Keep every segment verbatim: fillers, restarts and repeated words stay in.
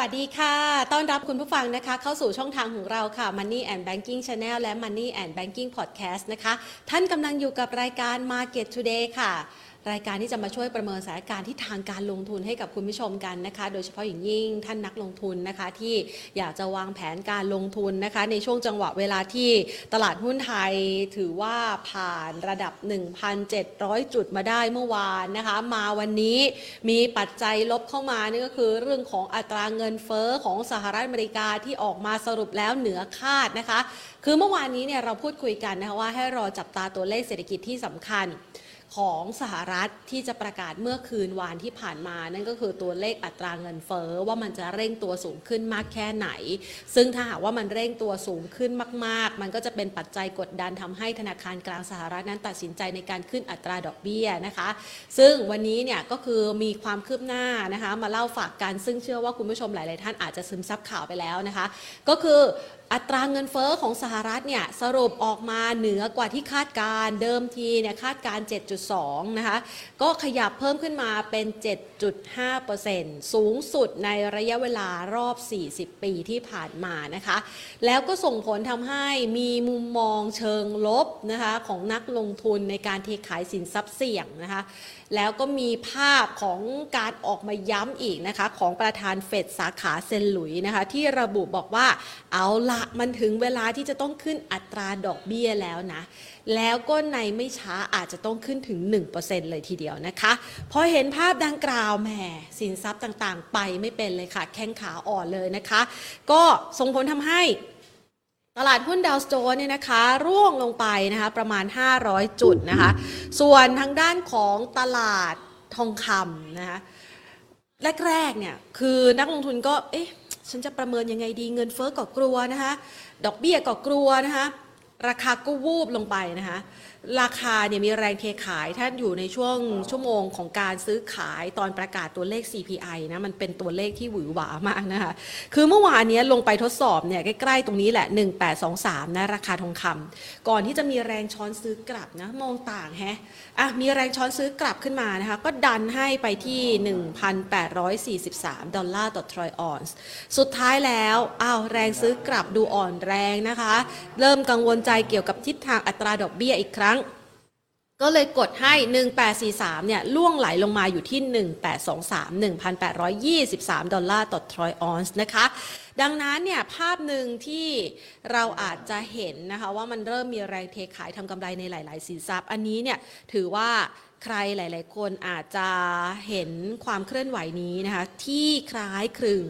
สวัสดีค่ะต้อนรับคุณผู้ฟังนะคะเข้าสู่ช่องทางของเราค่ะ Money and Banking Channel และ Money and Banking Podcast นะคะท่านกำลังอยู่กับรายการ Market Today ค่ะรายการที่จะมาช่วยประเมินสถานการณ์ที่ทางการลงทุนให้กับคุณผู้ชมกันนะคะโดยเฉพาะอย่างยิ่งท่านนักลงทุนนะคะที่อยากจะวางแผนการลงทุนนะคะในช่วงจังหวะเวลาที่ตลาดหุ้นไทยถือว่าผ่านระดับ หนึ่งพันเจ็ดร้อย จุดมาได้เมื่อวานนะคะมาวันนี้มีปัจจัยลบเข้ามานี่ก็คือเรื่องของอัตราเงินเฟ้อของสหรัฐอเมริกาที่ออกมาสรุปแล้วเหนือคาดนะคะคือเมื่อวานนี้เนี่ยเราพูดคุยกันนะคะว่าให้รอจับตาตัวเลขเศรษฐกิจที่สำคัญของสหรัฐที่จะประกาศเมื่อคืนวานที่ผ่านมานั่นก็คือตัวเลขอัตราเงินเฟ้อว่ามันจะเร่งตัวสูงขึ้นมากแค่ไหนซึ่งถ้าหากว่ามันเร่งตัวสูงขึ้นมากๆมันก็จะเป็นปัจจัยกดดันทำให้ธนาคารกลางสหรัฐนั้นตัดสินใจในการขึ้นอัตราดอกเบี้ยนะคะซึ่งวันนี้เนี่ยก็คือมีความคืบหน้านะคะมาเล่าฝากกันซึ่งเชื่อว่าคุณผู้ชมหลายๆท่านอาจจะซึมซับข่าวไปแล้วนะคะก็คืออัตราเงินเฟ้อของสหรัฐเนี่ยสรุปออกมาเหนือกว่าที่คาดการเดิมทีเนี่ยคาดการ เจ็ดจุดสอง นะคะก็ขยับเพิ่มขึ้นมาเป็น เจ็ดจุดห้าเปอร์เซ็นต์ สูงสุดในระยะเวลารอบสี่สิบปีที่ผ่านมานะคะแล้วก็ส่งผลทำให้มีมุมมองเชิงลบนะคะของนักลงทุนในการเทขายสินทรัพย์เสี่ยงนะคะแล้วก็มีภาพของการออกมาย้ำอีกนะคะของประธานเฟดสาขาเซนหลุยนะคะที่ระบุบอกว่าเอาละมันถึงเวลาที่จะต้องขึ้นอัตราดอกเบี้ยแล้วนะแล้วก็ในไม่ช้าอาจจะต้องขึ้นถึง หนึ่งเปอร์เซ็นต์ เลยทีเดียวนะคะพอเห็นภาพดังกล่าวแหมสินทรัพย์ต่างๆไปไม่เป็นเลยค่ะแข้งขาอ่อนเลยนะคะก็ส่งผลทำให้ตลาดหุ้นดาวโจนส์เนี่ยนะคะร่วงลงไปนะคะประมาณห้าร้อยจุดนะคะส่วนทางด้านของตลาดทองคำนะคะแรกๆเนี่ยคือนักลงทุนก็เอ๊ะฉันจะประเมินยังไงดีเงินเฟ้อก็กลัวนะคะดอกเบี้ยก็กลัวนะคะราคาก็วูบลงไปนะคะราคาเนี่ยมีแรงเทขายถ้าอยู่ในช่วงชั่วโมงของการซื้อขายตอนประกาศตัวเลข ซี พี ไอ นะมันเป็นตัวเลขที่หวือหวามากนะคะคือเมื่อวานนี้ลงไปทดสอบเนี่ยใกล้ๆตรงนี้แหละหนึ่งพันแปดร้อยยี่สิบสามนะราคาทองคำก่อนที่จะมีแรงช้อนซื้อกลับนะมองต่างแฮะอ่ะมีแรงช้อนซื้อกลับขึ้นมานะคะก็ดันให้ไปที่ หนึ่งพันแปดร้อยสี่สิบสาม ดอลลาร์ต่อทรอยออนซ์สุดท้ายแล้วอ้าวแรงซื้อกลับดูอ่อนแรงนะคะเริ่มกังวลใจเกี่ยวกับทิศทางอัตราดอกเบี้ยอีกครั้งก็เลยกดให้หนึ่งพันแปดร้อยสี่สิบสามเนี่ยล่วงไหลลงมาอยู่ที่หนึ่งพันแปดร้อยยี่สิบสาม หนึ่งพันแปดร้อยยี่สิบสามดอลลาร์ต่อทรอยออนซ์นะคะดังนั้นเนี่ยภาพหนึ่งที่เราอาจจะเห็นนะคะว่ามันเริ่มมีแรงเทขายทำกำไรในหลายๆสินทรัพย์อันนี้เนี่ยถือว่าใครหลายๆคนอาจจะเห็นความเคลื่อนไหวนี้นะคะที่คล้ายคลึง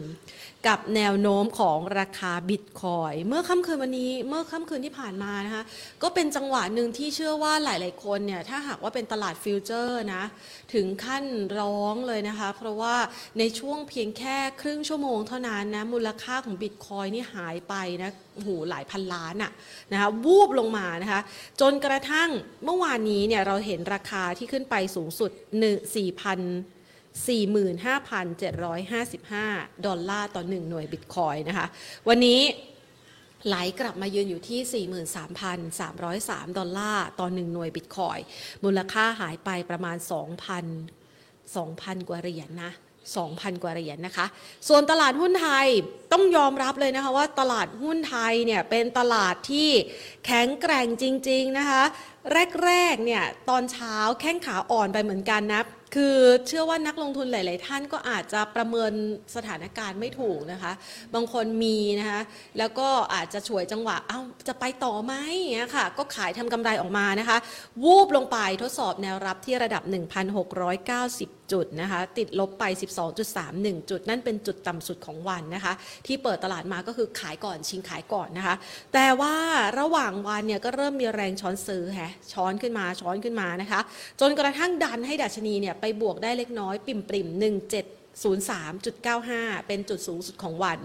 กับแนวโน้มของราคาบิตคอยน์เมื่อค่ำคืนวันนี้เมื่อค่ำคืนที่ผ่านมานะคะก็เป็นจังหวะหนึ่งที่เชื่อว่าหลายๆคนเนี่ยถ้าหากว่าเป็นตลาดฟิวเจอร์นะถึงขั้นร้องเลยนะคะเพราะว่าในช่วงเพียงแค่ครึ่งชั่วโมงเท่านั้นนะมูลค่าของบิตคอยน์นี่หายไปนะโอ้โหหลายพันล้านอะนะคะวูบลงมานะคะจนกระทั่งเมื่อวานนี้เนี่ยเราเห็นราคาที่ขึ้นไปสูงสุด หนึ่งพันสี่พันสี่หมื่นห้าพันเจ็ดร้อยห้าสิบห้า ดอลลาร์ต่อหนึ่งหน่วยบิตคอยน์นะคะวันนี้ไหลกลับมายืนอยู่ที่ สี่หมื่นสามพันสามร้อยสาม ดอลลาร์ต่อหนึ่งหน่วยบิตคอยน์มูลค่าหายไปประมาณ สองพัน สองพัน กว่าเหรียญ นะ สองพัน กว่าเหรียญ นะคะส่วนตลาดหุ้นไทยต้องยอมรับเลยนะคะว่าตลาดหุ้นไทยเนี่ยเป็นตลาดที่แข็งแกร่งจริงๆนะคะแรกๆเนี่ยตอนเช้าแข้งขาอ่อนไปเหมือนกันนะคือเชื่อว่านักลงทุนหลายๆท่านก็อาจจะประเมินสถานการณ์ไม่ถูกนะคะบางคนมีนะคะแล้วก็อาจจะฉวยจังหวะเอ้าจะไปต่อไหมอย่างเงี้ยค่ะก็ขายทำกำไรออกมานะคะวูบลงไปทดสอบแนวรับที่ระดับ หนึ่งพันหกร้อยเก้าสิบ จุดนะคะติดลบไป สิบสองจุดสามหนึ่ง จุดนั่นเป็นจุดต่ำสุดของวันนะคะที่เปิดตลาดมาก็คือขายก่อนชิงขายก่อนนะคะแต่ว่าระหว่างวันเนี่ยก็เริ่มมีแรงช้อนซื้อฮะช้อนขึ้นมาช้อนขึ้นมานะคะจนกระทั่งดันให้ดัชนีเนี่ยไปบวกได้เล็กน้อยปิ่มปิ่ม หนึ่งพันเจ็ดร้อยสามจุดเก้าห้า เป็นจุดสูงสุดของวัน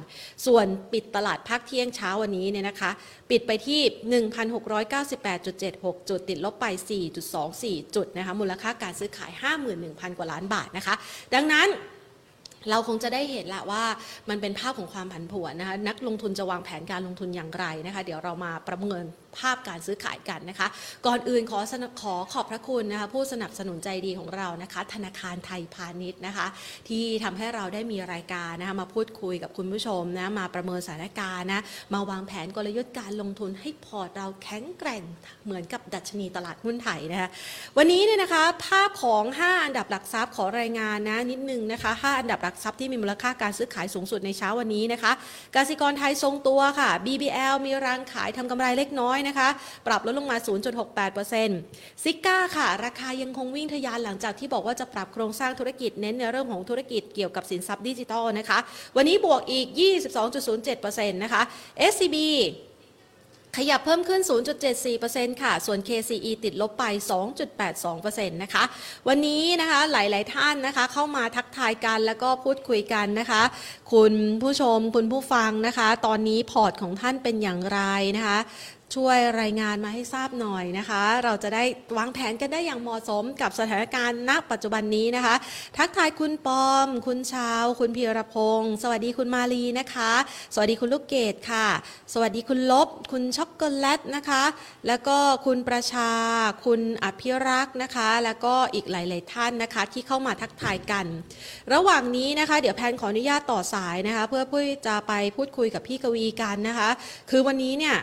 ส่วนปิดตลาดภาคเที่ยงเช้าวันนี้เนี่ยนะคะปิดไปที่ หนึ่งพันหกร้อยเก้าสิบแปดจุดเจ็ดหก จุดติดลบไป สี่จุดสองสี่ จุดนะคะมูลค่าการซื้อขาย ห้าหมื่นหนึ่งพัน กว่าล้านบาทนะคะดังนั้น เราคงจะได้เห็นละว่ามันเป็นภาพของความผันผวนนะคะนักลงทุนจะวางแผนการลงทุนอย่างไรนะคะเดี๋ยวเรามาประเมินภาพการซื้อขายกันนะคะก่อนอื่นขอขอขอบพระคุณนะคะผู้สนับสนุนใจดีของเรานะคะธนาคารไทยพาณิชย์นะคะที่ทำให้เราได้มีรายการนะคะมาพูดคุยกับคุณผู้ชมนะมาประเมินสถานการณ์นะมาวางแผนกลยุทธ์การลงทุนให้พอร์ตเราแข็งแกร่งเหมือนกับดัชนีตลาดหุ้นไทยนะคะวันนี้เนี่ยนะคะภาพของห้าอันดับหลักทรัพย์ขอรายงานนะนิดนึงนะคะห้าอันดับหลักทรัพย์ที่มีมูลค่าการซื้อขายสูงสุดในเช้าวันนี้นะคะกสิกรไทยทรงตัวค่ะ บี บี แอล มีแรงขายทำกำไรเล็กน้อยนะคะปรับลดลงมา ศูนย์จุดหกแปดเปอร์เซ็นต์ ซิก้าค่ะราคายังคงวิ่งทะยานหลังจากที่บอกว่าจะปรับโครงสร้างธุรกิจเน้นในเรื่องของธุรกิจเกี่ยวกับสินทรัพย์ดิจิทัลนะคะวันนี้บวกอีก ยี่สิบสองจุดศูนย์เจ็ดเปอร์เซ็นต์ นะคะ เอส ซี บีขยับเพิ่มขึ้น ศูนย์จุดเจ็ดสี่เปอร์เซ็นต์ ค่ะ ส่วน เค ซี อี ติดลบไป สองจุดแปดสองเปอร์เซ็นต์ นะคะ วันนี้นะคะหลายๆท่านนะคะเข้ามาทักทายกันแล้วก็พูดคุยกันนะคะคุณผู้ชมคุณผู้ฟังนะคะตอนนี้พอร์ตของท่านเป็นอย่างไรนะคะช่วยรายงานมาให้ทราบหน่อยนะคะเราจะได้วางแผนกันได้อย่างเหมาะสมกับสถานการณ์ณปัจจุบันนี้นะคะทักทายคุณปอมคุณชาวคุณพีรพงศ์สวัสดีคุณมาลีนะคะสวัสดีคุณลูกเกดค่ะสวัสดีคุณลบคุณช็อกโกแลตนะคะแล้วก็คุณประชาคุณอภิรักษ์นะคะแล้วก็อีกหลายๆท่านนะคะที่เข้ามาทักทายกันระหว่างนี้นะคะเดี๋ยวแพนขออนุญาตต่อสายนะคะเพื่อผู้จะไปพูดคุยกับพี่กวีกันนะคะคือวันนี้เนี่ย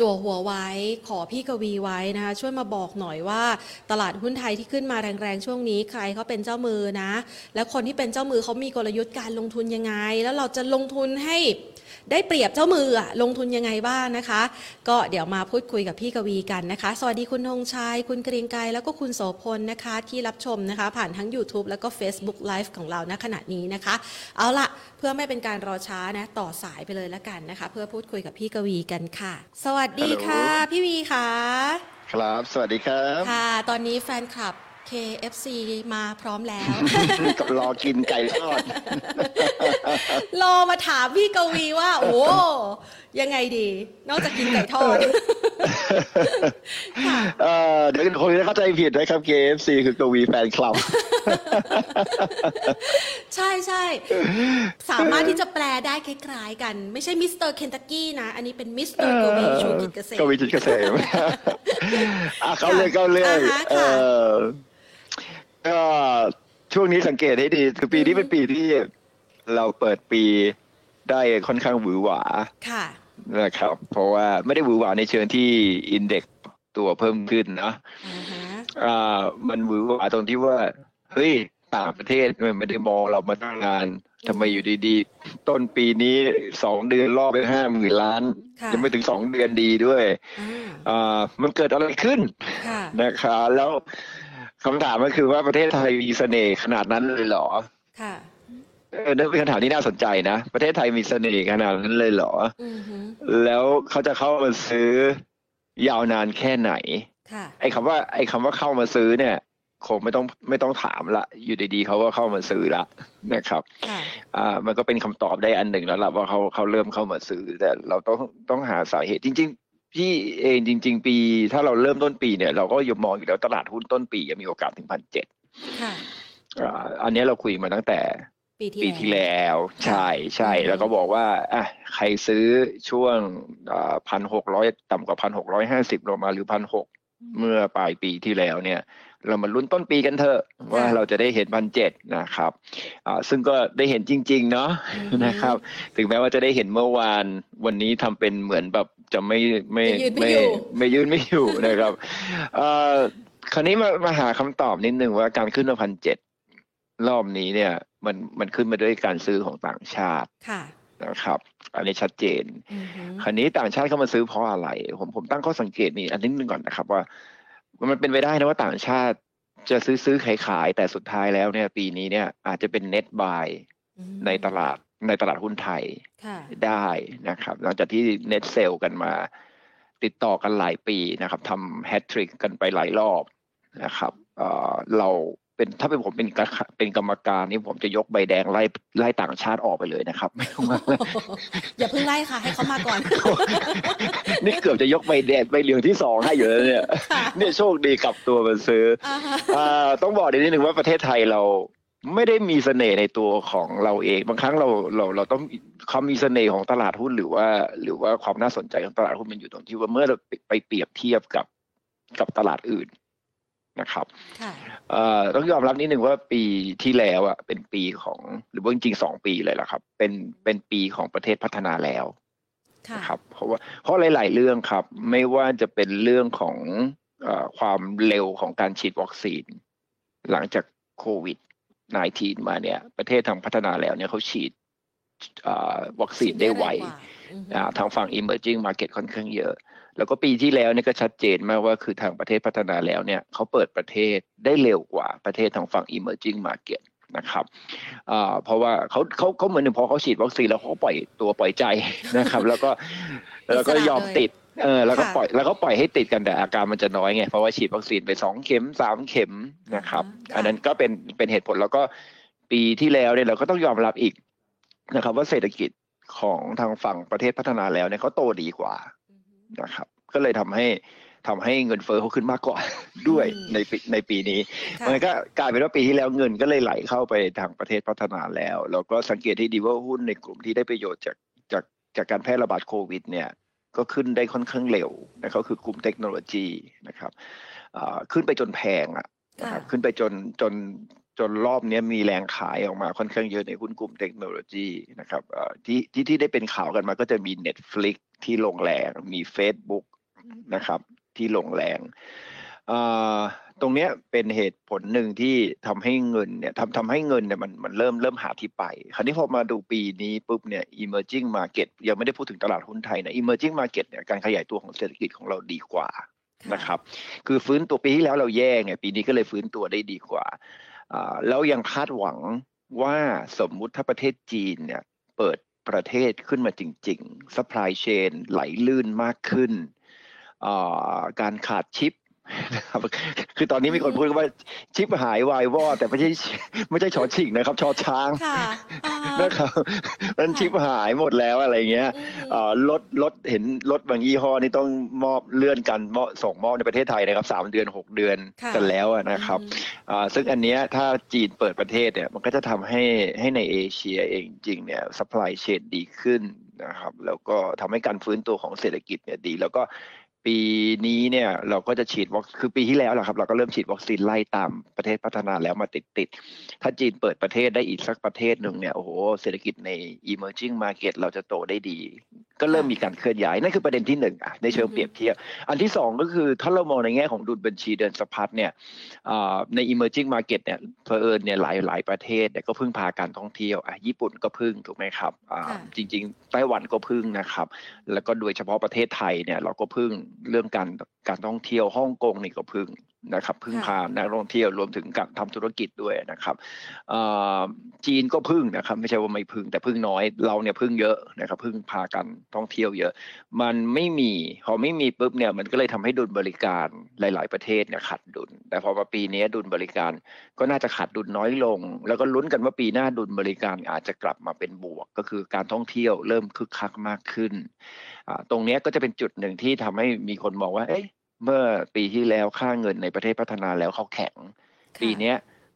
จั่วหัวไว้ขอพี่กวีไว้นะคะช่วยมาบอกหน่อยว่าตลาดหุ้นไทยที่ขึ้นมาแรงๆช่วงนี้ใครเขาเป็นเจ้ามือนะแล้วคนที่เป็นเจ้ามือเขามีกลยุทธ์การลงทุนยังไงแล้วเราจะลงทุนให้ได้เปรียบเจ้ามือลงทุนยังไงบ้างนะคะก็เดี๋ยวมาพูดคุยกับพี่กวีกันนะคะสวัสดีคุณธงชัยคุณเกรียงไกรแล้วก็คุณโสพลนะคะที่รับชมนะคะผ่านทั้ง YouTube แล้วก็ Facebook Live ของเราณขณะนี้นะคะเอาล่ะเพื่อไม่เป็นการรอช้านะต่อสายไปเลยละกันนะคะเพื่อพูดคุยกับพี่กวีกันค่ะสวัสดีค่ะพี่วีค่ะครับสวัสดีครับค่ะตอนนี้แฟนคลับ เค เอฟ ซี มาพร้อมแล้ว กับรอกินไก่ทอด รอมาถามพี่กวีว่าโอ้ยังไงดีนอกจากกินไก่ทอด เอ่อเดี๋ยวคนจะเข้าใจผิดนะครับ เค เอฟ ซี คือกวีแฟนคลับ ใช่ๆสามารถที่จะแปลได้คล้ายๆกันไม่ใช่มิสเตอร์เคนตักกี้นะอันนี้เป็นมิสเตอร์กวีชูกิจเกษมกวีกิจเกษมอ่ะเขาเรียกเขาเรียกเอ่อก็ช่วงนี้สังเกตให้ดีคือปีนี้เป็นปีที่เราเปิดปีได้ค่อนข้างหวือหวาค่ะนะครับเพราะว่าไม่ได้หวือหวาในเชิงที่อินเด็กซ์ตัวเพิ่มขึ้นนะอ่ามันหวือหวาตรงที่ว่าเฮ้ยต่างประเทศมันไม่ได้มองเรามาตั้งนานทำไมอยู่ดีๆต้นปีนี้สองเดือนล่อไป ห้าหมื่น ล้านยังไม่ถึงสองเดือนดีด้วยอ่ามันเกิดอะไรขึ้นนะคะแล้วคำถามก็คือว่าประเทศไทยมีเสน่ห์ขนาดนั้นเลยเหรอค่ะนั่นเป็นคำถามที่น่าสนใจนะประเทศไทยมีเสน่ห์ขนาดนั้นเลยเหรอแล้วเขาจะเข้ามาซื้อยาวนานแค่ไหนไอ้คำว่าไอ้คำว่าเข้ามาซื้อเนี่ยคงไม่ต้องไม่ต้องถามละอยู่ดีๆเขาก็เข้ามาซื้อละนะครับอ่ามันก็เป็นคำตอบได้อันหนึ่งแล้วล่ะว่าเขาเขาเริ่มเข้ามาซื้อแต่เราต้องต้องหาสาเหตุจริงๆพี่เองจริงๆปีถ้าเราเริ่มต้นปีเนี่ยเราก็ยังมองอยู่แล้วตลาดหุ้นต้นปียังมีโอกาสถึงพันเจ็ดอ่าอันนี้เราคุยมาตั้งแต่ปีที่แล้วใช่ใช่แล้วก็บอกว่าอ่ะใครซื้อช่วงอ่าพันหกร้อยต่ำกว่าพันหกร้อยห้าสิบลงมาหรือพันหกเมื่อปลายปีที่แล้วเนี่ยเรามาลุ้นต้นปีกันเถอะว่าเราจะได้เห็นพันเจ็ดนะครับอ่าซึ่งก็ได้เห็นจริงๆเนาะนะครับถึงแม้ว่าจะได้เห็นเมื่อวานวันนี้ทำเป็นเหมือนแบบจะไม่ไม่ไม่ไม่ยืนไม่อยู่นะครับอ่าคราวนี้มามาหาคำตอบนิดนึงว่าการขึ้นมาพันเจ็ดรอบนี้เนี่ยมันมันขึ้นมาด้วยการซื้อของต่างชาตินะครับอันนี้ชัดเจนคราวนี้ต่างชาติเข้ามาซื้อเพราะอะไรผมผมตั้งข้อสังเกตนี่อันนี้นึงก่อนนะครับว่ามันเป็นไปได้นะว่าต่างชาติจะซื้อซื้อขายขายแต่สุดท้ายแล้วเนี่ยปีนี้เนี่ยอาจจะเป็น net buy ในตลาดในตลาดหุ้นไทยได้นะครับหลังจากที่ net sell กันมาติดต่อกันหลายปีนะครับทำแฮตทริกกันไปหลายรอบนะครับเอ่อเราเป็นถ้าเป็นผมเป็นเป็นกรรมการนี่ผมจะยกใบแดงไล่ไล่ต่างชาติออกไปเลยนะครับไม่ต้องมาอย่าเพิ่งไล่ค่ะให้เขามาก่อนนี่เกือบจะยกใบแดงใบเหลืองที่สองให้อยู่แล้วเนี่ยเนี่ยโชคดีกลับตัวมาซื้อต้องบอกนิดนึงว่าประเทศไทยเรา ไม่ได้มีเสน่ห์ในตัวของเราเองบางครั้งเราเราเราต้องความมีเสน่ห์ของตลาดหุ้นหรือว่าหรือว่าความน่าสนใจของตลาดหุ้นมันอยู่ตรงที่ว่าเมื่อเราไปเปรียบเทียบกับกับตลาดอื่นนะครับต้องยอมรับนิดนึงว่าปีที่แล้วอ่ะเป็นปีของหรือว่าจริงๆสองปีเลยล่ะครับเป็นเป็นปีของประเทศพัฒนาแล้วนะครับเพราะว่าเพราะหลายๆเรื่องครับไม่ว่าจะเป็นเรื่องของความเร็วของการฉีดวัคซีนหลังจากโควิดสิบเก้า มาเนี่ยประเทศทางพัฒนาแล้วเนี่ยเขาฉีดวัคซีนได้ไวทางฝั่ง emerging market ค่อนข้างเยอะแล้วก็ปีที่แล้วเนี่ยก็ชัดเจนมากว่าคือทางประเทศพัฒนาแล้วเนี่ยเขาเปิดประเทศได้เร็วกว่าประเทศทางฝั่ง emerging market นะครับเพราะว่าเขาเขาเขาเหมือนหนึ่งพอเขาฉีดวัคซีนแล้วเขาปล่อยตัวปล่อยใจนะครับแล้วก็แล้วก็ยอมติดเออแล้วก็ปล่อยแล้วก็ปล่อยให้ติดกันแต่อาการมันจะน้อยไงเพราะว่าฉีดวัคซีนไปสองเข็มสามเข็มนะครับอันนั้นก็เป็นเป็นเหตุผลแล้วก็ปีที่แล้วเนี่ยเราก็ต้องยอมรับอีกนะครับว่าเศรษฐกิจของทางฝั่งประเทศพัฒนาแล้วเนี่ยเขาโตดีกว่านะครับก็เลยทำให้ทำให้เงินเฟ้อเขาขึ้นมากกว่าด้วยในปีในปีนี้มันก็กลายเป็นว่าปีที่แล้วเงินก็เลยไหลเข้าไปทางประเทศพัฒนาแล้วแล้วก็สังเกตให้ดีว่าหุ้นในกลุ่มที่ได้ประโยชน์จากจากจากการแพร่ระบาดโควิดเนี่ยก็ขึ้นได้ค่อนข้างเร็วนะครับคือกลุ่มเทคโนโลยีนะครับขึ้นไปจนแพงอ่ะนะครับขึ้นไปจนจนจนรอบนี้มีแรงขายออกมาค่อนข้างเยอะในหุ้นกลุ่มเทคโนโลยีนะครับที่ที่ที่ได้เป็นข่าวกันมาก็จะมี Netflix ที่ลงแรงมี Facebook นะครับที่ลงแรงตรงนี้เป็นเหตุผลหนึ่งที่ทำให้เงินเนี่ยทำทำให้เงินเนี่ยมันมันเริ่มเริ่มหาที่ไปคราวนี้พอมาดูปีนี้ปุ๊บเนี่ย emerging market ยังไม่ได้พูดถึงตลาดหุ้นไทยนะ emerging market เนี่ยการขยายตัวของเศรษฐกิจของเราดีกว่านะครับคือฟื้นตัวปีที่แล้วเราแย่ไงปีนี้ก็เลยฟื้นตัวได้ดีกว่าแล้วยังคาดหวังว่าสมมุติถ้าประเทศจีนเนี่ยเปิดประเทศขึ้นมาจริงๆ supply chain ไหลลื่นมากขึ้นการขาดชิปคือตอนนี้มีคนพูดว่าชิปหายวายวอดแต่ไม่ใช่ไม่ใช่ชอชิงนะครับชอช้างนะครับมันชิปหายหมดแล้วอะไรเงี้ยรถรถเห็นรถบางยี่ห้อนี่ต้องมอบเลื่อนกันส่งมอบในประเทศไทยนะครับสามเดือนหกเดือนกันแล้วนะครับซึ่งอันเนี้ยถ้าจีนเปิดประเทศเนี่ยมันก็จะทำให้ให้ในเอเชียเองจริงเนี่ย supply chain ดีขึ้นนะครับแล้วก็ทำให้การฟื้นตัวของเศรษฐกิจเนี่ยดีแล้วก็ปีนี้เนี่ยเราก็จะฉีดวัคซีนคือปีที่แล้วแหละครับเราก็เริ่มฉีดวัคซีนไล่ตามประเทศพัฒนาแล้วมาติดๆถ้าจีนเปิดประเทศได้อีกสักประเทศหนึ่งเนี่ยโอ้โหเศรษฐกิจใน emerging market เราจะโตได้ดีก็เริ่มมีการเคลื่อนย้ายนั่นคือประเด็นที่หนึ่งอ่ะในเชิงเปรียบเทียบอันที่สองก็คือถ้าเรามองในแง่ของดุลบัญชีเดินสะพัดเนี่ยใน emerging market เนี่ยเผอิญเนี่ยหลายๆประเทศเนี่ยก็พึ่งพาการท่องเที่ยวอ่ะญี่ปุ่นก็พึ่งถูกไหมครับจริงๆไต้หวันก็พึ่งนะครับแล้วก็โดยเฉพาะประเทศไทยเนี่ยเราก็พึ่งเรื่องการการท่องเที่ยวฮ่องกงนี่ก็พึ่งนะครับพึ่งพานักท่องเที่ยวรวมถึงการทำธุรกิจด้วยนะครับจีนก็พึ่งนะครับไม่ใช่ว่าไม่พึ่งแต่พึ่งน้อยเราเนี่ยพึ่งเยอะนะครับพึ่งพากันท่องเที่ยวเยอะมันไม่มีพอไม่มีปุ๊บเนี่ยมันก็เลยทำให้ดุลบริการหลายๆประเทศเนี่ยขาดดุลแต่พอมาปีนี้ดุลบริการก็น่าจะขาดดุลน้อยลงแล้วก็ลุ้นกันว่าปีหน้าดุลบริการอาจจะกลับมาเป็นบวกก็คือการท่องเที่ยวเริ่มคึกคักมากขึ้นตรงนี้ก็จะเป็นจุดหนึ่งที่ทำให้มีคนมองว่าเอ๊ะเมื่อปีที่แล้วค่าเงินในประเทศพัฒนาแล้วเขาแข็งปีนี้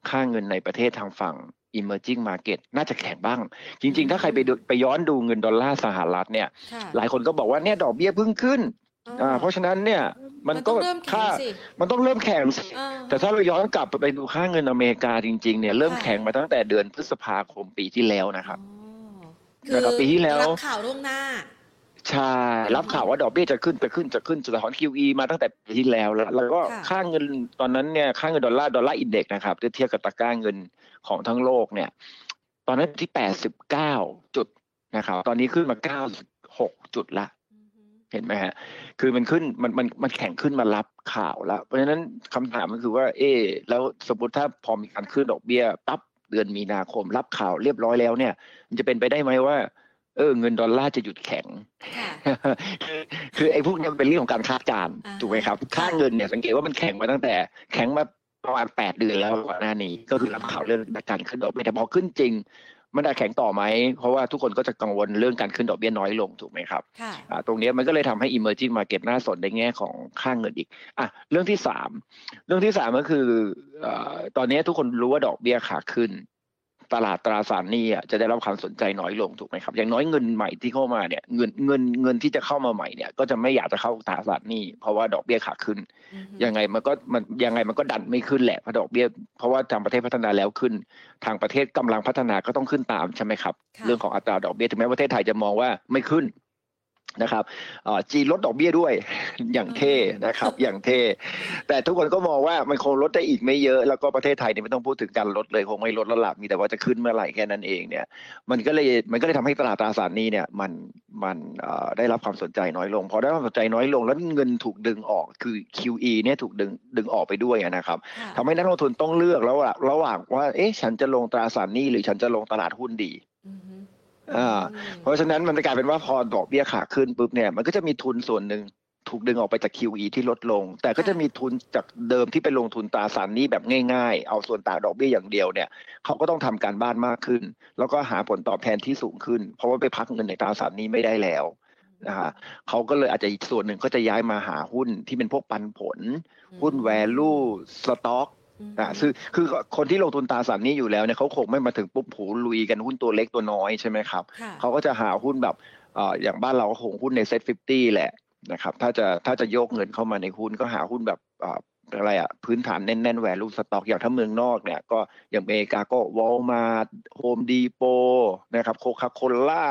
ค่าเงินในประเทศทางฝั่ง emerging market น่าจะแข็งบ้างจริงๆถ้าใครไปไปย้อนดูเงินดอลลาร์สหรัฐเนี่ยหลายคนก็บอกว่าเนี่ยดอกเบี้ยเพิ่งขึ้นอ่าเพราะฉะนั้นเนี่ยมันก็ค่ามันต้องเริ่มแข็งแต่ถ้าเราย้อนกลับไปดูค่าเงินอเมริกาจริงๆเนี่ยเริ่มแข็งมาตั้งแต่เดือนพฤษภาคมปีที่แล้วนะครับคือปีที่แล้วรับข่าวล่วงหน้าใช่รับข่าวว่าดอกเบี้ยจะขึ้นจะขึ้นจะขึ้นจะถอน คิว อี มาตั้งแต่ปีที่แล้วแล้วแล้วก็ค่าเงินตอนนั้นเนี่ยค่าเงินดอลลาร์ดอลลาร์อินเด็กซ์นะครับเทียบกับตะกร้าเงินของทั้งโลกเนี่ยตอนนั้นที่แปดสิบเก้าจุดนะครับตอนนี้ขึ้นมาเก้าสิบหกจุดละเห็นไหมฮะคือมันขึ้นมันมันมันแข็งขึ้นมารับข่าวแล้วเพราะฉะนั้นคำถามมันคือว่าเอ๊ะแล้วสมมติถ้าพอมีการขึ้นดอกเบี้ยปั๊บเดือนมีนาคมรับข่าวเรียบร้อยแล้วเนี่ยมันจะเป็นไปได้ไหมว่าเออเงินดอลลาร์จะหยุดแข็งคือไอ้พวกนี้มันเป็นเรื่องของการคาดการณ์ถูกไหมครับค่าเงินเนี่ยสังเกตว่ามันแข็งมาตั้งแต่แข็งมาประมาณแปดเดือนแล้วก่อนหน้านี้ก็คือรับข่าวเรื่องการขึ้นดอกเบี้ยแต่พอขึ้นจริงมันจะแข็งต่อไหมเพราะว่าทุกคนก็จะกังวลเรื่องการขึ้นดอกเบี้ยน้อยลงถูกไหมครับตรงนี้มันก็เลยทำให้ emerging market น่าสนในแง่ของค่าเงินอีกอ่ะเรื่องที่สามเรื่องที่สามก็คือตอนนี้ทุกคนรู้ว่าดอกเบี้ยขาขึ้น ตลาดตราสารหนี้จะได้รับความสนใจน้อยลงถูกไหมครับอย่างน้อยเงินใหม่ที่เข้ามาเนี่ยเงินเงินเงินที่จะเข้ามาใหม่เนี่ยก็จะไม่อยากจะเข้าตราสารหนี้เพราะว่าดอกเบี้ยขาขึ้นยังไงมันก็มันยังไงมันก็ดันไม่ขึ้นแหละเพราะดอกเบี้ยเพราะว่าทางประเทศพัฒนาแล้วขึ้นทางประเทศกำลังพัฒนาก็ต้องขึ้นตามใช่ไหมครับเรื่องของอัตราดอกเบี้ยถึงแม้ประเทศไทยจะมองว่าไม่ขึ้นนะครับจีนลดดอกเบี้ยด้วยอย่างเท่นะครับอย่างเท่แต่ทุกคนก็มองว่ามันคงลดได้อีกไม่เยอะแล้วก็ประเทศไทยเนี่ยไม่ต้องพูดถึงการลดเลยคงไม่ลดแล้วล่ะมีแต่ว่าจะขึ้นเมื่อไหร่แค่นั้นเองเนี่ยมันก็เลยมันก็เลยทำให้ตลาดตราสารหนี้เนี่ยมันมันได้รับความสนใจน้อยลงพอได้รับความสนใจน้อยลงแล้วเงินถูกดึงออกคือ คิว อี เนี่ยถูกดึงดึงออกไปด้วยนะครับทำให้นักลงทุนต้องเลือกแล้วระหว่างว่าเอ๊ะฉันจะลงตราสารหนี้หรือฉันจะลงตลาดหุ้นดีอ่าเพราะฉะนั้นมันจะกลายเป็นว่าพอดอกเบี้ยขาขึ้นปุ๊บเนี่ยมันก็จะมีทุนส่วนหนึ่งถูกดึงออกไปจาก คิว อี ที่ลดลงแต่ก็จะมีทุนจากเดิมที่ไปลงทุนตราสารหนี้แบบง่ายๆเอาส่วนต่างดอกเบี้ยอย่างเดียวเนี่ยเขาก็ต้องทำการบ้านมากขึ้นแล้วก็หาผลตอบแทนที่สูงขึ้นเพราะว่าไปพักเงินในตราสารหนี้ไม่ได้แล้วนะฮะเขาก็เลยอาจจะส่วนหนึ่งก็จะย้ายมาหาหุ้นที่เป็นพวกปันผลหุ้น value stockอ่าคือคือคนที่ลงทุนตราสารหนี้อยู่แล้วเนี่ยเขาคงไม่มาถึงปุ๊บผูลุยกันหุ้นตัวเล็กตัวน้อยใช่ไหมครับเขาก็จะหาหุ้นแบบอ่าอย่างบ้านเราก็คงหุ้นในเซ็ตฟิฟตี้แหละนะครับถ้าจะถ้าจะโยกเงินเข้ามาในหุ้นก็หาหุ้นแบบอ่าอะไรอ่ะพื้นฐานแน่นๆแวลูสต็อกอย่างถ้าเมืองนอกเนี่ยก็อย่างอเมริกาก็ Walmart Home Depot นะครับ Coca-Cola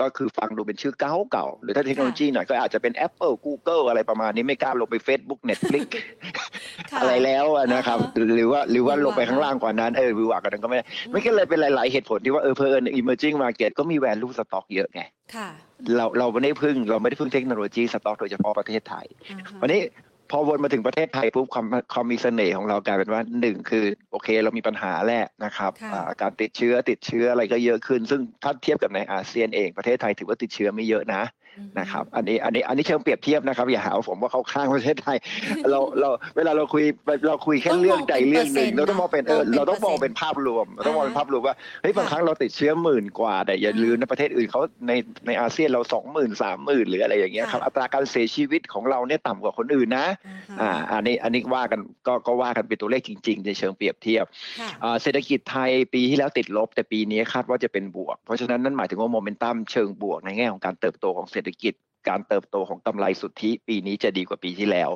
ก็คือฟังดูเป็นชื่อเก่าๆหรือถ้าเทคโนโลยีหน่อยก็อาจจะเป็น Apple Google อะไรประมาณนี้ไม่กล้าลงไป Facebook Netflix อะไรแล้วนะครับหรือว่าหรือว่าลงไปข้างล่างกว่านั้นเออวิวากันนั้นก็ไม่ได้ไม่ก็เลยเป็นหลายๆเหตุผลที่ว่าเออเพลิน Emerging Market ก็มีแวลูสต็อกเยอะไงเราเราไม่ได้พึ่งเราไม่ได้พึ่งเทคโนโลยีสต็อกโดยเฉพาะประเทศไทยวันนี้พอวนมาถึงประเทศไทยปุ๊บความความมีเสน่ห์ของเรากลายเป็นว่าหนึ่งคือโอเคเรามีปัญหาแหละนะครับการติดเชื้อติดเชื้ออะไรก็เยอะขึ้นซึ่งถ้าเทียบกับในอาเซียนเองประเทศไทยถือว่าติดเชื้อไม่เยอะนะนะครับอันนี้อันนี้อันนี้เชิงเปรียบเทียบนะครับอย่าหาผมว่าเขาข้างประเทศไทยเราเราเวลาเราคุยเราคุยแค่เรื่องใดเรื่องหนึ่งเราต้องมองเป็นเออเราต้องมองเป็นภาพรวมต้องมองเป็นภาพรวมว่าเฮ้ยบางครั้งเราติดเชื้อหมื่นกว่าแต่อย่าลืมนะประเทศอื่นเขาในในอาเซียนเราสองหมื่นสามหมื่นหรืออะไรอย่างเงี้ยครับอัตราการเสียชีวิตของเราเนี่ยต่ำกว่าคนอื่นนะอ่าอันนี้อันนี้ว่ากันก็ก็ว่ากันเป็นตัวเลขจริงๆในเชิงเปรียบเทียบเศรษฐกิจไทยปีที่แล้วติดลบแต่ปีนี้คาดว่าจะเป็นบวกเพราะฉะนั้นนั่นหมายถึงว่าโมเมนตัมเชิงบวกในแง่ของการเติบโตของเศรษฐกิจการเติบโตของกำไรสุทธิปีนี้จะดีกว่าปีที่แล้ว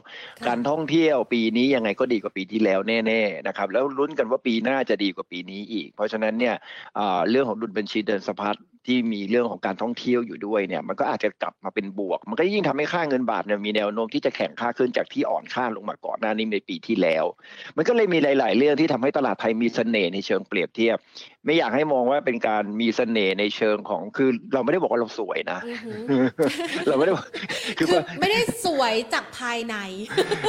การท่องเที่ยวปีนี้ยังไงก็ดีกว่าปีที่แล้วแน่ๆนะครับแล้วลุ้นกันว่าปีหน้าจะดีกว่าปีนี้อีกเพราะฉะนั้นเนี่ยเรื่องของดุลบัญชีเดินสะพัดที่มีเรื่องของการท่องเที่ยวอยู่ด้วยเนี่ยมันก็อาจจะกลับมาเป็นบวกมันก็ยิ่งทำให้ค่าเงินบาทเนี่ยมีแนวโน้มที่จะแข็งค่าขึ้นจากที่อ่อนค่าลงมาก่อนหน้านี้ในปีที่แล้วมันก็เลยมีหลายๆเรื่องที่ทำให้ตลาดไทยมีเสน่ห์ในเชิงเปรียบเทียบไม่อยากให้มองว่าเป็นการมีเสน่ห์ในเชิงของคือเราไม่ได้บอกว่าเราสวยนะ เราไม่ได้คือไม่ได้สวยจากภายใน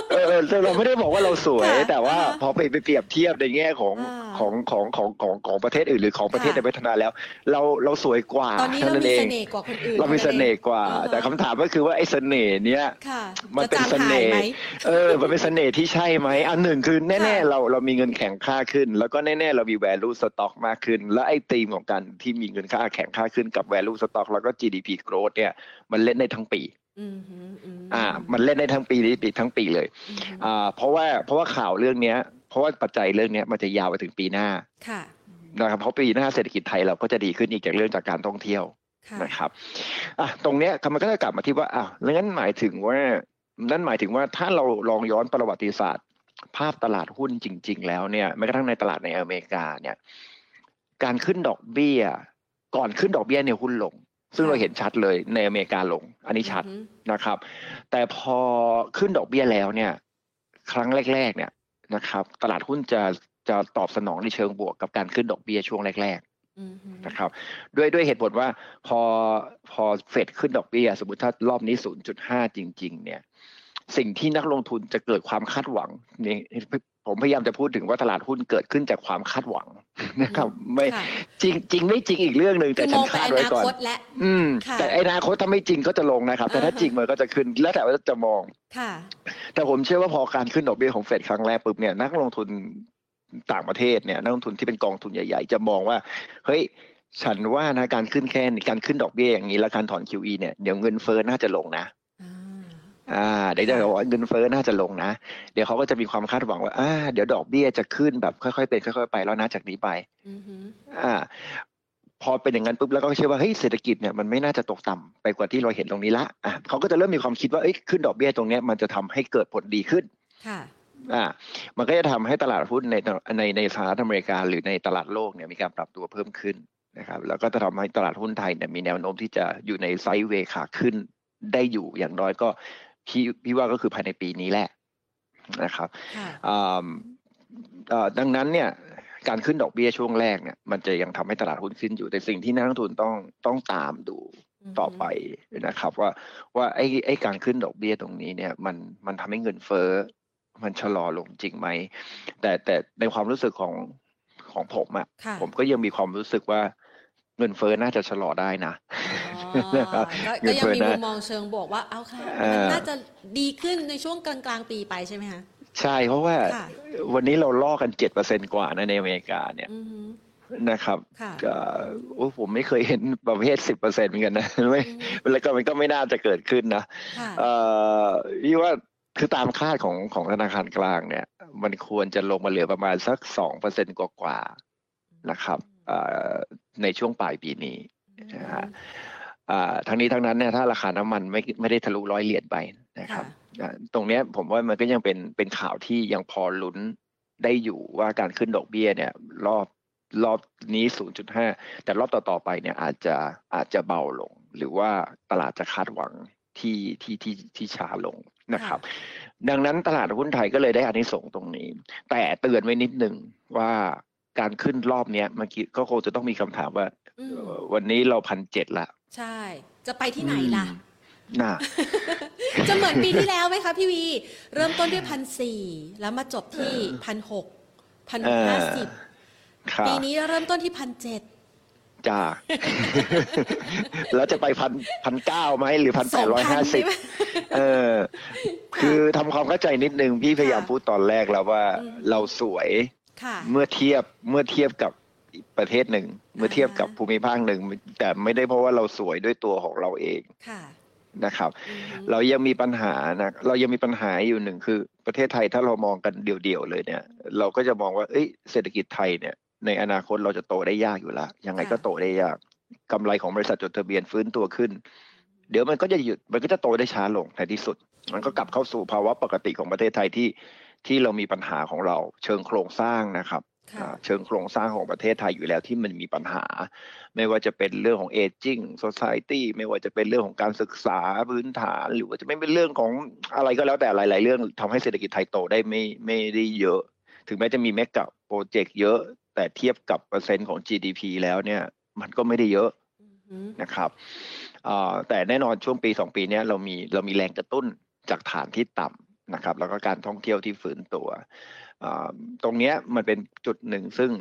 เออเราไม่ได้บอกว่าเราสวยแต่ว่าพอไปไปเปรียบเทียบในแง่ของของของของของของประเทศอื่นหรือของประเทศในพัฒนาแล้วเราเราสวยกว่าตอนนี้เรามีเสน่ห์กว่าคนอื่นเรามีเสน่ห์กว่าแต่คำถามก็คือว่าไอ้เสน่ห์เนี้ยมันเป็นเสน่ห์เออมันเป็นเสน่ห์ที่ใช่ไหมอันหนึ่งคือแน่ๆเราเรามีเงินแข็งค่าขึ้นแล้วก็แน่ๆเรามี value stock มากขึ้นแล้วไอ้ธีมของการที่มีเงินค่าแข็งค่าขึ้นกับ value stock แล้วก็ จี ดี พี growth เนี่ยมันเล่นได้ทั้งปีอ่ามันเล่นได้ทั้งปีนี้ปีทั้งปีเลยอ่าเพราะว่าเพราะว่าข่าวเรื่องเนี้ยเพราะว่าปัจจัยเรื่องนี้มันจะยาวไปถึงปีหน้านะครับเพราะปีหน้าเศรษฐกิจไทยเราก็จะดีขึ้นอีกจากเรื่องจากการท่องเที่ยวนะครับอ่ะตรงเนี้ยมันก็จะกลับมาที่ว่าอ้าวงั้นหมายถึงว่านั่นหมายถึงว่าถ้าเราลองย้อนประวัติศาสตร์ภาพตลาดหุ้นจริงๆแล้วเนี่ยแม้กระทั่งในตลาดในอเมริกาเนี่ยการขึ้นดอกเบี้ยก่อนขึ้นดอกเบี้ยเนี่ยหุ้นลงซึ่งเราเห็นชัดเลยในอเมริกาลงอันนี้ชัดนะครับแต่พอขึ้นดอกเบี้ยแล้วเนี่ยครั้งแรกๆเนี่ยนะครับตลาดหุ้นจะจะตอบสนองในเชิงบวกกับการขึ้นดอกเบี้ยช่วงแรกๆนะครับด้วยด้วยเหตุผลว่าพอพอเฟดขึ้นดอกเบี้ยสมมุติถ้ารอบนี้ ศูนย์จุดห้า จริงๆเนี่ยสิ่งที่นักลงทุนจะเกิดความคาดหวังนี่ผมพยายามจะพูดถึงว่าตลาดหุ้นเกิดขึ้นจากความคาดหวังนะครับไม่จริงจริงไม่จริงอีกเรื่องนึงแต่ฉันคาดไว้ก่อนอืมแต่อนาคตถ้าไม่จริงก็จะลงนะครับแต่ถ้าจริงมันก็จะขึ้นแล้วแต่ว่าจะมองแต่ผมเชื่อว่าพอการขึ้นดอกเบี้ยของเฟดครั้งแรกปุ๊บเนี่ยนักลงทุนต่างประเทศเนี่ยนักลงทุนที่เป็นกองทุนใหญ่ๆจะมองว่าเฮ้ยฉันว่านะการขึ้นแค่การขึ้นดอกเบี้ยอย่างนี้และการถอน คิว อี เนี่ยเดี๋ยวเงินเฟ้อน่าจะลงนะ อ่าเดี๋ยวจะบอกว่าเงินเฟ้อน่าจะลงนะเดี๋ยวเขาก็จะมีความคาดหวังว่าอ่าเดี๋ยวดอกเบี้ยจะขึ้นแบบค่อยๆเป็นค่อยๆไปแล้วนะจากนี้ไปอ่าพอเป็นอย่างนั้นปุ๊บแล้วก็เชื่อว่าเฮ้ยเศรษฐกิจเนี่ยมันไม่น่าจะตกต่ำไปกว่าที่เราเห็นตรงนี้ละอ่ะเขาก็จะเริ่มมีความคิดว่าเอ้ยขึ้นดอกเบี้ยตรงเนี้ยมันจะทำให้เกิดผลดีขึ้นค่ะอ่ามันก็จะทำให้ตลาดหุ้นในในในสหรัฐอเมริกาหรือในตลาดโลกเนี่ยมีการปรับตัวเพิ่มขึ้นนะครับแล้วก็จะทำให้ตลาดหุ้นไทยเนี่ยมีแนวโน้มที่จะอยู่ในไซด์เวย์ขาขึ้นได้อยู่อย่างน้อยก็พี่พี่ว่าก็คือภายในปีนี้แหละนะครับอ่าอ่าดังนั้นเนี่ยการขึ้นดอกเบี้ยช่วงแรกเนี่ยมันจะยังทำให้ตลาดหุ้นขึ้นอยู่แต่สิ่งที่นักลงทุนต้องต้องตามดูต่อไปนะครับว่าว่าไอ้ไอ้การขึ้นดอกเบี้ยตรงนี้เนี่ยมันมันทำให้เงินเฟ้อมันชะลอลงจริงไหมแต่แต่ในความรู้สึกของของผมอ่ะผมก็ยังมีความรู้สึกว่าเงินเฟ้อน่าจะชะลอได้นะก็ยังมีมุมมองเชิงบวกว่าเอาค่ะน่าจะดีขึ้นในช่วงกลางๆปีไปใช่ไหมคะใช่เพราะว่าวันนี้เราล่อกัน เจ็ดเปอร์เซ็นต์ กว่านะในอเมริกาเนี่ยนะครับก็โอ้ผมไม่เคยเห็นประเภท สิบเปอร์เซ็นต์ เหมือนกันนะไม่แล้วก็มันก็ไม่น่าจะเกิดขึ้นนะเอ่อพี่ว่าคือตามคาดของของธนาคารกลางเนี่ยมันควรจะลงมาเหลือประมาณสัก สองเปอร์เซ็นต์ กว่าๆนะครับในช่วงปลายปีนี้นะฮะทั้งนี้ทั้งนั้นเนี่ยถ้าราคาน้ำมันไม่ไม่ได้ทะลุร้อยเหรียญไปนะครับตรงนี้ผมว่ามันก็ยังเป็นเป็นข่าวที่ยังพอลุ้นได้อยู่ว่าการขึ้นดอกเบี้ยเนี่ยรอบรอบนี้ ศูนย์จุดห้า แต่รอบต่อๆไปเนี่ยอาจจะอาจจะเบาลงหรือว่าตลาดจะคาดหวังที่ที่ที่ที่ช้าลงนะครับดังนั้นตลาดหุ้นไทยก็เลยได้อานิสงส์ตรงนี้แต่เตือนไว้นิดนึงว่าการขึ้นรอบนี้เมื่อกี้ก็คงจะต้องมีคำถามว่าวันนี้เรา หนึ่งพันเจ็ดร้อย ละใช่จะไปที่ไหนล่ะน่ะ จะเหมือนปีที่แล้วไหมคะพี่วีเริ่มต้นด้วย หนึ่งพันสี่ร้อย แล้วมาจบที่ หนึ่งพันหกร้อย หนึ่งพันหกร้อยห้าสิบ ปีนี้เริ่มต้นที่ หนึ่งพันเจ็ดร้อย จ้า แล้วจะไป หนึ่งพันเก้าร้อย มั้ยหรือ หนึ่งพันแปดร้อยห้าสิบ เออคือทำความเข้าใจนิดนึงพี่พยายามพูดตอนแรกแล้วว่าเราสวยเมื่อเทียบเมื่อเทียบกับประเทศหนึ่งเมื่อเทียบกับภูมิภาคหนึ่งแต่ไม่ได้เพราะว่าเราสวยด้วยตัวของเราเองนะครับเรายังมีปัญหานะเรายังมีปัญหาอยู่หนึ่งคือประเทศไทยถ้าเรามองกันเดี่ยวๆเลยเนี่ยเราก็จะมองว่าเอ้ยเศรษฐกิจไทยเนี่ยในอนาคตเราจะโตได้ยากอยู่ละยังไงก็โตได้ยากกำไรของบริษัทจดทะเบียนฟื้นตัวขึ้นเดี๋ยวมันก็จะหยุดมันก็จะโตได้ช้าลงในที่สุดมันก็กลับเข้าสู่ภาวะปกติของประเทศไทยที่ที่เรามีปัญหาของเราเชิงโครงสร้างนะครับเชิงโครงสร้างของประเทศไทยอยู่แล้วที่มันมีปัญหาไม่ว่าจะเป็นเรื่องของ aging society ไม่ว่าจะเป็นเรื่องของการศึกษาพื้นฐานหรือว่าจะไม่เป็นเรื่องของอะไรก็แล้วแต่หลายๆเรื่องทำให้เศรษฐกิจไทยโตได้ไม่ไม่ได้เยอะถึงแม้จะมีเมกะโปรเจกต์เยอะแต่เทียบกับเปอร์เซ็นต์ของ จี ดี พี แล้วเนี่ยมันก็ไม่ได้เยอะนะครับแต่แน่นอนช่วงปีสองปีนี้เรามีเรามีแรงกระตุ้นจากฐานที่ต่ำนะครับแล้วก็การท่องเที่ยวที่ฟื้นตัวตรงนี้มันเป็นจุดหนึ่งซึ่ง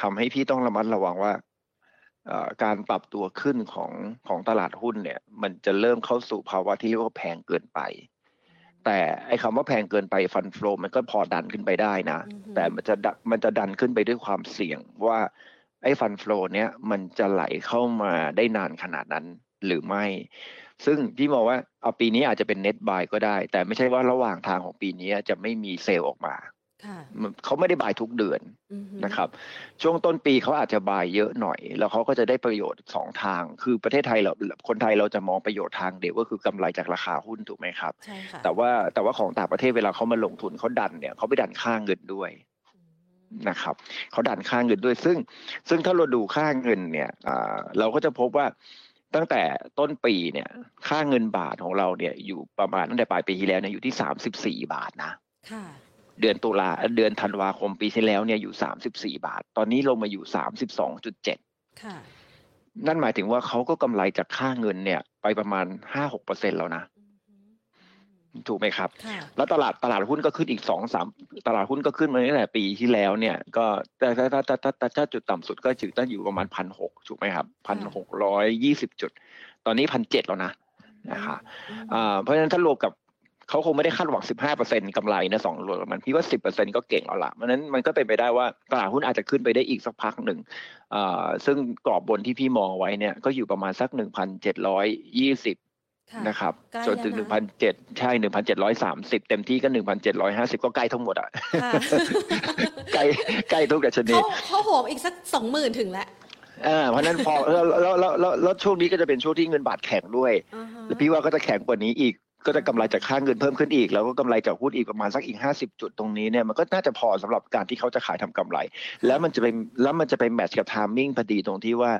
ทำให้พี่ต้องระมัดระวังว่าการปรับตัวขึ้นของของตลาดหุ้นเนี่ยมันจะเริ่มเข้าสู่ภาวะที่เรียกว่าแพงเกินไปแต่ไอ้คำว่าแพงเกินไปฟันโฟลมันก็พอดันขึ้นไปได้นะ mm-hmm. แต่มันจะมันจะดันขึ้นไปด้วยความเสี่ยงว่าไอ้ฟันโฟลเนี่ยมันจะไหลเข้ามาได้นานขนาดนั้นหรือไม่ซึ่งพี่มองว่าเอาปีนี้อาจจะเป็น net buy ก็ได้แต่ไม่ใช่ว่าระหว่างทางของปีนี้จะไม่มีเซลล์ออกมาเขาไม่ได้บายทุกเดือนนะครับช่วงต้นปีเขาอาจจะบายเยอะหน่อยแล้วเขาก็จะได้ประโยชน์สองทางคือประเทศไทยเราคนไทยเราจะมองประโยชน์ทางเดียวก็คือกำไรจากราคาหุ้นถูกไหมครับใช่ค่ะแต่ว่าแต่ว่าของต่างประเทศเวลาเขามาลงทุนเขาดันเนี่ยเขาไปดันค่าเงินด้วยนะครับเขาดันค่าเงินด้วยซึ่งซึ่งถ้าเราดูค่าเงินเนี่ยเราก็จะพบว่าตั้งแต่ต้นปีเนี่ยค่าเงินบาทของเราเนี่ยอยู่ประมาณตั้งแต่ปลายปีที่แล้วเนี่ยอยู่ที่สามสิบสี่บาทนะค่ะเดือนตุลาเดือนธันวาคมปีที่แล้วเนี่ยอยู่สามสิบสี่บาทตอนนี้ลงมาอยู่ สามสิบสองจุดเจ็ด ค่ะนั่นหมายถึงว่าเขาก็กำไรจากค่าเงินเนี่ยไปประมาณ ห้าถึงหกเปอร์เซ็นต์ แล้วนะถูกไหมครับแล้วตลาดตลาดหุ้นก็ขึ้นอีก สองถึงสาม ตลาดหุ้นก็ขึ้นมาตั้งแต่ปีที่แล้วเนี่ยก็ถ้าถ้าถ้าถ้าถ้าจุดต่ำสุดก็จุดตั้งอยู่ประมาณ หนึ่งพันหกร้อย ถูกไหมครับ หนึ่งพันหกร้อยยี่สิบ จุดตอนนี้ หนึ่งพันเจ็ดร้อย แล้วนะนะคะเพราะฉะนั้นถ้ารวมกับเขาคงไม่ได้คาดหวัง สิบห้าเปอร์เซ็นต์ กำไรนะสองรวมกันพี่ว่า สิบเปอร์เซ็นต์ ก็เก่งแล้วล่ะเพราะนั้นมันก็เป็นไปได้ว่าตลาดหุ้นอาจจะขึ้นไปได้อีกสักพักหนึ่งซึ่งกรอบบนที่พี่มองไว้เนี่ยก็อยู่ประมาณสัก หนึ่งพันเจ็ดร้อยยี่สิบ นะครับจนถึง หนึ่งพันเจ็ดร้อย ใช่ หนึ่งพันเจ็ดร้อยสามสิบ เต็มที่ก็ หนึ่งพันเจ็ดร้อยห้าสิบ ก็ใกล้ทั้งหมดอ่ะใกล้ใกล้ทุกดัชนีเขาโหมอีกสัก สองหมื่น ถึงแล้วเออเพราะนั้นพอแล้วแล้วแล้วช่วงนี้ก็จะเป็นช่วงที่เงินบาทแข็งด้วยแล้วพี่ว่าก็จะแข็งกว่านี้อีกก็จะกำไรจากค่าเงินเพิ่มขึ้นอีกแล้วก็กำไรจากหุ้นอีกประมาณสักอีกห้าสิบจุดตรงนี้เนี่ยมันก็น่าจะพอสำหรับการที่เขาจะขายทำกำไรแล้วมันจะไปแล้วมันจะไปแมทช์กับไทมิ่งพอดีตรงที่ว่า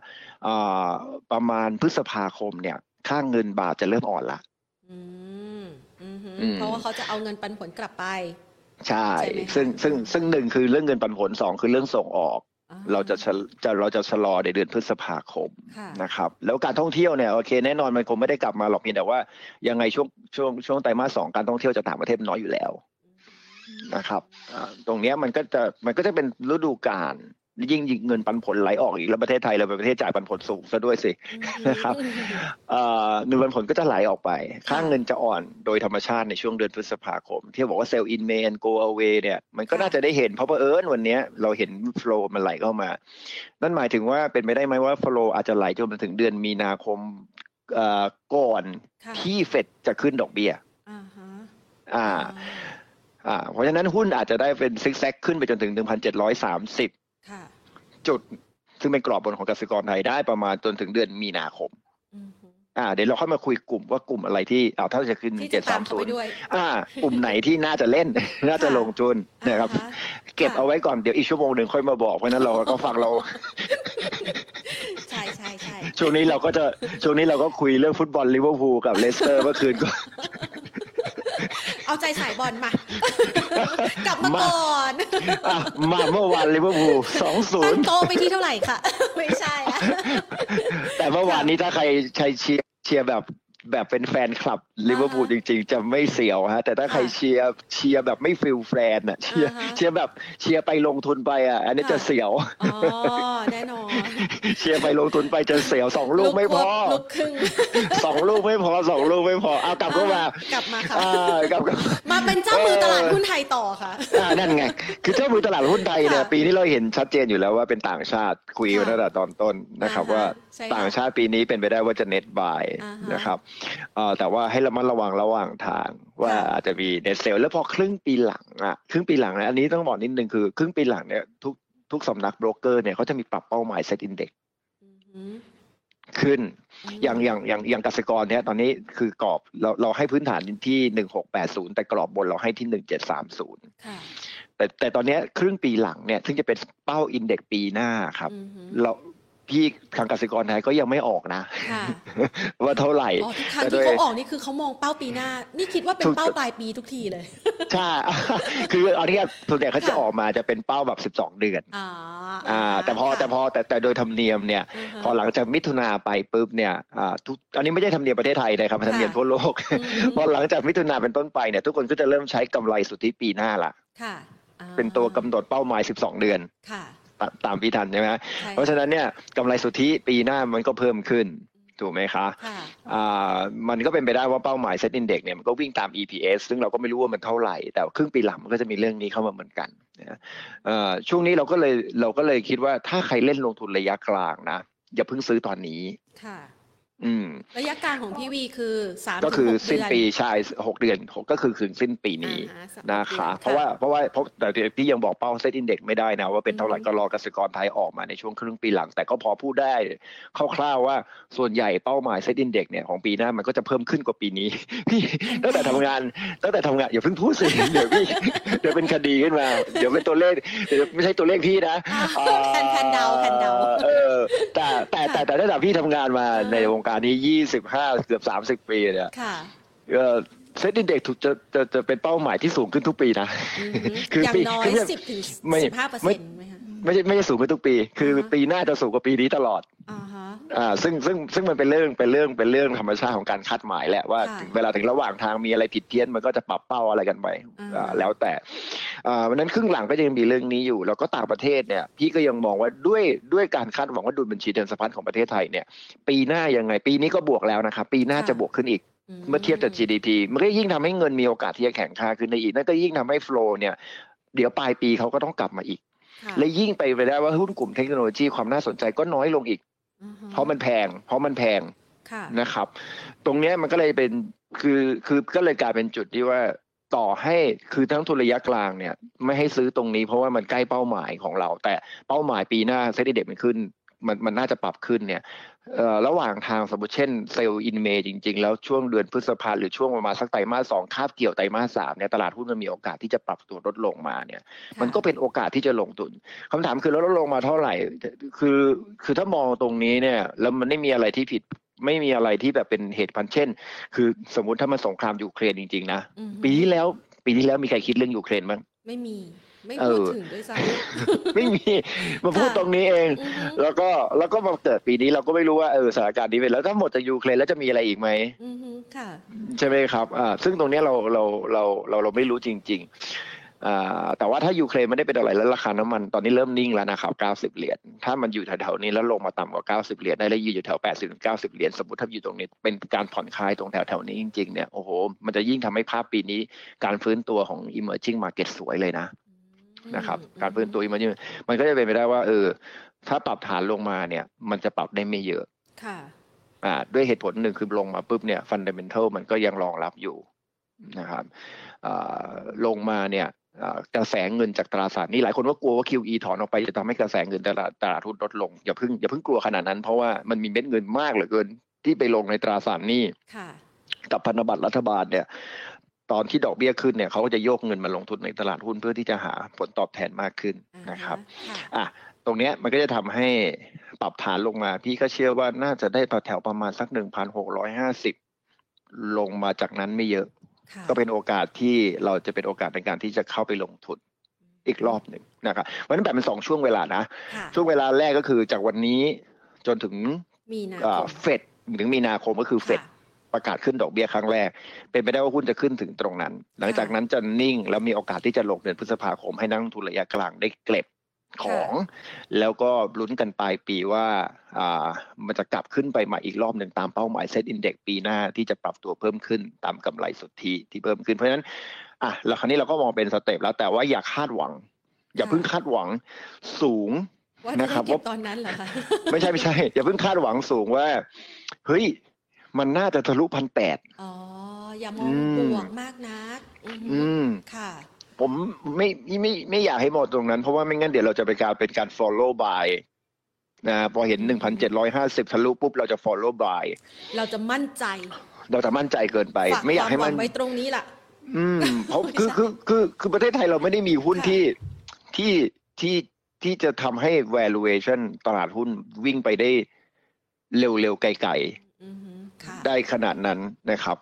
อ่าประมาณพฤษภาคมเนี่ยค่าเงินบาทจะเริ่มอ่อนละอืมอืมเพราะว่าเขาจะเอาเงินปันผลกลับไปใช่ซึ่งซึ่งซึ่งหนึ่งคือเรื่องเงินปันผลสองคือเรื่องส่งออกเราจะจะเราจะชะลอในเดือนพฤษภาคมนะครับแล้วการท่องเที่ยวเนี่ยโอเคแน่นอนมันคงไม่ได้กลับมาหรอกเพียงแต่ว่ายังไงช่วงช่วงช่วงไตรมาสสองการท่องเที่ยวจะต่างประเทศน้อยอยู่แล้วนะครับตรงนี้มันก็จะมันก็จะเป็นฤดูกาลยิ่งเงินปันผลไหลออกอีกแล้วประเทศไทยเราเป็นประเทศจ่ายปันผลสูงซะด้วยสินะครับเงินปันผลก็จะไหลออกไปค่าเงินจะอ่อนโดยธรรมชาติในช่วงเดือนพฤษภาคมที่บอกว่า sell in May and go away เนี่ยมันก็น่าจะได้เห็นเพราะว่าเอิร์นวันนี้เราเห็น flow มันไหลเข้ามานั่นหมายถึงว่าเป็นไปได้ไหมว่า flow อาจจะไหลจนไปถึงเดือนมีนาคมก่อนที่เฟดจะขึ้นดอกเบี้ยอ่าอ่าเพราะฉะนั้นหุ้นอาจจะได้เป็นซิกแซกขึ้นไปจนถึง หนึ่งพันเจ็ดร้อยสามสิบจุดซึ่งเป็นกรอบบนของกสิกรไทยได้ประมาณจนถึงเดือนมีนาคมอ่าเดี๋ยวเราค่อยมาคุยกลุ่มว่ากลุ่มอะไรที่เอาถ้าจะขึ้นเจ็ดสามศูนย์อ่ากลุ่มไหนที่น่าจะเล่นน่าจะลงทุนนะครับเก็บเอาไว้ก่อนเดี๋ยวอีกชั่วโมงนึงค่อยมาบอกเพราะนั้นเราก็ฟังเราใช่ๆๆช่วงนี้เราก็จะช่วงนี้เราก็คุยเรื่องฟุตบอลลิเวอร์พูลกับเลสเตอร์เมื่อคืนก็เอาใจสายบอลมากลับมาก่อนมาเมื่อวานลิเวอร์พูล สองศูนย์ ตั้งโตไปที่เท่าไหร่ค่ะไม่ใช่อ่ะแต่เมื่อวานนี้ถ้าใครใครเชียร์เชียร์แบบแบบเป็นแฟนคลับลิเวอร์พูลจริงๆจะไม่เสียวฮะแต่ถ้าใครเชียร์เชียร์แบบไม่ฟิลแฟนน่ะเชียร์เชียร์แบบเชียร์ไปลงทุนไปอ่ะอันนี้จะเสียวอ๋อแน่นอนเชียร์ไปลงทุนไปจะเสียวสองลูกไม่พอสองลูกไม่พอสองลูกไม่พอเอากลับเข้ามากลับมาค่ะอ่ากลับมาเป็นเจ้ามือตลาดหุ้นไทยต่อค่ะอ่านั่นไงคือเจ้ามือตลาดหุ้นไทยเนี่ยปีนี้เราเห็นชัดเจนอยู่แล้วว่าเป็นต่างชาติคุยกันตั้งแต่ตอนต้นนะครับว่าต่างชาติปีนี้เป็นไปได้ว่าจะเน็ตบายนะครับแต่ว่าให้ระมัดระวังระหว่างทางว่าอาจจะมีเน็ตเซลแล้วพอครึ่งปีหลังอ่ะครึ่งปีหลังนะอันนี้ต้องบอกนิดนึงคือครึ่งปีหลังเนี่ยทุกทุกสำนักโบรกเกอร์เนี่ยเขาจะมีปรับเป้าหมายเซ็ตอินเด็กซ์ขึ้นอย่างอย่างอย่างอย่างกสิกรเนี่ยตอนนี้คือกรอบเราเราให้พื้นฐานที่หนึ่งพันหกร้อยแปดสิบแต่กรอบบนเราให้ที่หนึ่งพันเจ็ดร้อยสามสิบแต่แต่ตอนนี้ครึ่งปีหลังเนี่ยซึ่งจะเป็นเป้าอินเด็กซ์ปีหน้าครับเราพี่ทางกสิกรไทยก็ยังไม่ออกนะว่าเท่าไหร่แต่ที่เขาออกนี่คือเขามองเป้าปีหน้านี่คิดว่าเป็นเป้าปลายปีทุกทีเลยใช่คืออันนี้ส่วนใหญ่เขาจะออกมาจะเป็นเป้าแบบสิบสองเดือนอ่าแต่พอแต่พอแต่แต่โดยธรรมเนียมเนี่ยพอหลังจากมิถุนาไปปุ๊บเนี่ยอ่าทุกอันนี้ไม่ใช่ธรรมเนียมประเทศไทยนะครับธรรมเนียมทั่วโลกพอหลังจากมิถุนาเป็นต้นไปเนี่ยทุกคนก็จะเริ่มใช้กำไรสุทธิปีหน้าละเป็นตัวกำหนดเป้าหมายสิบสองเดือนตามพี่ทันใช่ไหมเพราะฉะนั้นเนี่ยกำไรสุทธิปีหน้ามันก็เพิ่มขึ้นถูกไหมคะอ่ามันก็เป็นไปได้ว่าเป้าหมายเซ็ตอินเด็กซ์เนี่ยมันก็วิ่งตาม อี พี เอส ซึ่งเราก็ไม่รู้ว่ามันเท่าไหร่แต่ครึ่งปีหลังมันก็จะมีเรื่องนี้เข้ามาเหมือนกันนะอ่าช่วงนี้เราก็เลยเราก็เลยคิดว่าถ้าใครเล่นลงทุนระยะกลางนะอย่าเพิ่งซื้อตอนนี้ค่ะอืมระยะกลางของพี่วีคือสามก็คือสิ้นปีใช่หกเดือนก็คือคืนสิ้นปีนี้นะคะเพราะว่าเพราะว่าเพราะแต่พี่ยังบอกเป้าเซ็ตอินเด็กซ์ไม่ได้นะว่าเป็นเท่าไหร่ก็รอกสิกรไทยออกมาในช่วงครึ่งปีหลังแต่ก็พอพูดได้คร่าวๆว่าส่วนใหญ่เป้าหมายเซ็ตอินเด็กซ์เนี่ยของปีหน้ามันก็จะเพิ่มขึ้นกว่าปีนี้พี่ตั้งแต่ทำงานตั้งแต่ทำงานอย่าเพิ่งพูดสิเดี๋ยวพี่เดี๋ยวเป็นคดีขึ้นมาเดี๋ยวเป็นตัวเลขเดี๋ยวไม่ใช่ตัวเลขพี่นะแผ่นแผ่นดาวแผ่นดาวเออแต่แต่แต่แต่ตั้งแต่พี่ทำงานมาในวงการนี้ยี่สิบห้าเกือบสามสิบปีเนี่ยค่ะเอ่อเซ็ตอินเด็กซ์จะจะจะเป็นเป้าหมายที่สูงขึ้นทุกปีนะคือปีอย่างน้อย สิบถึงสิบห้าเปอร์เซ็นต์ มั้ยฮะไม่ใช่ไม่ใช่สูงขึ้นทุกปีคือปีหน้าจะสูงกว่าปีนี้ตลอดอ่าฮะอ่าซึ่งซึ่งซึ่งมันเป็นเรื่องเป็นเรื่องเป็นเรื่องธรรมชาติของการคาดหมายแหละว่าถึงเวลาถึงระหว่างทางมีอะไรผิดเพี้ยนมันก็จะปรับเป้าอะไรกันไปอ่าแล้วแต่อ่าวันนั้นครึ่งหลังก็ยังมีเรื่องนี้อยู่แล้วก็ต่างประเทศเนี่ยพี่ก็ยังมองว่าด้วยด้วยการคาดหวังว่าดุลบัญชีเดินสะพัดของประเทศไทยเนี่ยปีหน้ายังไงปีนี้ก็บวกแล้วนะครับปีหน้าจะบวกขึ้นอีกเมื่อเทียบกับ จี ดี พี มันก็ยิ่งทำให้เงินมีโอกาสที่จะแข็งค่าขึ้นได้อีกนั่นก็ยิ่งทำให้โฟลว์เนี่ยเดี๋ยวปลายปีเขาก็ต้องกลับมาอีกและยิ่งไปไปได้ว่าหุ้นกลุ่มเทคโนโลยีความน่าสนใจก็น้อยลงอีกเพราะมันแพงเพราะมันแพง นะครับตรงนี้มันก็เลยเป็นคือคือก็เลยกลายเป็นจุดที่ว่าต่อให้คือทั้งทุนระยะกลางเนี่ยไม่ให้ซื้อตรงนี้เพราะว่ามันใกล้เป้าหมายของเราแต่เป้าหมายปีหน้าเซ็นดิเดตมันขึ้นมันมันน่าจะปรับขึ้นเนี่ยเอ่อระหว่างทางสมมุติเช่นเซลล์อินเมย์จริงๆแล้วช่วงเดือนพฤษภาคมหรือช่วงประมาณสักไตรมาสสองคาบเกี่ยวไตรมาสสามเนี่ยตลาดหุ้นมันมีโอกาสที่จะปรับตัวลดลงมาเนี่ยมันก็เป็นโอกาสที่จะลงทุนคำถามคือลดลงมาเท่าไหร่คือคือถ้ามองตรงนี้เนี่ยแล้วมันไม่มีอะไรที่ผิดไม่มีอะไรที่แบบเป็นเหตุพันเช่นคือสมมุติถ้ามันสงครามยูเครนจริงๆนะปีที่แล้วปีที่แล้วมีใครคิดเรื่องยูเครนบ้างไม่มีไม่พูดถึงด้วยซ้ำไม่มีมาพูดตรงนี้เองแล้วก็แล้วก็มาเกิดปีนี้เราก็ไม่รู้ว่าเออสถานการณ์นี้เป็นแล้วถ้าหมดจากยูเครนแล้วจะมีอะไรอีกไหมค่ะใช่ไหมครับอ่าซึ่งตรงนี้เราเราเราเราเราไม่รู้จริงๆอ่าแต่ว่าถ้ายูเครนไม่ได้เป็นอะไรแล้วราคาน้ำมันตอนนี้เริ่มนิ่งแล้วนะครับเก้าสิบเหรียญถ้ามันอยู่แถวๆนี้แล้วลงมาต่ำกว่าเก้าสิบเหรียญได้แล้วยืนอยู่แถว แปดสิบถึงเก้าสิบเหรียญสมมติถ้าอยู่ตรงนี้เป็นการผ่อนคลายตรงแถวๆนี้จริงๆเนี่ยโอ้โหมันจะยิ่งทำให้ภาพปีนี้การฟื้นตัวของ emerging market สวยเลยนะนะครับการฟื้นตัวมันมันก็จะเป็นไปได้ว่าเออถ้าปรับฐานลงมาเนี่ยมันจะปรับได้ไม่เยอะค่ะอ่าด้วยเหตุผลหนึ่งคือลงมาปุ๊บเนี่ยฟันดาเมนทัลมันก็ยังรองรับอยู่นะครับอ่าลงมาเนี่ยกระแสเงินจากตราสารนี่หลายคนก็กลัวว่า คิว อี ถอนออกไปจะทำให้กระแสเงินตลาดตลาดหุ้นลดลงอย่าเพิ่งอย่าเพิ่งกลัวขนาดนั้นเพราะว่ามันมีเม็ดเงินมากเหลือเกินที่ไปลงในตราสารนี่ค่ะกับพันธบัตรรัฐบาลเนี่ยตอนที่ดอกเบี้ยขึ้นเนี่ยเขาก็จะโยกเงินมาลงทุนในตลาดหุ้นเพื่อที่จะหาผลตอบแทนมากขึ้นนะครับอ่ะตรงเนี้ยมันก็จะทำให้ปรับฐานลงมาพี่ก็เชื่อว่าน่าจะได้แถวประมาณสัก หนึ่งพันหกร้อยห้าสิบ ลงมาจากนั้นไม่เยอะก็เป็นโอกาสที่เราจะเป็นโอกาสในการที่จะเข้าไปลงทุนอีกรอบหนึ่งนะครับเพราะฉะนั้นแบบเป็นสองช่วงเวลานะช่วงเวลาแรกก็คือจากวันนี้จนถึงเฟดถึงมีนาคมก็คือเฟดประกาศขึ้นดอกเบี้ยครั้งแรกเป็นไปได้ว่าหุ้นจะขึ้นถึงตรงนั้นหลังจากนั้นจะนิ่งแล้วมีโอกาสที่จะลงเดือนพฤษภาคมให้นักลงทุนระยะกลางได้เก็บของแล้วก็ลุ้นกันปลายปีว่าอ่ามันจะกลับขึ้นไปใหม่อีกรอบหนึ่งตามเป้าหมายเซ็ตอินเด็กซ์ปีหน้าที่จะปรับตัวเพิ่มขึ้นตามกำไรสุทธิที่เพิ่มขึ้นเพราะฉะนั้นอ่ะแล้วคราวนี้เราก็มองเป็นสเต็ปแล้วแต่ว่าอย่าคาดหวังอย่าเพิ่งคาดหวังสูงนะครับว่าตอนนั้นเหรอคะไม่ใช่ไม่ใช่อย่าเพิ่งคาดหวังสูงว่าเฮ้ยมันน่าจะทะลุ หนึ่งพันแปดร้อย อ๋ออย่ามองบวกมากนักอืมค่ะผมไม่ไม่ไม่อยากให้มองตรงนั้นเพราะว่าไม่งั้นเดี๋ยวเราจะไปการเป็นการ follow buy นะพอเห็น หนึ่งพันเจ็ดร้อยห้าสิบ ทะลุปุ๊บเราจะ follow buy เราจะมั่นใจเราจะมั่นใจเกินไปไม่อยากให้มันไว้ตรงนี้ล่ะอืมเพราะคือคือคือคือประเทศไทยเราไม่ได้มีหุ้นที่ที่ที่ที่จะทำให้ valuation ตลาดหุ้นวิ่งไปได้เร็วๆไกลๆได้ขนาดนั้นนะครับ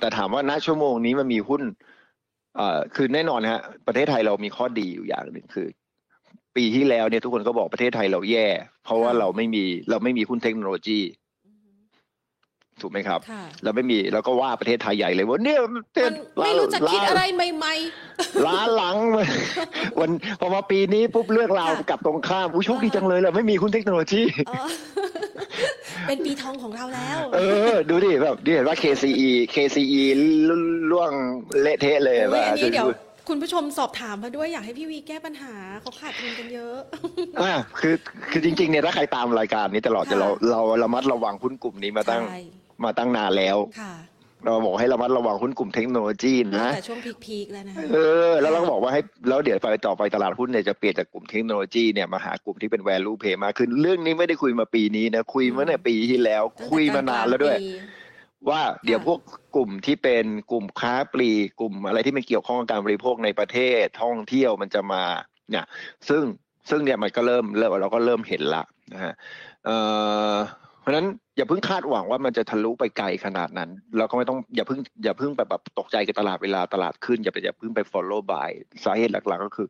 แต่ถามว่าณชั่วโมงนี้มันมีหุ้นคือแน่นอนฮะประเทศไทยเรามีข้อดีอยู่อย่างหนึ่งคือปีที่แล้วเนี่ยทุกคนก็บอกประเทศไทยเราแย่เพราะว่าเราไม่มีเราไม่มีหุ้นเทคโนโลยีถูกไหมครับเราไม่มีเราก็ว่าประเทศไทยใหญ่เลยว่าเนี่ยไม่รู้จะคิดอะไรใหม่ๆล้าหลังวันพอมาปีนี้ปุ๊บเลือกเรากลับตรงข้ามผู้โชคดีจังเลยเราไม่มีหุ้นเทคโนโลยีเป็นปีทองของเราแล้วเออดูดิแบบดิเห็นว่า เค ซี อี เค ซี อี ล่วงเละเทะเลยว่าอันนี้เดี๋ยวคุณผู้ชมสอบถามมาด้วยอยากให้พี่วีแก้ปัญหาเขาขาดทุนกันเยอะอ่าคือคือจริงๆเนี่ยถ้าใครตามรายการนี้ตลอดจะเราเราระมัดระวังหุ้นกลุ่มนี้มาตั้งมาตั้งนานแล้วเราบอกให้ระมัดระวังหุ้นกลุ่มเทคโนโลยีนะแต่ช่วงพีคๆแล้วนะเออแล้วเราก็บอกว่าให้แล้วเดี๋ยวไปต่อไปตลาดหุ้นเนี่ยจะเปลี่ยนจากกลุ่มเทคโนโลยีเนี่ยมาหากลุ่มที่เป็น value play มากขึ้นเรื่องนี้ไม่ได้คุยมาปีนี้นะคุยมาเนี่ยปีที่แล้วคุยมานานแล้วด้วยว่าเดี๋ยวพวกกลุ่มที่เป็นกลุ่มค้าปลีกกลุ่มอะไรที่มันเกี่ยวข้องกับการบริโภคในประเทศท่องเที่ยวมันจะมาเนี่ยซึ่งซึ่งเนี่ยมันก็เริ่มเราก็เริ่มเห็นละนะฮะเอ่อเพราะนั้นอย่าเพิ่งคาดหวังว่ามันจะทะลุไปไกลขนาดนั้นเราก็ไม่ต้องอย่าเพิ่งอย่าเพิ่งไปแบบตกใจกับตลาดเวลาตลาดขึ้นอย่าไปอย่าเพิ่งไป follow buy สาเหตุหลักๆก็คือ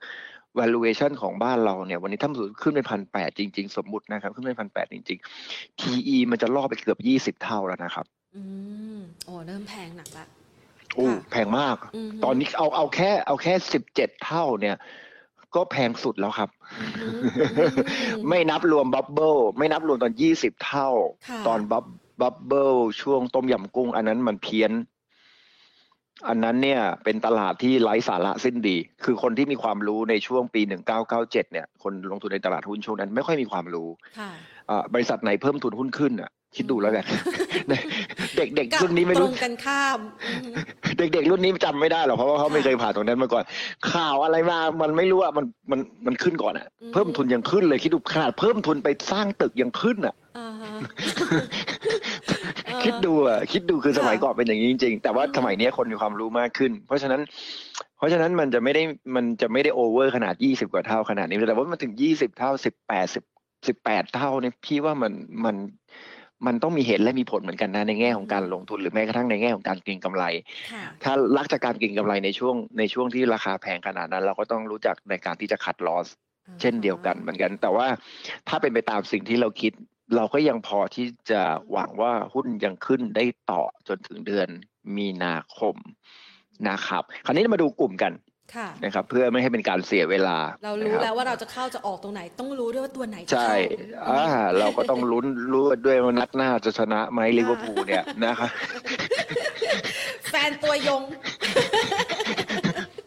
valuation ของบ้านเราเนี่ยวันนี้ถ้าสูงขึ้นไป หนึ่งพันแปดร้อย จริงๆสมมุตินะครับขึ้นไป หนึ่งพันแปดร้อย จริงๆ พี อี มันจะล่อไปเกือบยี่สิบเท่าแล้วนะครับอืมโอ้เริ่มแพงหนักละโอ้แพงมากตอนนี้เอาเอาแค่เอาแค่สิบเจ็ดเท่าเนี่ยก็แพงสุดแล้วครับไม่นับรวมบับเบิ้ลไม่นับรวมตอนยี่สิบเท่าตอนบับบับเบิ้ลช่วงต้มยำกุ้งอันนั้นมันเพี้ยนอันนั้นเนี่ยเป็นตลาดที่ไร้สาระสิ้นดีคือคนที่มีความรู้ในช่วงปีหนึ่งพันเก้าร้อยเก้าสิบเจ็ดเนี่ยคนลงทุนในตลาดหุ้นช่วงนั้นไม่ค่อยมีความรู้บริษัทไหนเพิ่มทุนหุ้นขึ้นอ่ะ คิดดูแล้วกันเด็กๆรุ่นนี้ไม่รู้ตรงกันข้ามเด็กๆรุ่นนี้จำไม่ได้หรอกเพราะว่าเขาไม่เคยผ่านตรงนั้นมาก่อนข่าวอะไรมามันไม่รู้อ่ะมันมันมันขึ้นก่อนอ่ะเพิ่มทุนยังขึ้นเลยคิดดูขนาดเพิ่มทุนไปสร้างตึกยังขึ้นอ่ะคิดดูอ่ะคิดดูคือสมัยก่อนเป็นอย่างนี้จริงๆแต่ว่าสมัยนี้คนมีความรู้มากขึ้นเพราะฉะนั้นเพราะฉะนั้นมันจะไม่ได้มันจะไม่ได้โอเวอร์ขนาดยี่สิบกว่าเท่าขนาดนี้แต่ว่ามันถึงยี่สิบเท่าสิบแปด สิบแปดเท่าเนี่ยพี่ว่ามันมันมันต้องมีเหตุและมีผลเหมือนกันนะในแง่ของการลงทุนหรือแม้กระทั่งในแง่ของการเก็งกำไรถ้ารักจากการเก็งกำไรในช่วงในช่วงที่ราคาแพงขนาดนั้นเราก็ต้องรู้จักในการที่จะคัทลอสเช่นเดียวกันเหมือนกันแต่ว่าถ้าเป็นไปตามสิ่งที่เราคิดเราก็ยังพอที่จะหวังว่าหุ้นยังขึ้นได้ต่อจนถึงเดือนมีนาคมนะครับคราวนี้มาดูกลุ่มกันนะครับเพื่อไม่ให้เป็นการเสียเวลาเรารู้แล้วว่าเราจะเข้าจะออกตรงไหนต้องรู้ด้วยว่าตัวไหนใช่อ่าเราก็ต้องลุ้นรู้ด้วยว่านัดหน้าจะชนะไหมลิเวอร์พูลเนี่ยนะคะแฟนตัวยง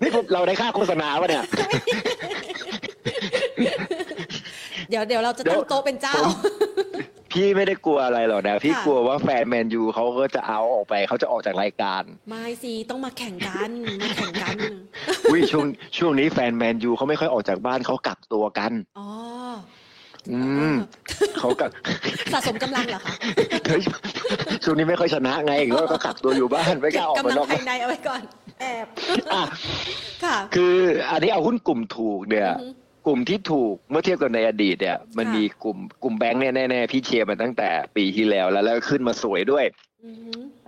นี่พวกเราได้ค่าโฆษณาป่ะเนี่ยเดี๋ยวเดี๋ยวเราจะตั้งโต๊ะเป็นเจ้าพี่ไม่ได้กลัวอะไรหรอกนะพี่กลัวว่าแฟนแมนยูเขาก็จะเอาออกไปเขาจะออกจากรายการไม่สิต้องมาแข่งกันมาแข่งกันอุ้ยช่วงช่วงนี้แฟนแมนยูเขาไม่ค่อยออกจากบ้านเขากักตัวกันอ๋ออืมเขากักสะสมกำลังเหรอคะช่วงนี้ไม่ค่อยชนะไงแล้วก็กักตัวอยู่บ้านไม่กล้าออกมานอกภายในเอาไว้ก่อนแอบค่ะคืออันนี้เอาหุ้นกลุ่มถูกเนี่ยกลุ่มที่ถูกเมื่อเทียบกับในอดีตเนี่ยมันมีกลุ่มกลุ่มแบงค์เนี่ยแน่ๆพี่เชียร์มาตั้งแต่ปีที่แล้วแล้วแล้วขึ้นมาสวยด้วย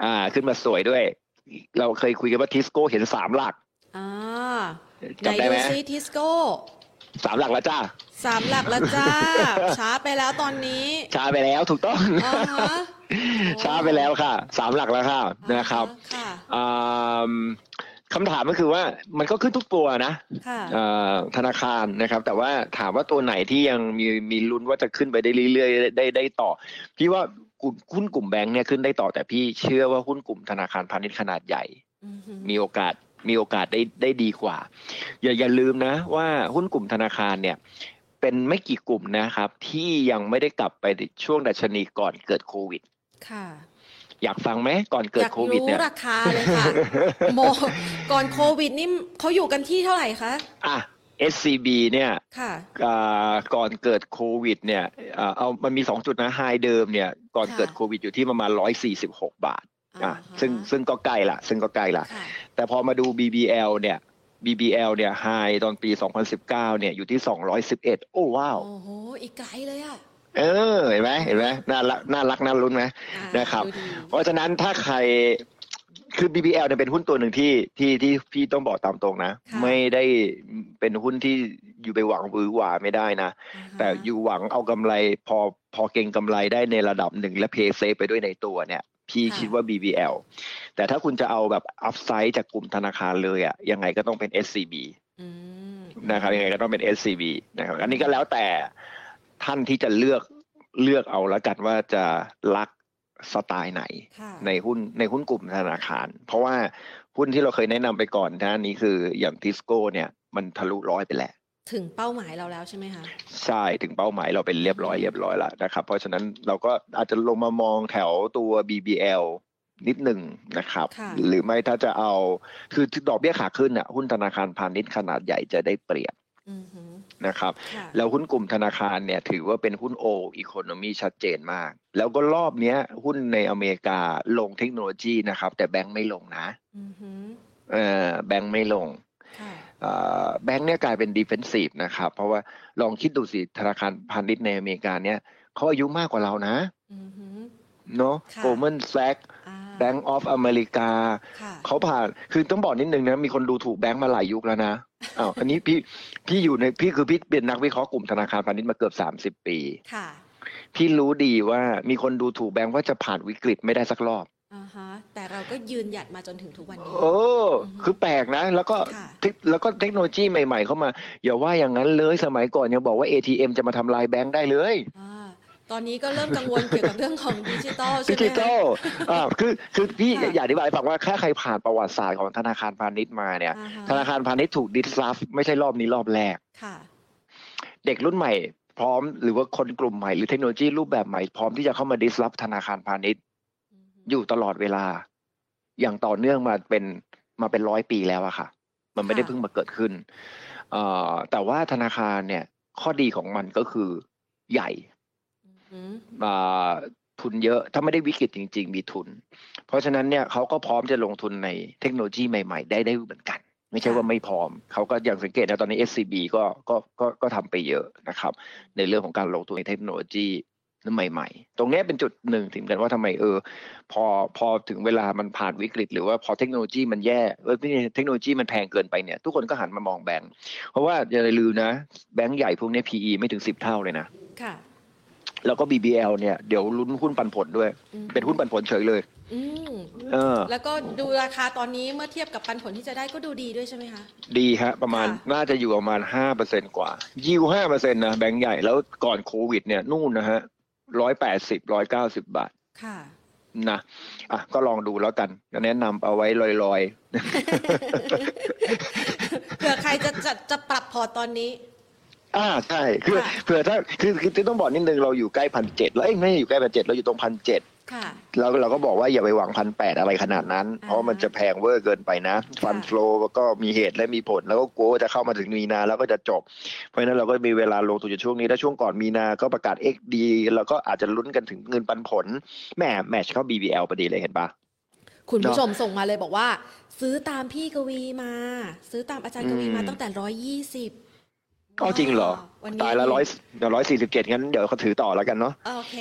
อ่าขึ้นมาสวยด้วยเราเคยคุยกันว่าทิสโก้เห็นสามหลักอ่าจำได้ไหมทิสโก้สามหลักแล้วจ้าสามหลักแล้วจ้าช้าไปแล้วตอนนี้ช้าไปแล้วถูกต้องช้าไปแล้วค่ะสามหลักแล้วค่ะนะครับอ่าคำถามก็คือว่ามันก็ขึ้นทุกตัวนะธนาคารนะครับแต่ว่าถามว่าตัวไหนที่ยังมีมีลุ้นว่าจะขึ้นไปได้เรื่อยๆได้ได้ต่อพี่ว่าหุ้นกลุ่มแบงค์เนี่ยขึ้นได้ต่อแต่พี่เชื่อว่าหุ้นกลุ่มธนาคารพาณิชย์ขนาดใหญ่มีโอกาสมีโอกาสได้ได้ดีกว่าอย่าอย่าลืมนะว่าหุ้นกลุ่มธนาคารเนี่ยเป็นไม่กี่กลุ่มนะครับที่ยังไม่ได้กลับไปช่วงดัชนีก่อนเกิดโควิดค่ะอยากฟังไหมก่อนเกิดโควิดเนี่ยอยากรู้ราคาเลยค่ะโมก่อนโควิดนี่เขาอยู่กันที่เท่าไหร่คะอ่ะ เอส ซี บี เนี่ยค่ะก่อนเกิดโควิดเนี่ยเอามันมีสองจุดนะไฮเดิมเนี่ยก่อนเกิดโควิดอยู่ที่ประมาณหนึ่งร้อยสี่สิบหกบาทอ่ะซึ่งซึ่งก็ใกล้ละซึ่งก็ใกล้ละแต่พอมาดู บี บี แอล เนี่ย บี บี แอล เนี่ยไฮตอนปีสองพันสิบเก้าเนี่ยอยู่ที่สองร้อยสิบเอ็ดโอ้ว้าวโอ้โหอีกไกลเลยอ่ะเออเห็นไหมเห็นไหมน่ารักน่ารักน่าลุ้นไหมนะครับเพราะฉะนั้นถ้าใครคือ บี บี แอล เนี่ยเป็นหุ้นตัวหนึ่งที่ที่ที่พี่ต้องบอกตามตรงนะไม่ได้เป็นหุ้นที่อยู่ไปหวังวือหวาไม่ได้นะแต่อยู่หวังเอากำไรพอพอเก่งกำไรได้ในระดับหนึ่งและเพย์เซฟไปด้วยในตัวเนี่ยพี่คิดว่า บี บี แอล แต่ถ้าคุณจะเอาแบบอัพไซด์จากกลุ่มธนาคารเลยอ่ะยังไงก็ต้องเป็น เอส ซี บี นะครับยังไงก็ต้องเป็น เอส ซี บี นะครับอันนี้ก็แล้วแต่ท่านที่จะเลือกเลือกเอาละกันว่าจะรักสไตล์ไหนในหุ้นในหุ้นกลุ่มธนาคารเพราะว่าหุ้นที่เราเคยแนะนำไปก่อนท่านี้คืออย่างทิสโก้เนี่ยมันทะลุร้อยไปแล้วถึงเป้าหมายเราแล้วใช่ไหมคะใช่ถึงเป้าหมายเราเป็นเรียบร้อยเรียบร้อยแล้วนะครับเพราะฉะนั้นเราก็อาจจะลงมามองแถวตัว บี บี แอล นิดหนึ่งนะครับหรือไม่ถ้าจะเอาคือดอกเบี้ยขาขึ้นอ่ะหุ้นธนาคารพาณิชย์ขนาดใหญ่จะได้เปรียบนะครับแล้วหุ้นกลุ่มธนาคารเนี่ยถือว่าเป็นหุ้นโออีโคโนมีชัดเจนมากแล้วก็รอบเนี้ยหุ้นในอเมริกาลงเทคโนโลยีนะครับแต่แบงค์ไม่ลงนะเออแบงค์ไม่ลงแบงค์เนี่ยกลายเป็นดิเฟนซีฟนะครับเพราะว่าลองคิดดูสิธนาคารพาณิชย์ในอเมริกาเนี่ยเขาอายุมากกว่าเรานะเนาะโกลแมนแซคแบงก์ออฟอเมริกาเขาผ่านคือต้องบอกนิดนึงนะมีคนดูถูกแบงก์มาหลายยุคแล้วนะอ้าวอันนี้พี่พี่อยู่ในพี่คือพี่เป็นนักวิเคราะห์กลุ่มธนาคารพาณิชย์มาเกือบสามสิบปีพี่รู้ดีว่ามีคนดูถูกแบงก์ว่าจะผ่านวิกฤตไม่ได้สักรอบอ่าฮะแต่เราก็ยืนหยัดมาจนถึงทุกวันนี้โอ้คือแปลกนะแล้วก็แล้วก็เทคโนโลยีใหม่ๆเข้ามาอย่าว่าอย่างนั้นเลยสมัยก่อนยังบอกว่า เอ ที เอ็ม จะมาทำลายแบงก์ได้เลยตอนนี้ก็เริ่มกังวลเกี่ยวกับเรื่องของดิจิตอลใช่ไหมดิจิตอลอ่าคือคือพี่อยากอธิบายให้ฟังว่าแค่ใครผ่านประวัติศาสตร์ของธนาคารพาณิชย์มาเนี่ยธนาคารพาณิชย์ถูกดิสรัฟไม่ใช่รอบนี้รอบแรกค่ะเด็กรุ่นใหม่ พร้อมหรือว่าคนกลุ่มใหม่หรือเทคโนโลยีรูปแบบใหม่พร้อมที่จะเข้ามา disrupt ธนาคารพาณิชย์อยู่ตลอดเวลาอย่างต่อเนื่องมาเป็นมาเป็นร้อยปีแล้วอะค่ะมันไม่ได้เพิ่งมาเกิดขึ้นแต่ว่าธนาคารเนี่ยข้อดีของมันก็คือใหญ่ทุนเยอะถ้าไม่ได้วิกฤตจริงๆมีทุนเพราะฉะนั้นเนี่ยเขาก็พร้อมจะลงทุนในเทคโนโลยีใหม่ๆได้ได้เหมือนกันไม่ใช่ว่าไม่พร้อมเขาก็อย่างสังเกตนะตอนนี้ เอส ซี บี ก็ก็ก็ก็ทำไปเยอะนะครับในเรื่องของการลงทุนในเทคโนโลยีใหม่ๆตรงนี้เป็นจุดหนึ่งถึงกันว่าทำไมเออพอพอถึงเวลามันผ่านวิกฤตหรือว่าพอเทคโนโลยีมันแย่เออเทคโนโลยีมันแพงเกินไปเนี่ยทุกคนก็หันมามองแบงค์เพราะว่าอย่าลืมนะแบงค์ใหญ่พวกนี้ พี อี ไม่ถึงสิบเท่าเลยนะค่ะแล้วก็ บี บี แอล เนี่ยเดี๋ยวลุ้นหุ้นปันผลด้วยเป็นหุ้นปันผลเฉยเลยอืมเออแล้วก็ดูราคาตอนนี้เมื่อเทียบกับปันผลที่จะได้ก็ดูดีด้วยใช่ไหมคะดีฮะประมาณน่าจะอยู่ประมาณ ห้าเปอร์เซ็นต์ กว่ายิว ห้าเปอร์เซ็นต์ นะแบงค์ใหญ่แล้วก่อนโควิดเนี่ยนู่นนะฮะหนึ่งร้อยแปดสิบ หนึ่งร้อยเก้าสิบบาทค่ะนะอ่ะก็ลองดูแล้วกันแนะนำเอาไว้ลอยๆเผื่อใครจะจะจะปรับพอตอนนี้อ่าใช่คือเผื่อถ้าคือคือต้องบอกนิดนึงเราอยู่ใกล้พันเจ็ดแล้วเอ้ยไม่อยู่ใกล้พันเจ็ดเราอยู่ตรงพันเจ็ดค่ะเราเราก็บอกว่าอย่าไปหวังพันแปดอะไรขนาดนั้นเพราะมันจะแพงเวอร์เกินไปนะฟันโฟลก็มีเหตุและมีผลแล้วก็กลัวจะเข้ามาถึงมีนาแล้วก็จะจบเพราะฉะนั้นเราก็มีเวลาลงทุนอยู่ช่วงนี้ถ้าช่วงก่อนมีนาก็ประกาศ เอ็กซ์ ดี แล้วก็อาจจะลุ้นกันถึงเงินปันผลแหมแมชเข้า บี บี แอล พอดีเลยเห็นปะคุณผู้ชมส่งมาเลยบอกว่าซื้อตามพี่กวีมาซื้อตามอาจารย์กวีมาตั้งแต่หนึ่งร้อยยี่สิบก็จริงเหรอตายละร้อยเดี๋ยวร้อยสี่สิบเจ็ดงั้นเดี๋ยวเขาถือต่อแล้วกันเนาะโอเค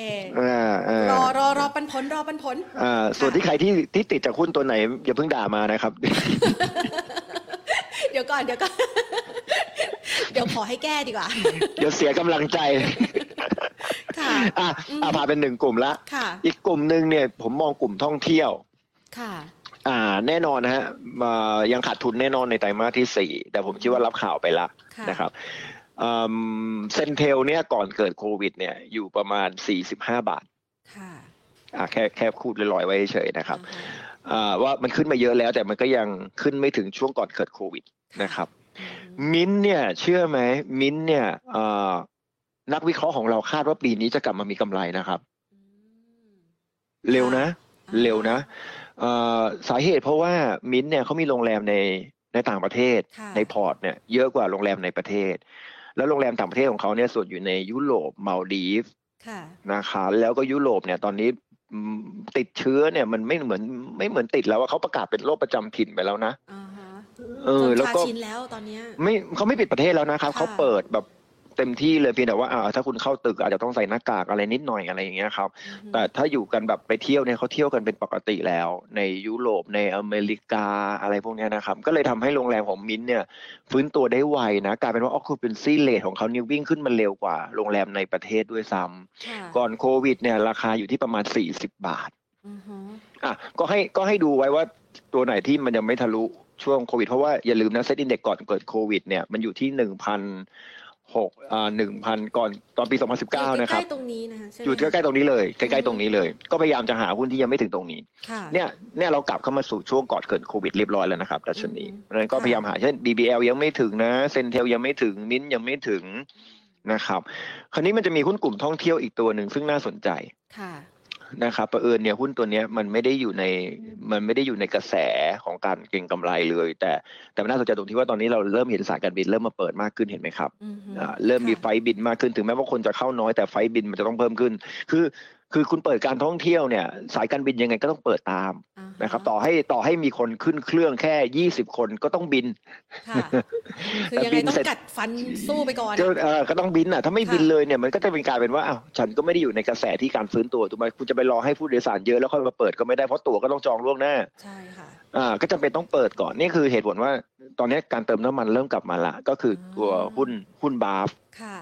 รอรอรอปันผลรอปันผลอ่าส่วนที่ใครที่ที่ติดจากหุ้นตัวไหนอย่าเพิ่งด่ามานะครับเดี๋ยวก่อนเดี๋ยวก่อนเดี๋ยวขอให้แก้ดีกว่าเดี๋ยวเสียกำลังใจค่ะอ่ะอ่ะพาเป็นหนึ่งกลุ่มละอีกกลุ่มนึงเนี่ยผมมองกลุ่มท่องเที่ยวค่ะอ่าแน่นอนนะฮะยังขาดทุนแน่นอนในไตรมาสที่สี่แต่ผมคิดว่ารับข่าวไปละนะครับเซนเทลเนี่ยก่อนเกิดโควิดเนี่ยอยู่ประมาณสี่สิบห้าบาทค่ะอ่าแค่แค่คูดลอยๆไว้เฉยๆนะครับอ่าว่ามันขึ้นมาเยอะแล้วแต่มันก็ยังขึ้นไม่ถึงช่วงก่อนเกิดโควิดนะครับมิ้นเนี่ยเชื่อไหมมิ้นเนี่ยอ่านักวิเคราะห์ของเราคาดว่าปีนี้จะกลับมามีกำไรนะครับเร็วนะเร็วนะสาเหตุเพราะว่ามิ้นเนี่ยเขามีโรงแรมในในต่างประเทศในพอร์ตเนี่ยเยอะกว่าโรงแรมในประเทศแล้วโรงแรมต่างประเทศของเขาเนี่ยส่วนอยู่ในยุโรปมัลดีฟนะคะแล้วก็ยุโรปเนี่ยตอนนี้ติดเชื้อเนี่ยมันไม่เหมือนไม่เหมือนติดแล้วว่าเขาประกาศเป็นโรคประจำถิ่นไปแล้วนะเออแล้วก็ชินแล้วตอนนี้ไม่เขาไม่ปิดประเทศแล้วนะครับเขาเปิดแบบเต็มที่เลยเพียงแต่ว่าถ้าคุณเข้าตึกอาจจะต้องใส่หน้ากากอะไรนิดหน่อยอะไรอย่างเงี้ยครับแต่ถ้าอยู่กันแบบไปเที่ยวเนี่ยเขาเที่ยวกันเป็นปกติแล้วในยุโรปในอเมริกาอะไรพวกนี้นะครับก็เลยทำให้โรงแรมของมิ้นเนี่ยฟื้นตัวได้ไวนะกลายเป็นว่า occupancy rate ของเขาเนี่ยวิ่งขึ้นมาเร็วกว่าโรงแรมในประเทศด้วยซ้ำก่อนโควิดเนี่ยราคาอยู่ที่ประมาณสี่สิบบาทอ่ะก็ให้ก็ให้ดูไว้ว่าตัวไหนที่มันยังไม่ทะลุช่วงโควิดเพราะว่าอย่าลืมนะเซตอินเด็กซ์ก่อนเกิดโควิดเนี่ยมันอยู่ที่หนึ่งพันหกอ่าหนึ่งพันก่อนตอนปีสองพันสิบเก้านะครับอยู่ใกล้ตรงนี้นะคะอยู่ใกล้ตรงนี้เลยใกล้ๆตรงนี้เลยก็พยายามจะหาหุ้นที่ยังไม่ถึงตรงนี้เนี่ยเนี่ยเรากลับเข้ามาสู่ช่วงก่อนเกิดโควิดเรียบร้อยแล้วนะครับดัชนีเพราะฉะนั้นก็พยายามหาเช่น บี บี แอล ยังไม่ถึงนะ Centel ยังไม่ถึง Mint ยังไม่ถึงนะครับคราวนี้มันจะมีหุ้นกลุ่มท่องเที่ยวอีกตัวหนึ่งซึ่งน่าสนใจนะครับประเอิญเนี่ยหุ้นตัวนี้มันไม่ได้อยู่ในมันไม่ได้อยู่ในกระแสของการเก็งกำไรเลยแต่แต่มันน่าสนใจตรงที่ว่าตอนนี้เราเริ่มเห็นสายการบินเริ่มมาเปิดมากขึ้นเห็นไหมครับเริ่มมีไฟบินมากขึ้นถึงแม้ว่าคนจะเข้าน้อยแต่ไฟบินมันจะต้องเพิ่มขึ้นคือคือคุณเปิดการท่องเที่ยวเนี่ยสายการบินยังไงก็ต้องเปิดตามนะครับต่อให้ต่อให้มีคนขึ้นเครื่องแค่ยี่สิบคนก็ต้องบินคือยังไงต้องกัดฟันสู้ไปก่อนก็ต้องบินอ่ะถ้าไม่บินเลยเนี่ยมันก็จะเป็นกลายเป็นว่าอ้าวฉันก็ไม่ได้อยู่ในกระแสที่การฟื้นตัวถูกไหมคุณจะไปรอให้ผู้โดยสารเยอะแล้วค่อยมาเปิดก็ไม่ได้เพราะตั๋วก็ต้องจองล่วงหน้าใช่ค่ะอ่าก็จำเป็นต้องเปิดก่อนนี่คือเหตุผลว่าตอนนี้การเติมน้ำมันเริ่มกลับมาละก็คือตัวหุ้นหุ้น บี เอ เอฟ ค่ะ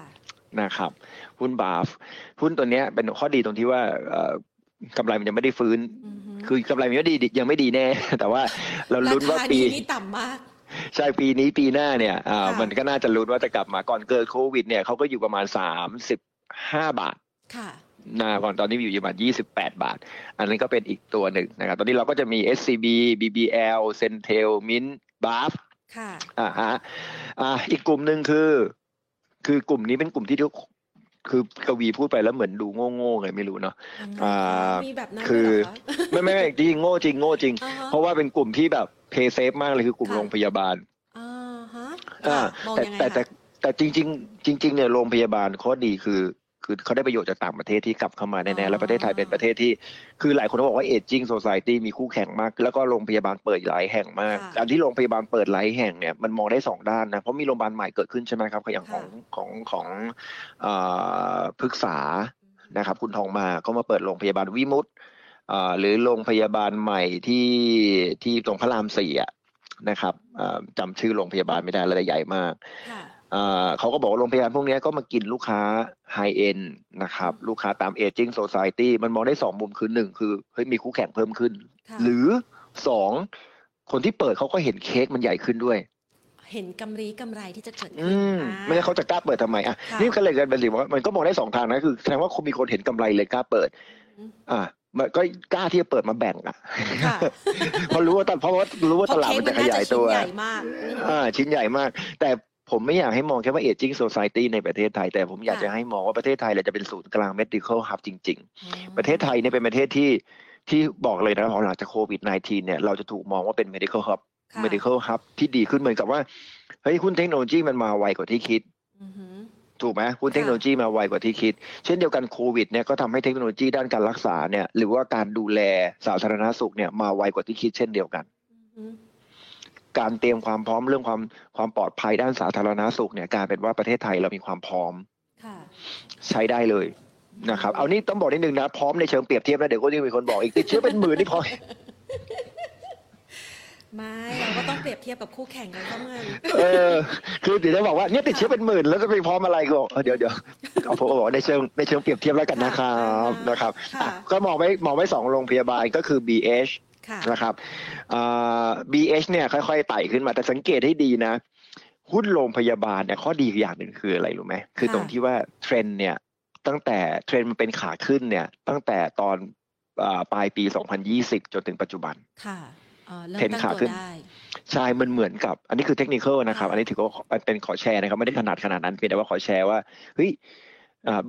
นะครับหุ้น บี เอ เอฟ หุ้นตัวนี้เป็นข้อดีตรงที่ว่ากำไรมันยังไม่ได้ฟื้นคือกำไรมันยังไม่ดียังไม่ดีแน่แต่ว่าเราลุ้นว่าปีนี้ต่ำมากใช่ปีนี้ปีหน้าเนี่ยมันก็น่าจะลุ้นว่าจะกลับมาก่อนเกิดโควิดเนี่ยเขาก็อยู่ประมาณสามสิบห้าบาทนะก่อนตอนนี้อยู่ประมาณยี่สิบแปดบาทอันนี้ก็เป็นอีกตัวหนึ่งนะครับตอนนี้เราก็จะมี เอส ซี บี บี บี แอล Centel Mint บี เอ เอฟ อ่าฮะอีกกลุ่มหนึ่งคือคือกลุ่มนี้เป็นกลุ่มที่ คือกวีพูดไปแล้วเหมือนดูโง่ๆไงไม่รู้เนาะมีแบบนั้นคือไม่ไม่จริงโง่จริงโง่จริงเพราะว่าเป็นกลุ่มที่แบบเพย์เซฟมากเลยคือกลุ่มโรงพยาบาลอ่าฮะอ่าแต่แต่แต่จริงๆจริงๆเนี่ยโรงพยาบาลข้อดีคือคือเขาได้ประโยชน์จากต่างประเทศที่กลับเข้ามาแน่ๆแล้วประเทศไทยเป็นประเทศที่คือหลายคนบอกว่า Aging Society มีคู่แข่งมากแล้วก็โรงพยาบาลเปิดหลายแห่งมากอันที่โรงพยาบาลเปิดหลายแห่งเนี่ยมันมองได้สองด้านนะเพราะมีโรงพยาบาลใหม่เกิดขึ้นใช่ไหมครับอย่างของของของเอ่อพฤกษานะครับคุณทองมาก็มาเปิดโรงพยาบาลวิมุตติอ่าหรือโรงพยาบาลใหม่ที่ที่ตรงพระรามสี่อ่ะนะครับอ่าจำชื่อโรงพยาบาลไม่ได้ระดับใหญ่มากเขาก็บอกว่าโรงพยาบาลพวกนี้ก็มากินลูกค้าไฮเอ็นนะครับลูกค้าตาม Aging Society มันมองได้สองมุมคือหนึ่งคือเฮ้ยมีคู่แข่งเพิ่มขึ้นหรือสองคนที่เปิดเขาก็เห็นเค้กมันใหญ่ขึ้นด้วยเห็นกำไรกำไรที่จะเกิดขึ้นไม่ใช่เขาจะกล้าเปิดทำไมอ่ะนี่ก็เลยกันเป็นสิว่ามันก็มองได้สองทางนะคือแสดงว่าคนมีคนเห็นกำไรเลยกล้าเปิดอ่ะมันก็กล้าที่จะเปิดมาแบ่งอ่ะเพราะรู้ว่าตลาดเพราะว่ารู้ว่าตลาดมันจะขยายตัวอ่าชิ้นใหญ่มากแต่ผมไม่อยากให้มองแค่ว่า Aging Society ในประเทศไทยแต่ผมอยากจะให้มองว่าประเทศไทยเราจะเป็นศูนย์กลาง Medical Hub จริงๆประเทศไทยเนี่ยเป็นประเทศที่ที่บอกเลยนะพอหลังจากโควิด สิบเก้า เนี่ยเราจะถูกมองว่าเป็น Medical Hub Medical Hub ที่ดีขึ้นเหมือนกับว่าเฮ้ยหุ้นเทคโนโลยีมันมาไวกว่าที่คิดถูกไหมหุ้นเทคโนโลยีมาไวกว่าที่คิดเช่นเดียวกันโควิดเนี่ยก็ทำให้เทคโนโลยีด้านการรักษาเนี่ยหรือว่าการดูแลสาธารณสุขเนี่ยมาไวกว่าที่คิดเช่นเดียวกันการเตรียมความพร้อมเรื่องความความปลอดภัยด้านสาธารณสุขเนี่ยการเป็นว่าประเทศไทยเรามีความพร้อมใช้ได้เลยนะครับเอานี่ต้องบอกนิดนึงนะพร้อมในเชิงเปรียบเทียบนะเดี๋ยวก็จะมีคนบอกอีกติดเชื้อเป็นหมื่นนี่พอไม่เราก็ต้องเปรียบเทียบกับคู่แข่งกันก็เหมือนเออคือเดี๋ยวจะบอกว่าเนี่ยติดเชื้อเป็นหมื่นแล้วจะไปพร้อมอะไรก็เดี๋ยวเดี๋ยวเอาผมบอกในเชิงในเชิงเปรียบเทียบแล้วกันนะครับนะครับก็มองไปมองไปสองโรงพยาบาลก็คือ บี เอชนะครับ บี เอช เนี่ยค่อยๆไต่ขึ้นมาแต่สังเกตให้ดีนะหุ้นโรงพยาบาลเนี่ยข้อดีอย่างหนึ่งคืออะไรรู้ไหมคือตรงที่ว่าเทรนด์เนี่ยตั้งแต่เทรนด์มันเป็นขาขึ้นเนี่ยตั้งแต่ตอนปลายปีสองพันยี่สิบจนถึงปัจจุบันค่ะเทรนด์ขาขึ้นใช่มันเหมือนกับอันนี้คือเทคนิคนะครับอันนี้ถือว่าเป็นขอแชร์นะครับไม่ได้ถนัดขนาดนั้นเพียงแต่ว่าขอแชร์ว่าเฮ้ย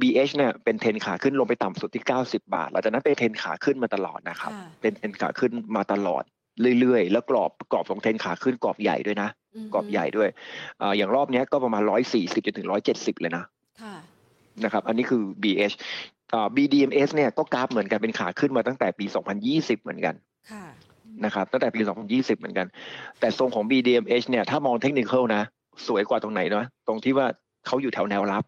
บี เอช เนี่ยเป็นเทรนขาขึ้นลงไปต่ำสุดที่เก้าสิบบาทหลังจากนั้นเป็นเทรนขาขึ้นมาตลอดนะครับเป็นเทรนขาขึ้นมาตลอดเรื่อยๆแล้วกรอบกรอบของเทรนขาขึ้นกรอบใหญ่ด้วยนะกรอบใหญ่ด้วยอย่างรอบนี้ก็ประมาณหนึ่งร้อยสี่สิบจนถึงหนึ่งร้อยเจ็ดสิบเลยนะนะครับอันนี้คือ บี เอช บี ดี เอ็ม เอส เนี่ยก็กราฟเหมือนกันเป็นขาขึ้นมาตั้งแต่ปีสองพันยี่สิบเหมือนกันนะครับตั้งแต่ปีสองพันยี่สิบเหมือนกันแต่ทรงของ บี ดี เอ็ม เอช เนี่ยถ้ามองเทคนิคนะสวยกว่าตรงไหนนะตรงที่ว่าเขาอยู่แถวแนวรับ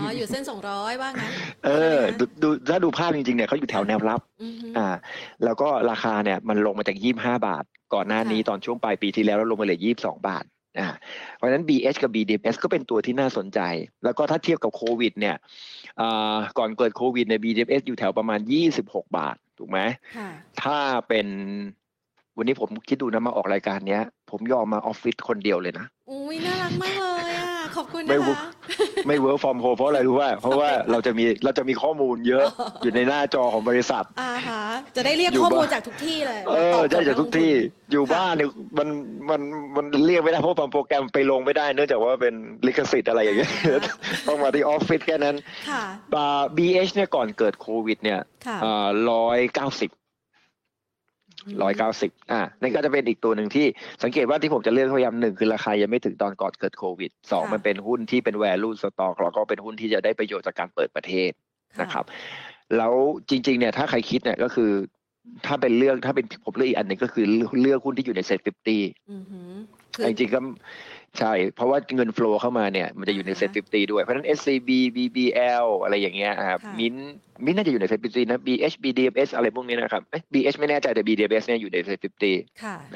อ๋ออยู่เส้นสองร้อยว่างั้นเออดูถ้าดูภาพจริงๆเนี่ยเขาอยู่แถวแนวรับอ่าแล้วก็ราคาเนี่ยมันลงมาจากยี่สิบห้าบาทก่อนหน้านี้ตอนช่วงปลายปีที่แล้วแล้วลงมาเหลือยี่สิบสองบาทอ่าเพราะฉะนั้น บี เอช กับ บี ดี เอ็ม เอส ก็เป็นตัวที่น่าสนใจแล้วก็ถ้าเทียบกับโควิดเนี่ยอ่าก่อนเกิดโควิดเนี่ย บี ดี เอ็ม เอส อยู่แถวประมาณยี่สิบหกบาทถูกไหมถ้าเป็นวันนี้ผมคิดดูนะมาออกรายการเนี้ยผมยอมมาออฟฟิศคนเดียวเลยนะอุ้ยน่ารักมากเลยอ่ะขอบคุณนะคะไม่เวิร์คฟอร์มโฮมเพราะอะไรรู้ว่าเพราะว่าเราจะมีเราจะมีข้อมูลเยอะอยู่ในหน้าจอของบริษัทอ่าฮะจะได้เรียกข้อมูลจากทุกที่เลยเออได้จากทุกที่อยู่บ้านเนี่ยมันมันมันเรียกไม่ได้เพราะโปรแกรมไปลงไม่ได้เนื่องจากว่าเป็นลิขสิทธิ์อะไรอย่างเงี้ยต้องมาที่ออฟฟิศแค่นั้นค่ะ บี เอช เนี่ยก่อนเกิดโควิดเนี่ยเอ่อหนึ่งร้อยเก้าสิบร้อยเก้าสิบอ่านี่ก็จะเป็นอีกตัวหนึ่งที่สังเกตว่าที่ผมจะเลือกพยายามหนึ่งคือราคายังไม่ถึงตอนก่อนเกิดโควิดสองมันเป็นหุ้นที่เป็น value stock แล้วก็เป็นหุ้นที่จะได้ประโยชน์จากการเปิดประเทศนะครับแล้วจริงๆเนี่ยถ้าใครคิดเนี่ยก็คือถ้าเป็นเลือกถ้าเป็นผมเลือกอีกอันหนึ่งก็คือเลือกหุ้นที่อยู่ในเซ็ตฟิฟตี้จริงๆก็ใช่เพราะว่าเงิน flow เข้ามาเนี่ยมันจะอยู่ในเซ็ตฟิฟตี้ด้วยเพราะฉะนั้น เอส ซี บี บี บี แอล อะไรอย่างเงี้ยครับ Mint Mint น่าจะอยู่ในเซ็ตฟิฟตี้นะ บี เอช บี ดี เอ็ม เอส อะไรพวกนี้นะครับ บี เอช ไม่แน่ใจแต่ บี ดี เอ็ม เอส เนี่ยอยู่ในเซ็ตฟิฟตี้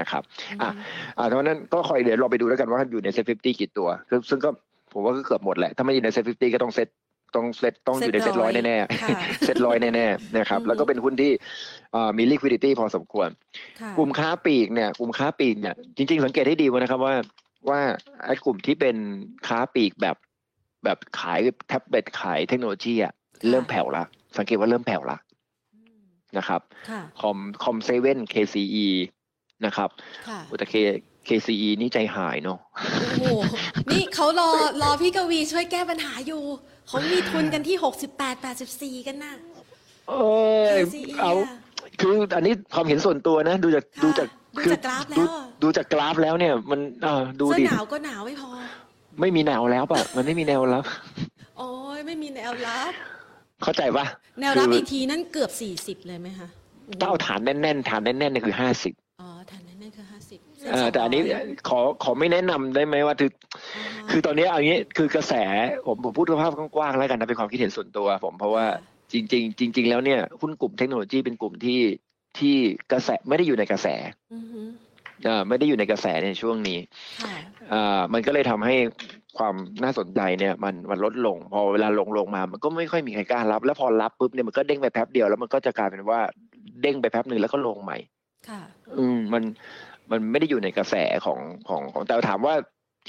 นะครับอ่ะอ่ะเพราะฉะนั้นก็คอยเดี๋ยวเราไปดูแล้วกันว่าอยู่ในเซ็ตฟิฟตี้กี่ตัวซึ่งก็ผมว่าก็เกือบหมดแหละถ้าไม่อยู่ในเซ็ตฟิฟตี้ก็ต้องเซ็ตต้องเซ็ตต้องอยู่ในเซ็ตร้อยแน่ๆเซ็ตร้อยแน่ๆนะครับแล้วก็เป็นหุ้นที่มี liquidity พอสมควรกลุ่มค้าปลีกเนี่ยกลุ่มค้าปลีกเนี่ยจริงๆสังเกตให้ดีนะครับว่าว่าไอ้กลุ่มที่เป็นค้าปลีกแบบแบบขายแท็บเล็ตขายเทคโนโลยีอ่ะเริ่มแผ่วละสังเกตว่าเริ่มแผ่วละนะครับคอมคอมเซเว่น เค ซี อี นะครับแต่ เค ซี อี นี่ใจหายเนาะโอ้โหนี่เขารอรอพี่กวีช่วยแก้ปัญหาอยู่เขามีทุนกันที่หกสิบแปด แปดสิบสี่กันน่ะเอ้ยเอาคืออันนี้ความเห็นส่วนตัวนะดูจากดูจากดูจากกราฟแล้วดูจากกราฟแล้วเนี่ยมันเออดูดิหนาวก็หนาวไม่พอไม่มีแนวแล้วป่ะมันไม่มีแนวรับโอ้ยไม่มีแนวรับเข้าใจป่ะแนวรับอีกทีนั่นเกือบสี่สิบเลยมั้ยคะถ้าเอาฐานแน่นๆฐานแน่นๆเนี่ยคือห้าสิบอ๋อฐานแน่นๆคือห้าสิบเออแต่อันนี้ขอขอไม่แนะนำได้ไหมว่าคือคือตอนนี้เอางี้คือกระแสผมผมพูดภาพกว้างๆแล้วกันนะเป็นความคิดเห็นส่วนตัวผมเพราะว่าจริงๆจริงๆแล้วเนี่ยหุ้นกลุ่มเทคโนโลยีเป็นกลุ่มที่ที่กระแสไม่ได้อยู่ในกระแสอ่าไม่ได้อยู่ในกระแสในช่วงนี้อ่ามันก็เลยทำให้ความน่าสนใจเนี่ยมันมันลดลงพอเวลาลงลงมามันก็ไม่ค่อยมีใครกล้ารับแล้วพอรับปุ๊บเนี่ยมันก็เด้งไปแป๊บเดียวแล้วมันก็จะกลายเป็นว่าเด้งไปแป๊บนึงแล้วก็ลงใหม่ค่ะอืมมันมันไม่ได้อยู่ในกระแสของของของแต่ถามว่า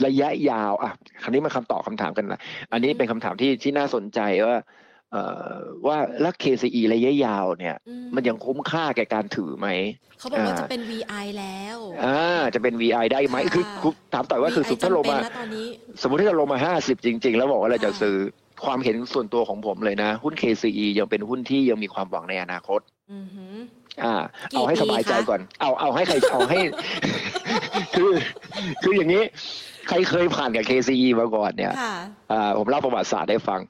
ระยะยาวอ่ะคราวนี้มาคำตอบคำถามกันนะอันนี้เป็นคำถามที่ที่น่าสนใจว่าเอ่อว่าแล้ว เค ซี อี ระยะยาวเนี่ยมันยังคุ้มค่าแก่การถือไหมเขาบอกว่าจะเป็น วี ไอ แล้วอ่าจะเป็น วี ไอ ได้ไหมคือถามต่อว่าคือสมมติถ้าลงมาสมมติถ้าเราลงมาห้าสิบจริงๆแล้วบอกว่าเราจะซื้อความเห็นส่วนตัวของผมเลยนะหุ้น เค ซี อี ยังเป็นหุ้นที่ยังมีความหวังในอนาคตอือหืออ่าเอาให้สบายใจก่อนเอาเอาให้ใครเอาให้คือคืออย่างนี้ใครเคยผ่านกับ เค ซี อี มาก่อนเนี่ยอ่าผมเล่าประวัติศาสตร์ให้ฟัง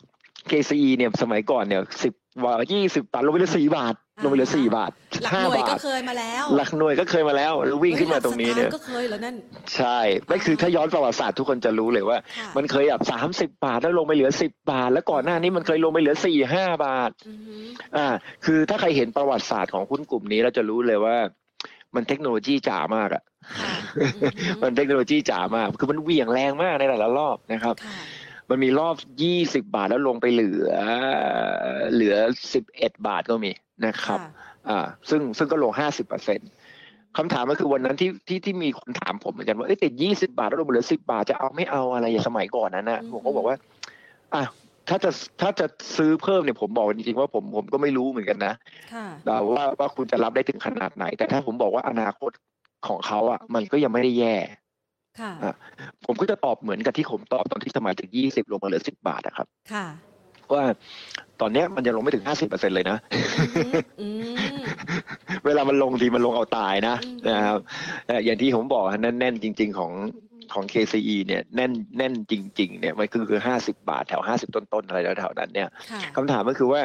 เค ซี อี เนี่ยสมัยก่อนเนี่ยสิบว่ายี่สิบตันลงไปเหลือสี่บาทลงไปเหลือสี่บาทห้าบาทหลักหน่วยก็เคยมาแล้วหลักหน่วยก็เคยมาแล้วแล้ววิ่งขึ้นมาตรงนี้เนี่ยก็เคยเหรอนั่นใช่ก็คือถ้าย้อนประวัติศาสตร์ทุกคนจะรู้เลยว่ามันเคยแบบสามสิบบาทแล้วลงไปเหลือสิบบาทแล้วก่อนหน้านี้มันเคยลงไปเหลือสี่ ห้าบาทอ่าคือถ้าใครเห็นประวัติศาสตร์ของหุ้นกลุ่มนี้เราจะรู้เลยว่ามันเทคโนโลยีจ๋ามากอ่ะมันเทคโนโลยีจ๋ามากคือมันเหวี่ยงแรงมากในแต่ละรอบนะครับมันมีรอบยี่สิบบาทแล้วลงไปเหลือเหลือสิบเอ็ดบาทก็มีนะครับอ่าซึ่งซึ่งก็ลง ห้าสิบเปอร์เซ็นต์ คำถามก็คือวันนั้นที่ที่ที่มีคนถามผมเหมือนกันว่าเอ๊ะแต่ยี่สิบบาทแล้วลงเหลือสิบบาทจะเอาไม่เอาอะไรอย่างสมัยก่อนนั้นนะผมก็บอกว่าอ่ะถ้าจะถ้าจะซื้อเพิ่มเนี่ยผมบอกจริงๆว่าผมผมก็ไม่รู้เหมือนกันนะแต่ว่าว่าคุณจะรับได้ถึงขนาดไหนแต่ถ้าผมบอกว่าอนาคตของเขาอ่ะมันก็ยังไม่ได้แย่ค่ะผมก็จะตอบเหมือนกับที่ผมตอบตอนที่สมัยถึงยี่สิบลงมาเหลือสิบบาทนะครับค่ะว่าตอนนี้มันจะลงไม่ถึง ห้าสิบเปอร์เซ็นต์ เลยนะเวลามันลงทีมันลงเอาตายนะนะครับอย่างที่ผมบอกนั่นแน่นจริงๆของของ เค ซี อี เนี่ยแน่นแน่นจริงๆเนี่ยมันคือคือห้าสิบบาทแถวห้าสิบต้นๆอะไรแถวๆนั้นเนี่ยคำถามก็คือว่า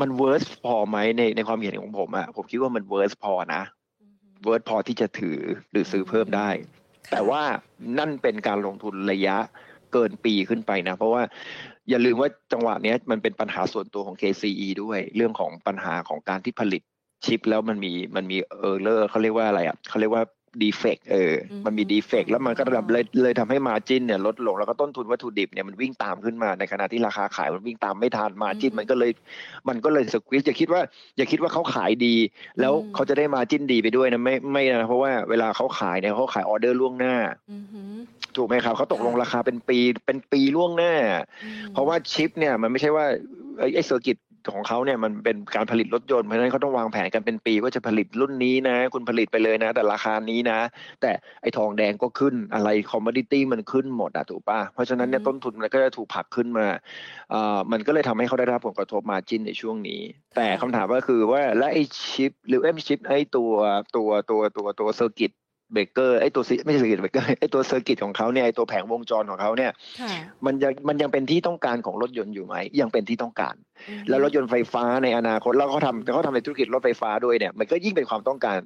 มันเวิร์สพอไหมในในความเห็นของผมอะผมคิดว่ามันเวิร์สพอนะเวิร์สพอที่จะถือหรือซื้อเพิ่มได้แต่ว่านั่นเป็นการลงทุนระยะเกินปีขึ้นไปนะเพราะว่าอย่าลืมว่าจังหวะนี้มันเป็นปัญหาส่วนตัวของ เค ซี อี ด้วยเรื่องของปัญหาของการที่ผลิตชิปแล้วมันมีมันมีเออร์เลอร์เขาเรียกว่าอะไรอ่ะเขาเรียกว่าดีเฟกต์เออมันมีดีเฟกต์แล้วมันก็เลยเลยทำให้มาร์จิ้นเนี่ยลดลงแล้วก็ต้นทุนวัตถุดิบเนี่ยมันวิ่งตามขึ้นมาในขณะที่ราคาขายมันวิ่งตามไม่ทันมาร์จิ้นมันก็เลยมันก็เลยสควิสอย่าคิดว่าอย่าคิดว่าเขาขายดีแล้วเขาจะได้มาร์จิ้นดีไปด้วยนะไม่ไม่นะเพราะว่าเวลาเขาขายเนี่ยเขาขายออเดอร์ล่วงหน้าถูกไหมครับเขาตกลงราคาเป็นปีเป็นปีล่วงหน้าเพราะว่าชิปเนี่ยมันไม่ใช่ว่าไอ้เซอร์กิตของเขาเนี่ยมันเป็นการผลิตรถยนต์เพราะฉะนั้นเขาต้องวางแผนกันเป็นปีว่าจะผลิตรุ่นนี้นะคุณผลิตไปเลยนะแต่ราคานี้นะแต่ไอ้ทองแดงก็ขึ้นอะไรคอมมอดิตี้มันขึ้นหมดอ่ะถูกป่ะเพราะฉะนั้นเนี่ยต้นทุนมันก็จะถูกผลักขึ้นมาเอ่อมันก็เลยทำให้เขาได้รับผลกระทบมาร์จิ้นในช่วงนี้แต่คำถามก็คือว่าและไอ้ชิปหรือเอ็มชิปไอ้ตัวตัวตัวตัวตัวเซอร์กิตเบรกเกอร์ไอ้ตัวไม่ใช่เซอร์กิตเบรกเกอร์ไอ้ตัวเซอร์กิตของเขาเนี่ยไอ้ตัวแผงวงจรของเขาเนี่ยมันยังมันยังเป็นที่ต้องการของรถยนต์อยู่ไหมยังเป็นที่ต้องการแล้วรถยนต์ไฟฟ้าในอนาคตแล้วเขาทำเขาทำในธุรกิจรถไฟฟ้าด้วยเนี่ยมันก็ยิ่งเป็นความต้องการ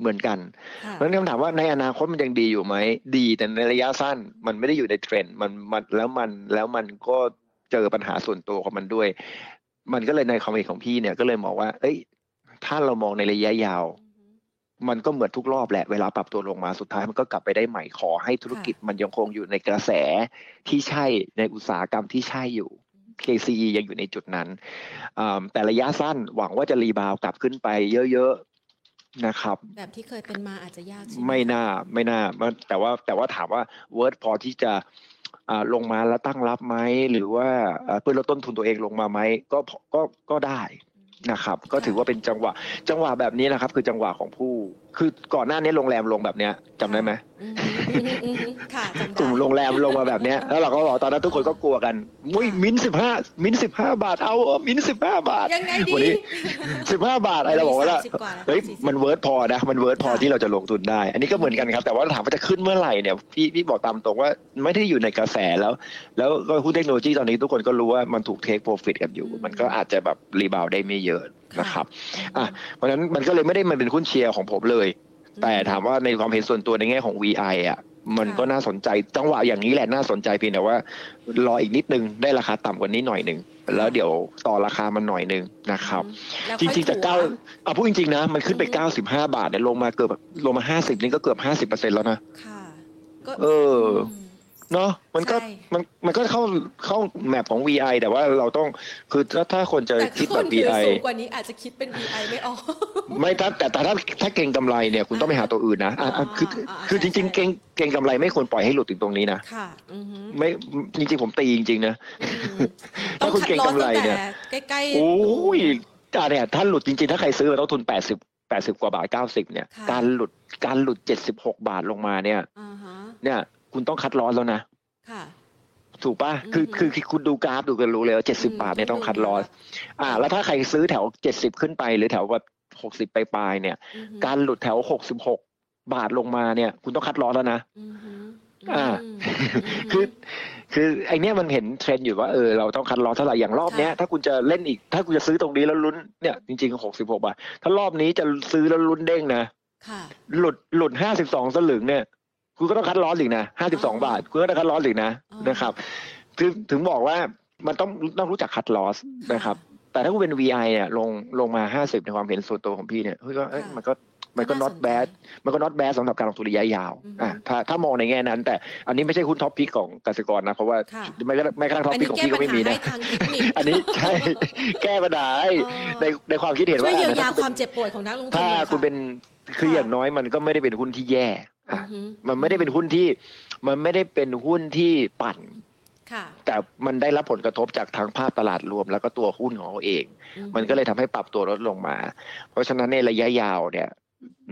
เหมือนกันเพราะฉะนั้นคำถามว่าในอนาคตมันยังดีอยู่ไหมดีแต่ในระยะสั้นมันไม่ได้อยู่ในเทรนด์มันมันแล้วมันแล้วมันก็เจอปัญหาส่วนตัวของมันด้วยมันก็เลยในความเห็นของพี่เนี่ยก็เลยมองว่าเอ้ยถ้าเรามองในระยะยาวมันก็เหมือนทุกรอบแหละเวลาปรับตัวลงมาสุดท้ายมันก็กลับไปได้ใหม่ขอให้ธุรกิจมันยังคงอยู่ในกระแสที่ใช่ในอุตสาหกรรมที่ใช่อยู่ เค ซี อี ยังอยู่ในจุดนั้นแต่ระยะสั้นหวังว่าจะรีบาวกลับขึ้นไปเยอะๆนะครับแบบที่เคยเป็นมาอาจจะยากไม่น่าไม่น่าแต่ว่าแต่ว่าถามว่าเวิร์ดพอที่จะลงมาแล้วตั้งรับไหมหรือว่าเพื่อลดต้นทุนตัวเองลงมาไหมก็ก็ก็ได้ นะครับก็ถือว่าเป็นจังหวะจังหวะแบบนี้นะครับคือจังหวะของผู้คือก่อนหน้านี้โรงแรมลงแบบเนี้ยจำได้ไหมกลุ่มโรงแรมลงมาแบบเนี้ยแล้วเราก็บอกตอนนั้นทุกคนก็กลัวกันมุ้ยมิ้นสิบห้ามิ้นสิบห้าบาทเอามิ้นสิบห้าบาทวันนี้สิบห้าบาทอะไรเราบอกว่าเฮ้ยมันเวิร์ดพอนะมันเวิร์ดพอที่เราจะลงทุนได้อันนี้ก็เหมือนกันครับแต่ว่าถามว่าจะขึ้นเมื่อไหร่เนี่ยพี่พี่บอกตามตรงว่าไม่ได้อยู่ในกระแสแล้วแล้วก็หุ้นเทคโนโลยีตอนนี้ทุกคนก็รู้ว่ามันถูกเทคโปรฟิตกันอยู่มันก็อาจจะแบบรีบาวได้ไม่เยอะนะครับอ่ะเพราะฉะนั้นมันก็เลยไม่ได้มันเป็นหุ้นเชียร์ของผมเลยแต่ถามว่าในความเห็นส่วนตัวในแง่ของ วี ไอ อ่ะมันก็น่าสนใจจังหวะอย่างนี้แหละน่าสนใจเพียงแต่ว่ารออีกนิดนึงได้ราคาต่ำกว่านี้หน่อยนึงแล้วเดี๋ยวต่อราคามันหน่อยนึงนะครับจริงๆจากเก้าเอาพูดจริงๆนะมันขึ้นไปเก้าสิบห้าบาทเนี่ยลงมาเกือบลงมาห้าสิบนี่ก็เกือบ ห้าสิบเปอร์เซ็นต์ แล้วนะค่ะก็เออเนาะมันก็มันมันก็เข้าเข้าแมปของ วี ไอ แต่ว่าเราต้องคือถ้าคนจะคิดแบบ วี ไอ สูงกว่านี้อาจจะคิดเป็น วี ไอ ไม่ออกไม่ถ้าแต่ถ้าถ้าเก่งกำไรเนี่ยคุณต้องไปหาตัวอื่นนะอ่ะคือคือจริงๆเก่งเก่งกำไรไม่ควรปล่อยให้หลุดถึงตรงนี้นะค่ะอือฮึไม่จริงๆผมตีจริงๆนะถ้าคุณเก่งกำไรเนี่ยใกล้ๆโอ้ยอ่ะเนี่ยถ้าหลุดจริงๆถ้าใครซื้อต้องทุนแปดสิบ แปดสิบกว่าบาทเก้าสิบเนี่ยการหลุดการหลุดเจ็ดสิบหกบาทลงมาเนี่ยอ่าฮะเนี่ยคุณต้องคัดลอสแล้วนะค่ะถูกป่ะคือคือคุณดูกราฟดูกันรู้เลยว่าเจ็ดสิบบาทเนี่ยต้องคัดลอสอ่าแล้วถ้าใครซื้อแถวเจ็ดสิบขึ้นไปหรือแถวแบบหกสิบไปปลายเนี่ยการหลุดแถวหกสิบหกบาทลงมาเนี่ยคุณต้องคัดลอสแล้วนะอ่าคือคือไอเนี้ยมันเห็นเทรนด์อยู่ว่าเออเราต้องคัดลอสเท่าไหร่อย่างรอบเนี้ยถ้าคุณจะเล่นอีกถ้าคุณจะซื้อตรงนี้แล้วลุ้นเนี่ยจริงๆหกสิบหกบาทถ้ารอบนี้จะซื้อแล้วลุ้นเด้งนะค่ะหลุดหลุดห้าสิบสองสลึงเนี่ยคุณก็ต้องคัดลอสอีกนะห้าสิบสองบาทคุณก็ต้องคัดลอสอีกนะนะครับถึงถึงบอกว่ามันต้องต้องรู้จักคัดลอสนะครับแต่ถ้าคุณเป็น วี ไอ เนี่ยลงลงมาห้าสิบในความเห็นส่วนตัวของพี่เนี่ยเฮ้ยก็เอ้ยมันก็มันก็ not bad มันก็ not bad สำหรับการลงทุนระยะยาวอ่ะถ้าถ้ามองในแง่นั้นแต่อันนี้ไม่ใช่หุ้นท็อปพิกของกสิกรนะเพราะว่าไม่ไม่กระทั่งท็อปพิกของพี่ก็ไม่มีนะอันนี้ใช่แก้ปัญหาในในความคิดเห็นว่าเยียวยาความเจ็บปวดของนักลงทุนถ้าคุณเป็นคืออย่างน้อยมันก็ไม่ได้เป็นหุ้นที่แย่มันไม่ได้เป็นหุ้นที่มันไม่ได้เป็นหุ้นที่ปั่นแต่มันได้รับผลกระทบจากทั้งภาพตลาดรวมแล้วก็ตัวหุ้นของเขาเองมันก็เลยทำให้ปรับตัวลดลงมาเพราะฉะนั้นในระยะยาวเนี่ย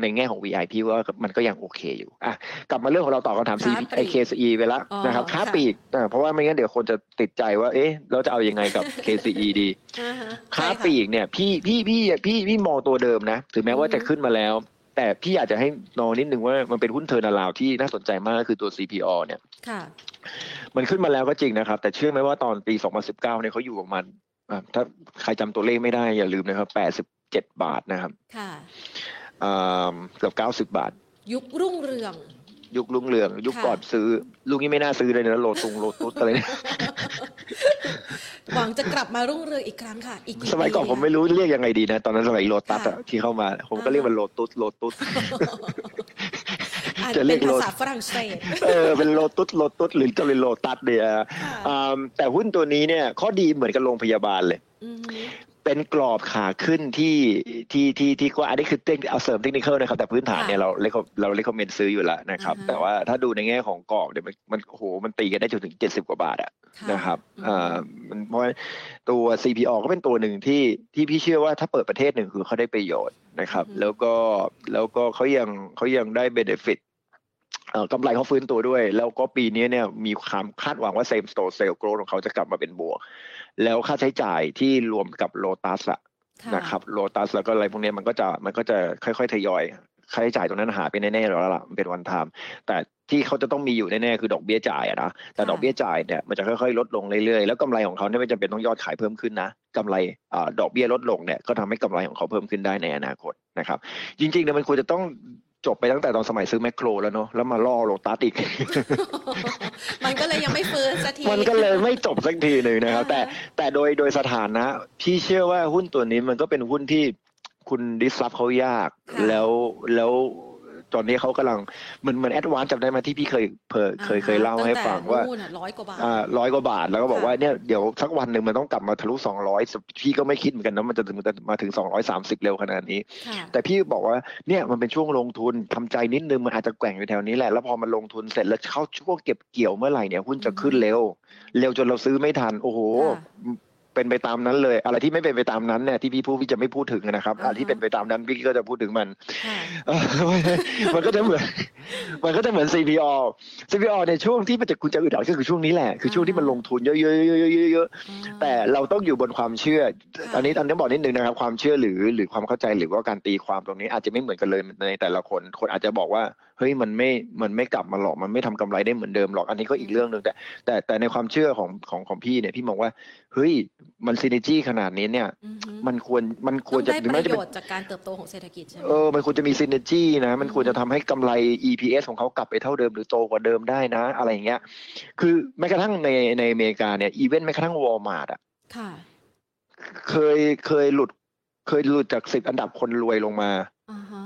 ในแง่ของ วี ไอ พี่ว่ามันก็ยังโอเคอยู่อ่ะกลับมาเรื่องของเราต่อคำถาม ซี พี ไอ เค ซี อี ไปแล้วนะครับค้าปลีกเพราะว่าไม่งั้นเดี๋ยวคนจะติดใจว่าเอ๊ะเราจะเอายังไงกับ เค ซี อี ดีค้าปลีกเนี่ยพี่พี่พี่พี่พี่มองตัวเดิมนะถึงแม้ว่าจะขึ้นมาแล้วแต่พี่อยากจะให้นอนนิดนึงว่ามันเป็นหุ้นเทิร์นาลาวที่น่าสนใจมากก็คือตัว ซี พี อาร์ เนี่ยมันขึ้นมาแล้วก็จริงนะครับแต่เชื่อไหมว่าตอนปีสองพันสิบเก้าเนี่ยเขาอยู่ประมาณถ้าใครจำตัวเลขไม่ได้อย่าลืมนะครับแปดสิบเจ็ดบาทนะครับเกือบเก้าสิบบาทยุครุ่งเรืองยุครุ่งเรืองยุคก่อนซื้อลูกนี้ไม่น่าซื้อเลยนะโลตุงโลตุสอะไรเนี่ยหวังจะกลับมารุ่งเรืองอีกครั้งค่ะอีกสมัยก่อนผมไม่รู้เรียกยังไงดีนะตอนนั้นสมัยโลตัสที่เข้ามาผมก็เรียกมันโลตุสโลตุสจะเรียกภาษาฝรั่งเศสเออเป็นโลตุสโลตุสหรือจะเป็นโลตัสเนี่ยแต่หุ้นตัวนี้เนี่ยข้อดีเหมือนกับโรงพยาบาลเลยเป็นกรอบขาขึ้นที่ที่ที่ที่ก็อันนี้คือเต้นเอาเสริมเทคนิคนะครับแต่พื้นฐานเนี่ยเราเราเรคคอมเมนต์ซื้ออยู่แล้วนะครับแต่ว่าถ้าดูในแง่ของกรอบเนี่ยมันโอ้โหมันตีกันได้จนถึงเจ็ดสิบกว่าบาทอ่ะนะครับอ่ามันเพราะตัว ซี พี อาร์ ก็เป็นตัวหนึ่งที่ที่พี่เชื่อว่าถ้าเปิดประเทศหนึ่งคือเขาได้ประโยชน์นะครับแล้วก็แล้วก็เขายังเขายังได้เบเนฟิตกำไรเขาฟื้นตัวด้วยแล้วก็ปีนี้เนี่ยมีความคาดหวังว่า same store sale growth ของเขาจะกลับมาเป็นบวกแล้วค่าใช้จ่ายที่รวมกับโลตัสอะนะครับโลตัสแล้วก็อะไรพวกนี้มันก็จะมันก็จะค่อยๆทยอยค่าใช้จ่ายตรงนั้นหาไปแน่ๆแล้วล่ะมันเป็นวันไทม์แต่ที่เขาจะต้องมีอยู่แน่ๆคือดอกเบี้ยจ่ายนะแต่ดอกเบี้ยจ่ายเนี่ยมันจะค่อยๆลดลงเรื่อยๆแล้วกำไรของเขาเนี่ยไม่จำเป็นต้องยอดขายเพิ่มขึ้นนะกำไรดอกเบี้ยลดลงเนี่ยก็ทำให้กำไรของเขาเพิ่มขึ้นได้ในอนาคตนะครับจริงๆเนี่ยมันควรจะต้องจบไปตั้งแต่ตอนสมัยซื้อแมคโครแล้วเนาะแล้วมาล่อโลตัสอีกมันก็เลยยังไม่ฟื้นสักทีมันก็เลยไม่จบสักทีหนึ่งนะครับแต่แต่โดยโดยสถานะพี่เชื่อว่าหุ้นตัวนี้มันก็เป็นหุ้นที่คุณดิสรับเขายากแล้วแล้วตอนนี้เขากำลังเหมือนเหมือนแอดวานซ์จำได้ไหมที่พี่เคยเคยเคยเล่าให้ฟังว่าร้อยกว่าบาทอ่าร้อยกว่าบาทแล้วก็บอกว่าเนี่ยเดี๋ยวสักวันหนึ่งมันต้องกลับมาทะลุสองร้อยพี่ก็ไม่คิดเหมือนกันนะมันจะมาถึงสองร้อยสามสิบเร็วขนาดนี้แต่พี่บอกว่าเนี่ยมันเป็นช่วงลงทุนทำใจนิดนึงมันอาจจะแกว่งอยู่แถวนี้แหละแล้วพอมันลงทุนเสร็จแล้วเข้าช่วงเก็บเกี่ยวเมื่อไหร่เนี่ยหุ้นจะขึ้นเร็วเร็วจนเราซื้อไม่ทันโอ้โห เป็นไปตามนั้นเลยอะไรที่ไม่เป็นไปตามนั้นเนี่ยที่พี่พูดพี่จะไม่พูดถึงนะครับอะไรที่เป็นไปตามนั้นพี่ก็จะพูดถึงมันมันก็จะเหมือนมันก็จะเหมือน ซี พี อาร์ ซี พี อาร์ ในช่วงที่มันจะคุณจะอึดอัดก็คือช่วงนี้แหละคือช่วงที่มันลงทุนเยอะๆๆๆแต่เราต้องอยู่บนความเชื่ออันนี้อันนี้บอกนิดนึงนะครับความเชื่อหรือหรือความเข้าใจหรือว่าการตีความตรงนี้อาจจะไม่เหมือนกันเลยในแต่ละคนคนอาจจะบอกว่าเฮ้ยมันไม่มันไม่กลับมาหรอกมันไม่ทำกำไรได้เหมือนเดิมหรอกอันนี้ก็อีกเรื่องนึงแต่แต่แต่ในความเชื่อของของของพี่เนี่ยพี่มองว่าเฮ้ยมันซิเนอร์จีขนาดนี้เนี่ยมันควรมันควรจะได้ประโยชน์จากการเติบโตของเศรษฐกิจใช่ไหมเออมันควรจะมีซิเนอร์จีนะมันควรจะทำให้กำไร อี พี เอส ของเขากลับไปเท่าเดิมหรือโตกว่าเดิมได้นะอะไรอย่างเงี้ยคือแม้กระทั่งในในอเมริกาเนี่ยอีเวนต์แม้กระทั่ง Walmart อ่ะค่ะเคยเคยหลุดเคยหลุดจากสิบอันดับคนรวยลงมาอ่าฮะ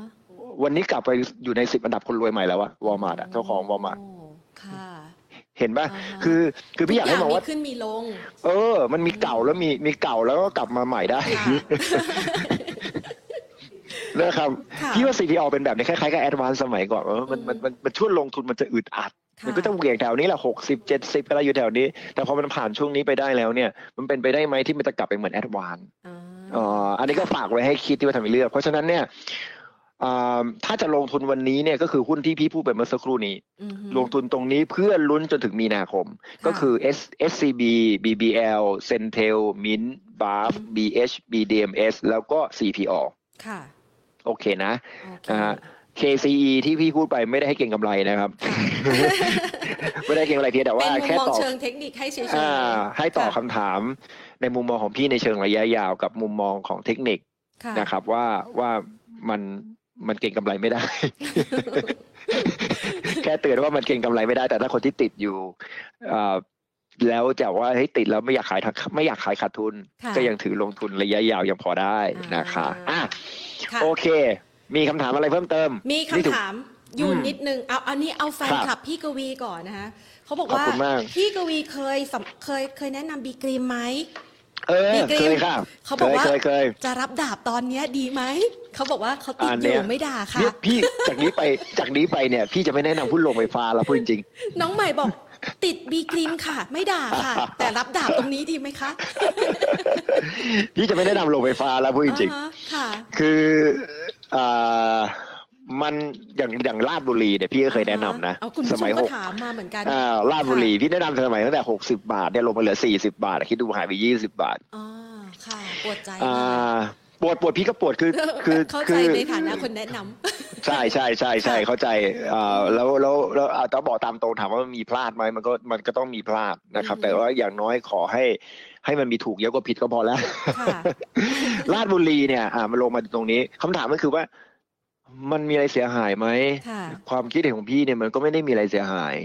วันนี้กลับไปอยู่ในสิบอันดับคนรวยใหม่แล้วอะ Walmart อ่ะเจ้าของ Walmart ค่ะเห็นป่ะคือคือพี่อยากให้มองว่าขึ้นมีลงเออมันมีเก่าแล้วมีมีเก่าแล้วก็กลับมาใหม่ได้นะครับพี่ว่า ซี พี อาร์ เป็นแบบนี้คล้ายๆกับ Advance สมัยก่อนมันมันมันช่วงลงทุนมันจะอึดอัดมันก็จะเหวี่ยงแถวนี้แหละหกสิบ เจ็ดสิบก็อยู่แถวนี้แต่พอมันผ่านช่วงนี้ไปได้แล้วเนี่ยมันเป็นไปได้ไหมที่มันจะกลับไปเหมือน Advance อ๋ออันนี้ก็ฝากไว้ให้คิดที่ว่าทำไมเลือกเพราะฉะนั้นเนี่ยถ้าจะลงทุนวันนี้เนี่ยก็คือหุ้นที่พี่พูดไปเมื่อสักครู่นี้ลงทุนตรงนี้เพื่อลุ้นจนถึงมีนาคมก็คือ เอส ซี บี บี บี แอล Centel Mint บี เอ เอฟ บี เอช บี ดี เอ็ม เอส แล้วก็ ซี พี อาร์ ค่ะโอเคนะอ่า เค ซี อี ที่พี่พูดไปไม่ได้ให้เก่งกำไรนะครับไม่ได้เก่งอะไรเพียงแต่ว่าแค่ตอบเชิงเทคนิคให้เฉยๆให้ตอบคำถามในมุมมองของพี่ในเชิงระยะยาวกับมุมมองของเทคนิคนะครับว่าว่ามันมันเก่งกำไรไม่ได้แค่เตือนว่ามันเก่งกำไรไม่ได้แต่ถ้าคนที่ติดอยู่แล้วจะว่าเฮ้ยติดแล้วไม่อยากขายไม่อยากขายขาดทุนก็ยังถือลงทุนระยะยาวยังพอได้นะคะอ่ะโอเคมีคำถามอะไรเพิ่มเติมมีคำถามอยู่นิดนึงเอาอันนี้เอาแฟนคลับพี่กวีก่อนนะคะเขาบอกว่าพี่กวีเคยเคยเคยแนะนำบีกรีมไหมเออเคยค่ะเขาบอกว่าจะรับดาบตอนนี้ดีไหมเขาบอกว่าเขาติดอยู่ไม่ด่าค่ะพี่จากนี้ไปจากนี้ไปเนี่ยพี่จะไม่แนะนำหุ้นลงไฟฟ้าแล้วพูดจริงน้องใหม่บอกติดบีกรีมค่ะไม่ด่าค่ะแต่รับดาบตรงนี้ดีไหมคะพี่จะไม่แนะนำลงไฟฟ้าแล้วพูดจริงค่ะคืออ่ามันอย่างอย่างลาดบุรีเนี่ยพี่ก็เคยแนะนำนะสมัยหกอ่าลาดบุรีพี่แนะนำสมัยตั้งแต่หกสิบบาทเนี่ยลงมาเหลือสี่สิบบาทคิดดูหายไปยี่สิบบาทอ๋อค่ะปวดใจอ่าปวดปวดพี่ก็ปวดคือคือเข้าใจในฐานะคนแนะนำใช่ใช่ใช่ใช่เข้าใจอ่าแล้วแล้วแล้วอาจจะบอกตามตรงถามว่ามีพลาดไหมมันก็มันก็ต้องมีพลาดนะครับแต่ว่าอย่างน้อยขอให้ให้มันมีถูกเยอะกว่าผิดก็พอแล้วลาดบุรีเนี่ยอ่ามันลงมาตรงนี้คำถามก็คือว่ามันมีอะไรเสียหายไหมความคิดเห็นของพี่เนี่ยมันก็ไม่ได้มีอะไรเสียหาย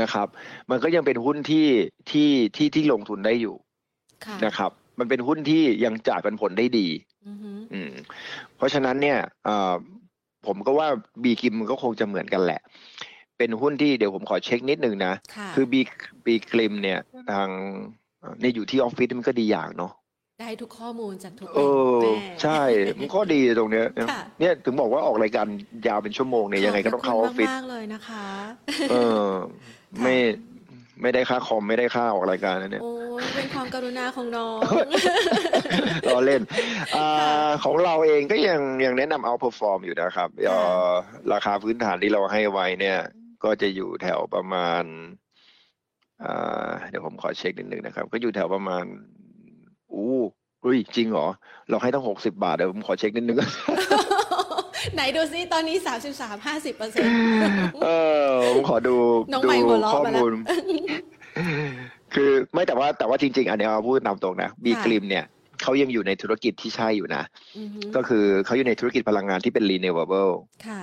นะครับมันก็ยังเป็นหุ้นที่ที่ที่ที่ลงทุนได้อยู่นะครับมันเป็นหุ้นที่ยังจ่ายปันผลได้ดีเพราะฉะนั้นเนี่ยผมก็ว่าบีกิมมันก็คงจะเหมือนกันแหละเป็นหุ้นที่เดี๋ยวผมขอเช็คนิดนึงนะคือบีบีกิมเนี่ยทางเนี่ยอยู่ที่ออฟฟิศมันก็ดีอย่างเนาะได้ทุกข้อมูลจากทุกแหล่งใช่มันก็ดีตรงเนี้ยเนี่ยถึงบอกว่าออกรายการยาวเป็นชั่วโมงเนี่ยยังไงก็ต้องเข้าออฟฟิศมากเลยนะคะเออไม่ไม่ได้ค่าคอมไม่ได้ค่าออกรายการนะเนี่ยโอ้เป็นความกรุณาของน้องเราเล่นของเราเองก็ยังยังแนะนำเอาเพอร์ฟอร์มอยู่นะครับราคาพื้นฐานที่เราให้ไว้เนี่ยก็จะอยู่แถวประมาณเดี๋ยวผมขอเช็คนิดนึงนะครับก็อยู่แถวประมาณอู้อุ้ยจริงเหรอเราให้ตั้งหกสิบบาทเดี๋ยวผมขอเช็คนิดนึงไหนดูซิตอนนี้ สามสิบสาม ห้าสิบเปอร์เซ็นต์ เออผมขอดูดูข้อมูลคือไม่แต่ว่าแต่ว่าจริงๆอันนี้เราพูดนำตรงนะบีกริมเนี่ยเขายังอยู่ในธุรกิจที่ใช่อยู่นะก็คือเขาอยู่ในธุรกิจพลังงานที่เป็น renewable ค่ะ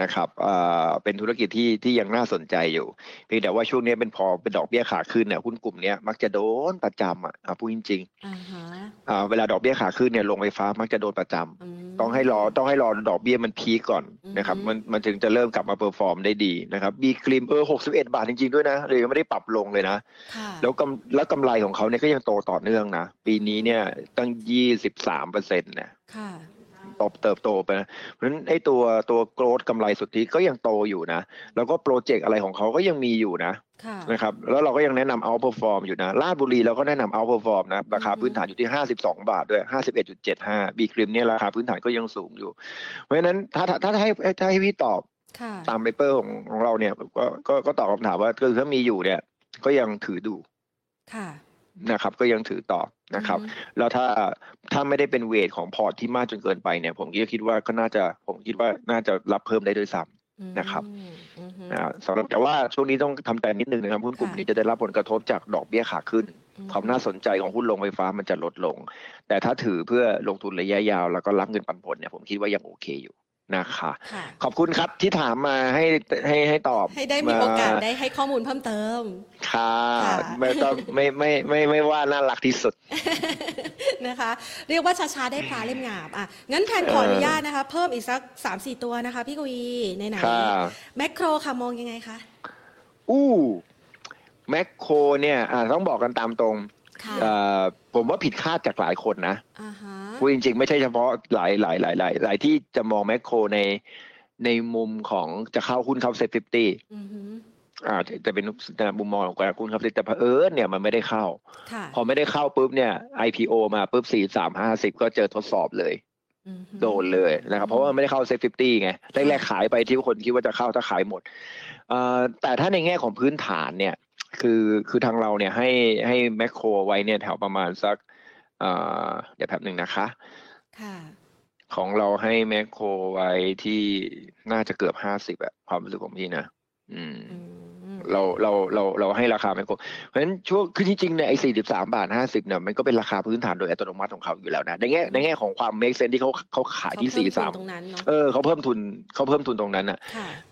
นะครับอ่าเป็นธุรกิจที่ที่ยังน่าสนใจอยู่เพียงแต่ว่าช่วงนี้เป็นพอเป็นดอกเบี้ยขาขึ้นเนี่ยหุ้นกลุ่มนี้มักจะโดนประจำอ่ะพูดจริงๆอ่าฮะอ่าเวลาดอกเบี้ยขาขึ้นเนี่ยลงไฟฟ้ามักจะโดนประจำต้องให้รอต้องให้รอดอกเบี้ยมันพีคก่อนนะครับมันมันถึงจะเริ่มกลับมาเพอร์ฟอร์มได้ดีนะครับบีกริมเออหกสิบเอ็ดบาทจริงๆด้วยนะเลยไม่ได้ปรับลงเลยนะแล้วกำแล้วกำไรของเขาเนี่ยก็ยังโตต่อเนื่องนะปีนี้เนี่ยตั้ง ยี่สิบสามเปอร์เซ็นต์ นะค่ะ โตเติบโตไปนะเพราะฉะนั้นไอ้ตัวตัวโกรธกำไรสุทธิก็ยังโตอยู่นะแล้วก็โปรเจกต์อะไรของเขาก็ยังมีอยู่นะนะครับแล้วเราก็ยังแนะนำ outperform อยู่นะราชบุรีเราก็แนะนำ outperform นะราคาพื้นฐานอยู่ที่ห้าสิบสองบาทด้วย ห้าสิบเอ็ดจุดเจ็ดห้า บีครีมเนี่ยราคาพื้นฐานก็ยังสูงอยู่เพราะฉะนั้นถ้าถ้าให้ถ้าให้พี่ตอบตามเปเปอร์ของของเราเนี่ยก็ก็ก็ตอบคำถามว่าคือถ้ามีอยู่เนี่ยก็ยังถือดูนะครับก็ยังถือต่อนะครับแล้วถ้าถ้าไม่ได้เป็นเวทของพอร์ตที่มากจนเกินไปเนี่ยผมก็คิดว่าก็น่าจะผมคิดว่าน่าจะรับเพิ่มได้ด้วยซ้ำนะครับสำหรับแต่ว่าช่วงนี้ต้องทำใจนิดนึงนะครับหุ้นกลุ่มนี้จะได้รับผลกระทบจากดอกเบี้ยขาขึ้นความน่าสนใจของหุ้นโรงไฟฟ้ามันจะลดลงแต่ถ้าถือเพื่อลงทุนระยะยาวแล้วก็รับเงินปันผลเนี่ยผมคิดว่ายังโอเคอยู่นะคะขอบคุณครับที่ถามมาให้ให้ให้ตอบให้ได้มีโอกาสได้ให้ข้อมูลเพิ่มเติมค่ะไม่ต้องไม่ไม่ไม่ไม่ว่าน่ารักที่สุดนะคะเรียกว่าช้าๆได้ปลาเล่มงามอ่ะงั้นแทนขออนุญาตนะคะเพิ่มอีกสัก สามสี่ ตัวนะคะพี่กวีในไหนแมคโครค่ะมองยังไงคะอู้แมคโครเนี่ยอ่ะต้องบอกกันตามตรงผมว่าผิดคาดจากหลายคนนะพูดจริงๆไม่ใช่เฉพาะหลายหลายหลายหลายหลายที่จะมองแมคโครในในมุมของจะเข้าหุ้นเข้าเซ็ตฟิฟตี้อ่าจะเป็นมุมมองของหุ้นเข้าเซ็ตแต่เผอิญเนี่ยมันไม่ได้เข้าพอไม่ได้เข้าปุ๊บเนี่ย ไอ พี โอ มาปุ๊บสี่สามห้าสิบก็เจอทดสอบเลยโดนเลยนะครับเพราะว่าไม่ได้เข้าเซ็ตฟิฟตี้ไงแรกๆขายไปที่คนคิดว่าจะเข้าถ้าขายหมดแต่ถ้าในแง่ของพื้นฐานเนี่ยคือคือทางเราเนี่ยให้ให้แมคโครไว้เนี่ยแถวประมาณสักเดี๋ยวแป๊บหนึ่งนะคะของเราให้แมคโครไว้ที่น่าจะเกือบห้าสิบอะความรู้สึกของพี่นะเราเราเราเราให้ราคาแมคโครเพราะฉะนั้นช่วงคือจริงๆเนี่ยไอ้สี่สิบสามบาทห้าสิบเนี่ยมันก็เป็นราคาพื้นฐานโดยอัตโนมัติของเขาอยู่แล้วนะในแง่ในแง่ของความเมคเซนส์ที่เขาเขาขายที่สี่สามเออเขาเพิ่มทุนเขาเพิ่มทุนตรงนั้นอ่ะ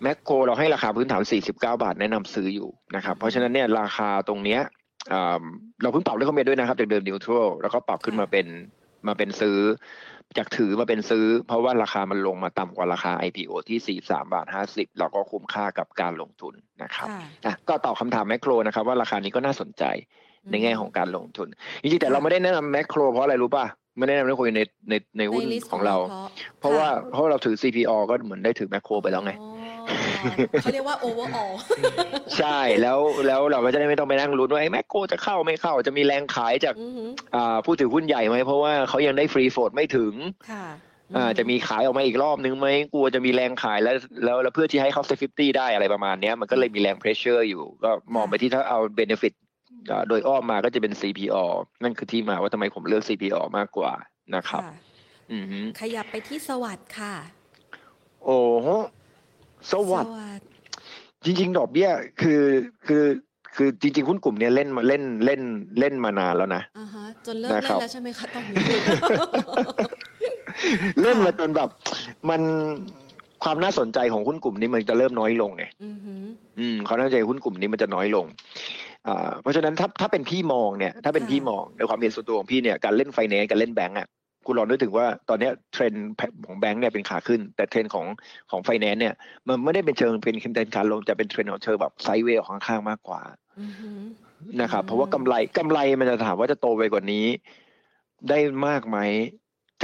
แมคโครเราให้ราคาพื้นฐานสี่สิบเก้าบาทแนะนำซื้ออยู่นะครับเพราะฉะนั้นเนี่ยราคาตรงเนี้ยเราเพิ่งปรับเรื่องคอมเมนต์ด้วยนะครับจากเดิมนิวทรัลแล้วก็ปรับขึ้นมาเป็นมาเป็นซื้อจากถือมาเป็นซื้อเพราะว่าราคามันลงมาต่ำกว่าราคา ไอ พี โอ ที่ สี่สิบสามบาทห้าสิบ เราก็คุ้มค่ากับการลงทุนนะครับก็ตอบคำถามแมคโครนะครับว่าราคานี้ก็น่าสนใจในแง่ของการลงทุนจริงๆแต่เราไม่ได้แนะนำแมคโครเพราะอะไรรู้ป่ะไม่แนะนำแมคโครในในในหุ้นของเราเพราะว่าเพราะเราถือ ซี พี อาร์ ก็เหมือนได้ถือแมคโครไปแล้วไงเขาเรียกว่า overall ใช่แล้วแล้วเราก็จะได้ไม่ต้องไปนั่งลุ้นว่าไอ้แมคโครจะเข้าไม่เข้าจะมีแรงขายจากผู้ถือหุ้นใหญ่ไหมเพราะว่าเขายังได้ฟรีโฟลด์ไม่ถึงจะมีขายออกมาอีกรอบนึงไหมกลัวจะมีแรงขายแล้วแล้วเพื่อที่ให้เขาเซฟฟิฟตี้ได้อะไรประมาณนี้มันก็เลยมีแรงเพรสเชอร์อยู่ก็มองไปที่ถ้าเอาเบเนฟิตโดยอ้อมมาก็จะเป็น ซี พี อาร์ นั่นคือที่มาว่าทำไมผมเลือก ซี พี อาร์ มากกว่านะครับขยับไปที่สวัสดิ์ค่ะโอ้โหสวัสดิ์จริงๆดอกเบี้ยคือคือคือจริงๆหุ้นกลุ่มเนี้ยเล่นมาเล่นเล่นเล่นมานานแล้วนะอ่าฮะจนเลิกเล่นแล้วใช่ไหมคะตอนนี้เล่นมาจนแบบมันความน่าสนใจของหุ้นกลุ่มนี้มันจะเริ่มน้อยลงไงอือหืออืมความน่าสนใจหุ้นกลุ่มนี้มันจะน้อยลงอ่าเพราะฉะนั้นถ้าถ้าเป็นพี่มองเนี่ยถ้าเป็นพี่มองในความเห็นส่วนตัวของพี่เนี่ยการเล่นไฟแนนซ์การเล่นแบงก์อ่ะคุณลองนึกถึงว่าตอนนี้เทรนด์ของแบงค์เนี่ยเป็นขาขึ้นแต่เทรนด์ของของไฟแนนซ์เนี่ยมันไม่ได้เป็นเชิงเป็นเทรนด์ขาลงจะเป็นเทรนด์ของเชิงแบบไซด์เวย์ข้างๆมากกว่า mm-hmm. นะครับเพราะว่ากำไรกำไรมันจะถามว่าจะโตไปกว่านี้ได้มากไหม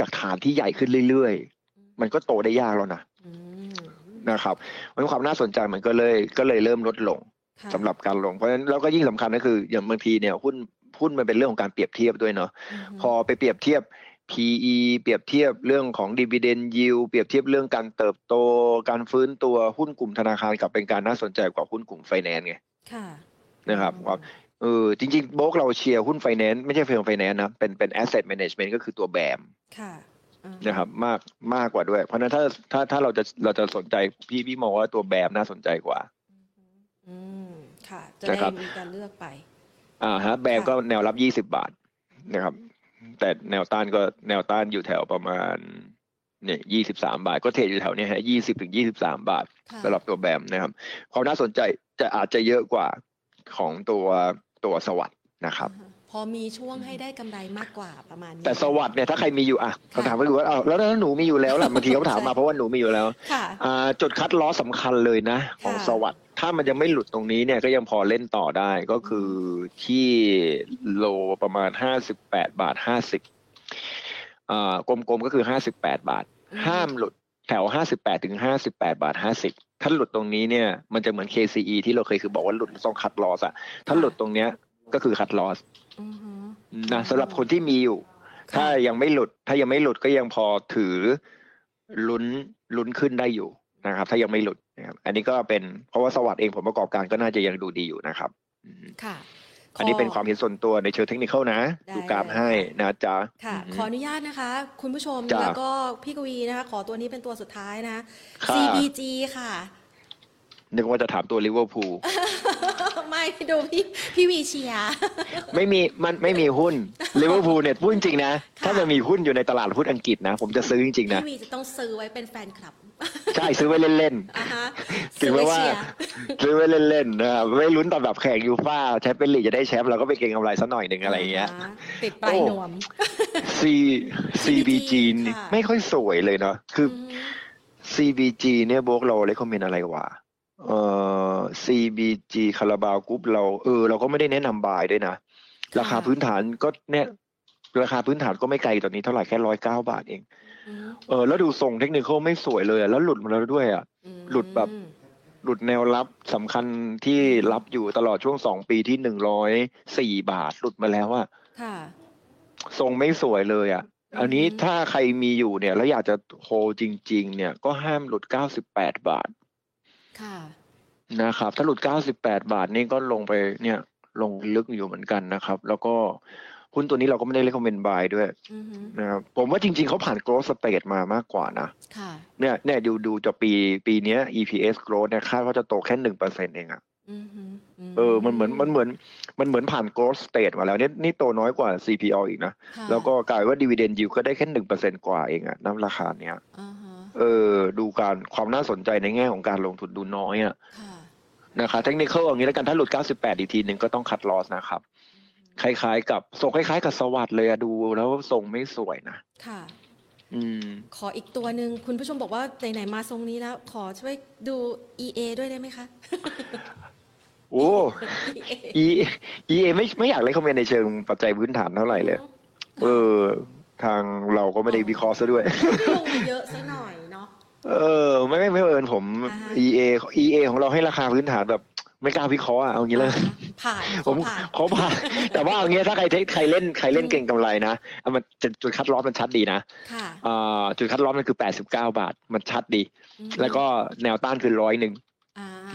จากฐานที่ใหญ่ขึ้นเรื่อยๆมันก็โตได้ยากแล้วนะ mm-hmm. นะครับมันความน่าสนใจมันก็เลยก็เลยเริ่มลดลง okay. สำหรับการลงเพราะฉะนั้นแล้วก็ยิ่งสำคัญก็คืออย่างบางทีเนี่ยหุ้นหุ้นมันเป็นเรื่องของการเปรียบเทียบด้วยเนาะ mm-hmm. พอไปเปรียบเทียบพี อี เปรียบเทียบเรื่องของ Dividend Yield เปรียบเทียบเรื่องการเติบโตการฟื้นตัวหุ้นกลุ่มธนาคารกับเป็นการน่าสนใจกว่าหุ้นกลุ่มไฟแนนซ์ไงค่ะนะครับเออจริงๆโบรกเราเชียร์หุ้นไฟแนนซ์ไม่ใช่เพียงไฟแนนซ์นะเป็นเป็น Asset Management ก็คือตัวแบมค่ะนะครับมากมากกว่าด้วยเพราะฉะนั้นถ้าถ้าถ้าเราจะเราจะสนใจพี่พี่มองว่าตัวแบมน่าสนใจกว่าอืมค่ะจะได้มีการเลือกไปอ่าฮะแบมก็แนวรับยี่สิบบาทนะครับแต่แนวต้านก็แนวต้านอยู่แถวประมาณเนี่ยยี่สิบสามบาทก็เทรดอยู่แถวนี้ฮะยี่สิบถึงยี่สิบสามบาทสำหรับตัวแบมนะครับความน่าสนใจจะอาจจะเยอะกว่าของตัวตัวสวัสด์นะครับพอมีช่วงให้ได้กำไรมากกว่าประมาณนี้แต่สวัสด์เนี่ยถ้าใครมีอยู่อ่ะเขาถามว่าอยู่ว่าอ้าวแล้วถ้าหนูมีอยู่แล้วล่ะบางทีเขาถามมาเพราะว่าหนูมีอยู่แล้วอ่าจุดคัดลอสสำคัญเลยนะของสวัสด์ถ้ามันจะไม่หลุดตรงนี้เนี่ยก็ยังพอเล่นต่อได้ก็คือที่โลประมาณห้าสิบแปดบาทห้าสิบอ่ากลมๆก็คือห้าสิบแปดบาท ห้ามหลุดแถวห้าสิบแปดถึงห้าสิบแปดบาทห้าสิบถ้าหลุดตรงนี้เนี่ยมันจะเหมือน เค ซี อี ที่เราเคยคือบอกว่าหลุดต้องคัทลอสอ่ะถ้าหลุดตรงเนี้ยก็คือคัทลอสนะสำหรับคนที่มีอยู่ถ้ายังไม่หลุดถ้ายังไม่หลุดก็ยังพอถือลุ้นลุ้นขึ้นได้อยู่นะครับถ้ายังไม่หลุดนะครับอันนี้ก็เป็นเพราะว่าสวัสดิ์เองผลประกอบการก็น่าจะยังดูดีอยู่นะครับค่ะอันนี้เป็นความเห็นส่วนตัวในเชิงเทคนิคนะดูกราฟให้นะจ๊ะค่ะขออนุญาตนะคะคุณผู้ชมแล้วก็พี่กวีนะคะขอตัวนี้เป็นตัวสุดท้ายนะ ซี บี จี ค่ะนึกว่าจะถามตัวลิเวอร์พูลไม่ดูพี่พี่วีเชียไม่มีมันไม่มีหุ้นลิเวอร์พูลเนี่ยพูดจริงนะถ้าจะมีหุ้นอยู่ในตลาดหุ้นอังกฤษนะผมจะซื้อจริงๆนะพี่วีจะต้องซื้อไว้เป็นแฟนคลับใช่ซื้อไว้เล่นๆอ่าฮะซื้อไว้ว่าซื้อไว้เล่นๆนะครับไม่ลุ้นตอนแบบแข่งยูฟ่าแชมเปี้ยนลีกจะได้แชมป์เราก็ไปเก็งกำไรซะหน่อยนึงอะไรอย่างเงี้ยติดปลายนวม C ซี บี จี ไม่ค่อยสวยเลยเนาะคือ ซี บี จี เนี่ยโบกเราเรคคอมเมนต์อะไรวะเอ่อ ซี บี จี คาราบาวกรุ๊ปเราเออเราก็ไม่ได้แนะนำบายด้วยนะราคาพื้นฐานก็เนี่ยราคาพื้นฐานก็ไม่ไกลตอนนี้เท่าไหร่แค่หนึ่งร้อยเก้าบาทเองเออแล้วดูทรงเทคนิคไม่สวยเลยแล้วหลุดมาแล้วด้วยอ่ะหลุดแบบหลุดแนวรับสำคัญที่รับอยู่ตลอดช่วงสองปีที่หนึ่งร้อยสี่บาทหลุดมาแล้วอ่ะค่ะทรงไม่สวยเลยอ่ะอันนี้ถ้าใครมีอยู่เนี่ยแล้วอยากจะโฮจริงๆเนี่ยก็ห้ามหลุดเก้าสิบแปดบาทค่ะนะครับถ้าหลุดเก้าสิบแปดบาทนี่ก็ลงไปเนี่ยลงลึกอยู่เหมือนกันนะครับแล้วก็หุ้นตัวนี้เราก็ไม่ได้ recommend buy ด้วยนะครับผมว่าจริงๆเขาผ่าน growth stage มามากกว่านะเนี่ยเนี่ยดูดูจากปีปีนี้ อี พี เอส growth เนี่ยคาดว่าจะโตแค่ หนึ่งเปอร์เซ็นต์ เองอ่ะเออมันเหมือนมันเหมือนมันเหมือนผ่าน growth stage มาแล้วนี่นี่โตน้อยกว่า ซี พี อาร์ อีกนะแล้วก็กลายว่า dividend yield ก็ได้แค่ หนึ่งเปอร์เซ็นต์ กว่าเองอ่ะน้ำราคาเนี้ยเออดูการความน่าสนใจในแง่ของการลงทุนดูน้อยอ่ะนะครับเทคนิคอย่างนี้แล้วกันถ้าหลุดเก้าสิบแปดอีกทีนึงก็ต้อง cut loss นะครับคล้ายๆกับทรงคล้ายๆกับสวัสดิ์เลยอะดูแล้วทรงไม่สวยนะค่ะอืมขออีกตัวนึงคุณผู้ชมบอกว่าไหนๆมาทรงนี้แล้วขอช่วยดู อี เอ ด้วยได้ไหมคะโอ้ อี เอ อี เอ ไม่ไม่อยากเลยคอมเมนต์ในเชิงปัจจัยพื้นฐานเท่าไหร่เลยเออทางเราก็ไม่ได้วิเคราะห์ซะด้วยลงเยอะซะหน่อยเนาะเออไม่ไม่ไม่เอิญผม อี เอ อี เอ ของเราให้ราคาพื้นฐานแบบไม่กล้าวิเคราะห์อ่ะเอางี้เลยผ่านผมขอผ่านแต่ว่าเอางี้ถ้าใครใครเล่นใครเล่นเก่งกำไรนะมันจุดคัดลอสมันชัดดีนะจุดคัดลอสมันคือแปดสิบเก้าบาทมันชัดดีแล้วก็แนวต้านคือร้อยหนึ่ง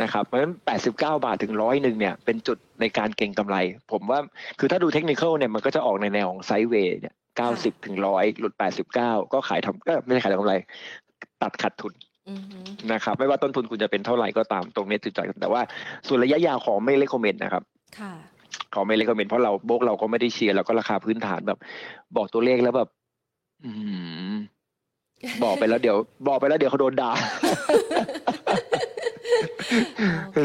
นะครับเพราะฉะนั้นแปดสิบเก้าบาทถึงร้อยหนึ่งเนี่ยเป็นจุดในการเก่งกำไรผมว่าคือถ้าดูเทคนิคเนี่ยมันก็จะออกในแนวของไซด์เวย์เนี่ยเก้าสิบถึงร้อยหลุดแปดสิบเก้าก็ขายทำก็ไม่ใช่ขายทำกำไรตัดขาดทุนนะครับไม่ว่าต้นทุนคุณจะเป็นเท่าไหร่ก็ตามตรงนี้จุดจ่ายแต่ว่าส่วนระยะยาวขอไม่เลคคอมเมนต์นะครับค่ะขอไม่เลคคอมเมนต์เพราะเราโบกเราก็ไม่ได้เชียร์เราก็ราคาพื้นฐานแบบบอกตัวเลขแล้วแบบอืมบอกไปแล้วเดี๋ยวบอกไปแล้วเดี๋ยวเขาโดนด่า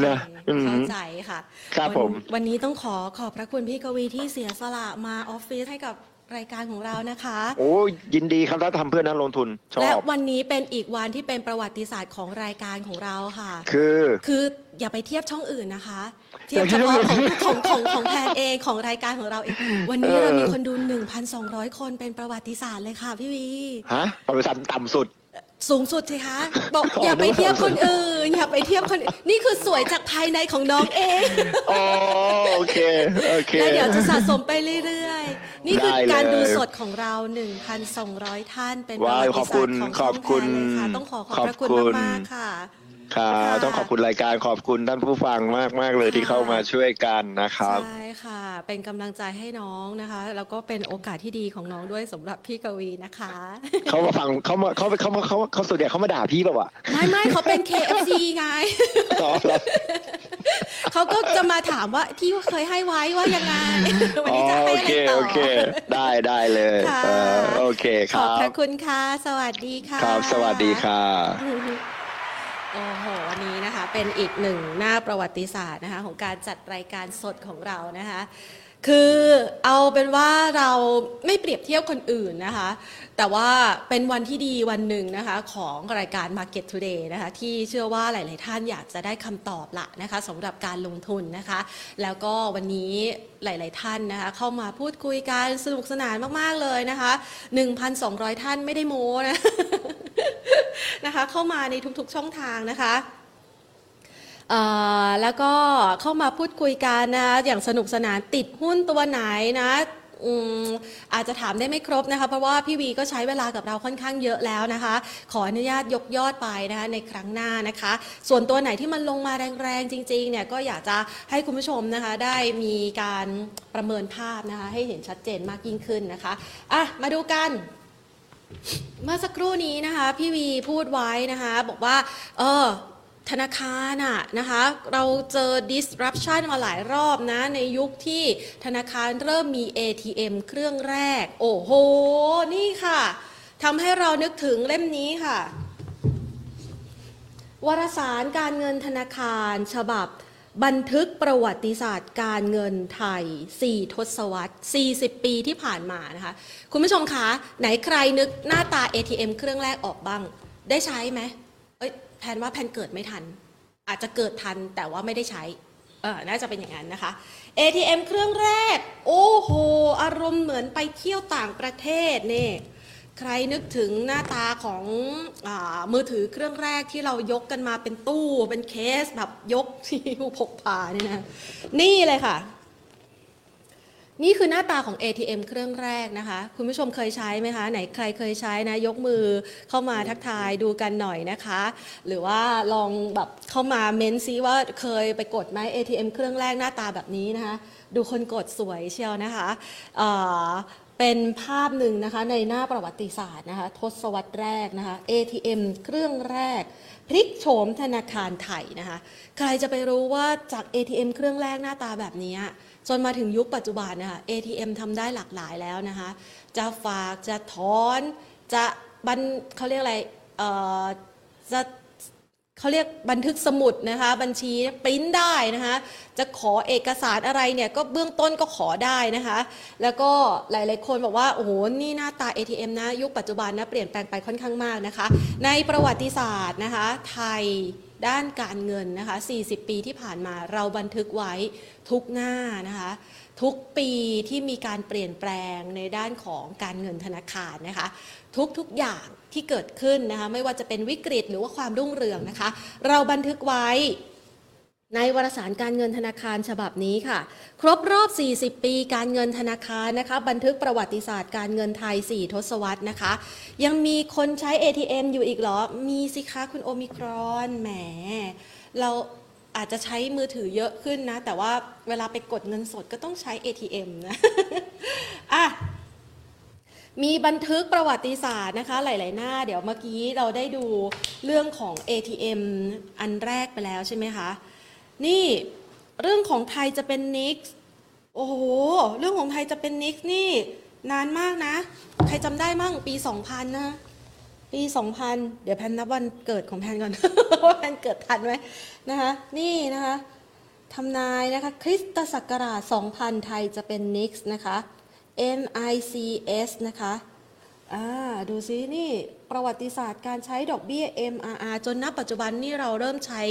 นะเข้าใจค่ะครับผมวันนี้ต้องขอขอบพระคุณพี่กวีที่เสียสละมาออฟฟิศให้กับรายการของเรานะคะโอ้ยินดีครับถ้าทำเพื่อนักลงทุนชอบและวันนี้เป็นอีกวันที่เป็นประวัติศาสตร์ของรายการของเราค่ะคือคืออย่าไปเทียบช่องอื่นนะคะเทียบเฉพาะของของของแพนเองของรายการของเราเองวันนี้เรามีคนดู หนึ่งพันสองร้อยคนเป็นประวัติศาสตร์เลยค่ะพี่วีฮะประวัติศาสตร์ต่ำสุดสูงสุดสิคะบอกอย่าไปเทียบคนอื่นอย่าไปเทียบคนนี่คือสวยจากภายในของน้องเองโอเคโอเคแล้วเดี๋ยวจะสะสมไปเรื่อยๆนี่คือการดูสดของเรา หนึ่งพันสองร้อย ท่านเป็นประวัติศาสตร์ของช่องแพนเลยค่ะต้องขอขอบพระคุณมากๆค่ะค่ะต้องขอบคุณรายการขอบคุณท่านผู้ฟังมากๆเลยที่เข้ามาช่วยกันนะครับใช่ค่ะเป็นกำลังใจให้น้องนะคะแล้วก็เป็นโอกาสที่ดีของน้องด้วยสำหรับพี่กวีนะคะเขามาฟังเขามาเขาเขาเขาเขาส่วนใหญ่เขามาด่าพี่ป่ะวะไม่ไม่เขาเป็น เค เอฟ ซี ไงเขาก็จะมาถามว่าที่เคยให้ไว้ว่ายังไงวันนี้จะให้อะไรต่อโอเคได้ได้เลยโอเคครับขอบพระคุณค่ะสวัสดีค่ะครับสวัสดีค่ะโอ้โหวันนี้นะคะเป็นอีกหนึ่งหน้าประวัติศาสตร์นะคะของการจัดรายการสดของเรานะคะ คือเอาเป็นว่าเราไม่เปรียบเทียบคนอื่นนะคะแต่ว่าเป็นวันที่ดีวันหนึ่งนะคะของรายการ Market Today นะคะที่เชื่อว่าหลายๆท่านอยากจะได้คำตอบละนะคะสำหรับการลงทุนนะคะแล้วก็วันนี้หลายๆท่านนะคะเข้ามาพูดคุยกันสนุกสนานมากๆเลยนะคะ หนึ่งพันสองร้อย ท่านไม่ได้โม้นะ นะคะเข้ามาในทุกๆช่องทางนะคะแล้วก็เข้ามาพูดคุยกันนะอย่างสนุกสนานติดหุ้นตัวไหนนะอืมอาจจะถามได้ไม่ครบนะคะเพราะว่าพี่วีก็ใช้เวลากับเราค่อนข้างเยอะแล้วนะคะขออนุญาตยกยอดไปนะคะในครั้งหน้านะคะส่วนตัวไหนที่มันลงมาแรงๆจริงๆเนี่ยก็อยากจะให้คุณผู้ชมนะคะได้มีการประเมินภาพนะคะให้เห็นชัดเจนมากยิ่งขึ้นนะคะอ่ะมาดูกันเมื่อสักครู่นี้นะคะพี่วีพูดไว้นะคะบอกว่าเออธนาคารน่ะนะคะเราเจอ disruption มาหลายรอบนะในยุคที่ธนาคารเริ่มมี เอ ที เอ็ม เครื่องแรกโอ้โหนี่ค่ะทำให้เรานึกถึงเล่มนี้ค่ะวารสารการเงินธนาคารฉบับบันทึกประวัติศาสตร์การเงินไทยสี่ทศวรรษสี่สิบปีที่ผ่านมานะคะคุณผู้ชมคะไหนใครนึกหน้าตา เอ ที เอ็ม เครื่องแรกออกบ้างได้ใช้ไหมแพนว่าแพนเกิดไม่ทันอาจจะเกิดทันแต่ว่าไม่ได้ใช้เออน่าจะเป็นอย่างนั้นนะคะ เอ ที เอ็ม เครื่องแรกโอ้โหอารมณ์เหมือนไปเที่ยวต่างประเทศนี่ใครนึกถึงหน้าตาของอ่ามือถือเครื่องแรกที่เรายกกันมาเป็นตู้เป็นเคสแบบยกที่พกพาเนี่ยนะนี่เลยค่ะนี่คือหน้าตาของ เอ ที เอ็ม เครื่องแรกนะคะคุณผู้ชมเคยใช้ไหมคะไหนใครเคยใช้นะยกมือเข้ามาทักทายดูกันหน่อยนะคะหรือว่าลองแบบเข้ามาเม้นซิว่าเคยไปกดไหม เอ ที เอ็ม เครื่องแรกหน้าตาแบบนี้นะคะดูคนกดสวยเชียวนะคะเอ่อเป็นภาพหนึ่งนะคะในหน้าประวัติศาสตร์นะคะทศวรรษแรกนะคะ เอ ที เอ็ม เครื่องแรกพลิกโฉมธนาคารไทยนะคะใครจะไปรู้ว่าจาก เอ ที เอ็ม เครื่องแรกหน้าตาแบบนี้จนมาถึงยุคปัจจุบันนะคะ เอ ที เอ็ม ทำได้หลากหลายแล้วนะคะจะฝากจะถอนจะบันเขาเรียกอะไรเอ่อจะเขาเรียกบันทึกสมุดนะคะบัญชีปริ้นได้นะคะจะขอเอกสารอะไรเนี่ยก็เบื้องต้นก็ขอได้นะคะแล้วก็หลายๆคนบอกว่าโอ้โหนี่หน้าตา เอ ที เอ็ม นะยุคปัจจุบันนะเปลี่ยนแปลงไปค่อนข้างมากนะคะในประวัติศาสตร์นะคะไทยด้านการเงินนะคะสี่สิบปีที่ผ่านมาเราบันทึกไว้ทุกหน้านะคะทุกปีที่มีการเปลี่ยนแปลงในด้านของการเงินธนาคารนะคะทุกๆอย่างที่เกิดขึ้นนะคะไม่ว่าจะเป็นวิกฤตหรือว่าความรุ่งเรืองนะคะเราบันทึกไว้ในวารสารการเงินธนาคารฉบับนี้ค่ะครบรอบสี่สิบปีการเงินธนาคารนะคะบันทึกประวัติศาสตร์การเงินไทยสี่ทศวรรษนะคะยังมีคนใช้ เอ ที เอ็ม อยู่อีกเหรอมีสิคะคุณโอมิครอนแหมเราอาจจะใช้มือถือเยอะขึ้นนะแต่ว่าเวลาไปกดเงินสดก็ต้องใช้ เอ ที เอ็ม นะอ่ะมีบันทึกประวัติศาสตร์นะคะหลายๆหน้าเดี๋ยวเมื่อกี้เราได้ดูเรื่องของ เอ ที เอ็ม อันแรกไปแล้วใช่ไหมคะนี่เรื่องของไทยจะเป็นนิกส์โอ้โหเรื่องของไทยจะเป็นนิกส์นี่นานมากนะใครจำได้มั่งปีสองพันนะปีสองพันเดี๋ยวแพนนับวันเกิดของแพนก่อนว่าแพนเกิดทันไหมนะคะนี่นะคะทำนายนะคะคริสตศักราชสองพันไทยจะเป็นนิกส์นะคะ เอ็ม ไอ ซี เอส นะคะอ่าดูซินี่ประวัติศาสตร์การใช้ดอกเบี้ย เอ็ม อาร์ อาร์ จนณปัจจุบันนี่เราเริ่มใช้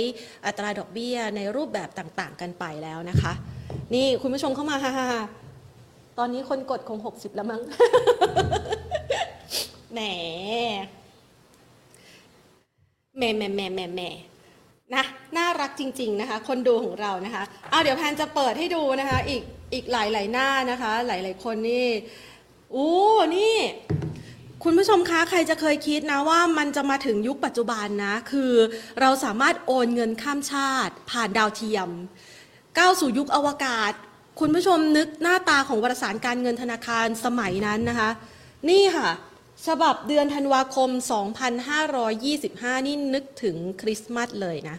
อัตราดอกเบี้ยในรูปแบบต่างๆกันไปแล้วนะคะนี่คุณผู้ชมเข้ามาฮ่าๆตอนนี้คนกดคงหกสิบแล้วมั้ง แหมแหมแหมแหมแหมแหมนะน่ารักจริงๆนะคะคนดูของเรานะคะเอาเดี๋ยวแพนจะเปิดให้ดูนะคะอีกอีกหลายๆหน้านะคะหลายๆคนนี่โอ้นี่คุณผู้ชมคะใครจะเคยคิดนะว่ามันจะมาถึงยุคปัจจุบันนะคือเราสามารถโอนเงินข้ามชาติผ่านดาวเทียมก้าวสู่ยุคอวกาศคุณผู้ชมนึกหน้าตาของวารสารการเงินธนาคารสมัยนั้นนะคะนี่ค่ะฉบับเดือนธันวาคมสองพันห้าร้อยยี่สิบห้านี่นึกถึงคริสต์มาสเลยนะ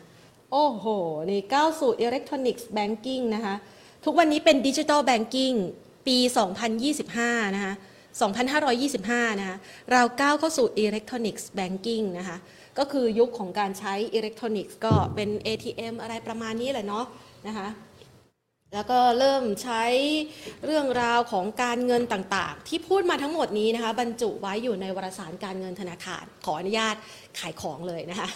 โอ้โหนี่ก้าวสู่อิเล็กทรอนิกส์แบงกิ้งนะคะทุกวันนี้เป็นดิจิทัลแบงกิ้งปีสองพันยี่สิบห้านะคะสองพันห้าร้อยยี่สิบห้านะคะเราก้าวเข้าสู่ Electronics Banking นะคะก็คือยุคของการใช้ Electronics ก็เป็น เอ ที เอ็ม อะไรประมาณนี้แหละเนาะนะคะ แล้วก็เริ่มใช้เรื่องราวของการเงินต่างๆที่พูดมาทั้งหมดนี้นะคะบรรจุไว้อยู่ในวารสารการเงินธนาคารขออนุญาตขายของเลยนะคะ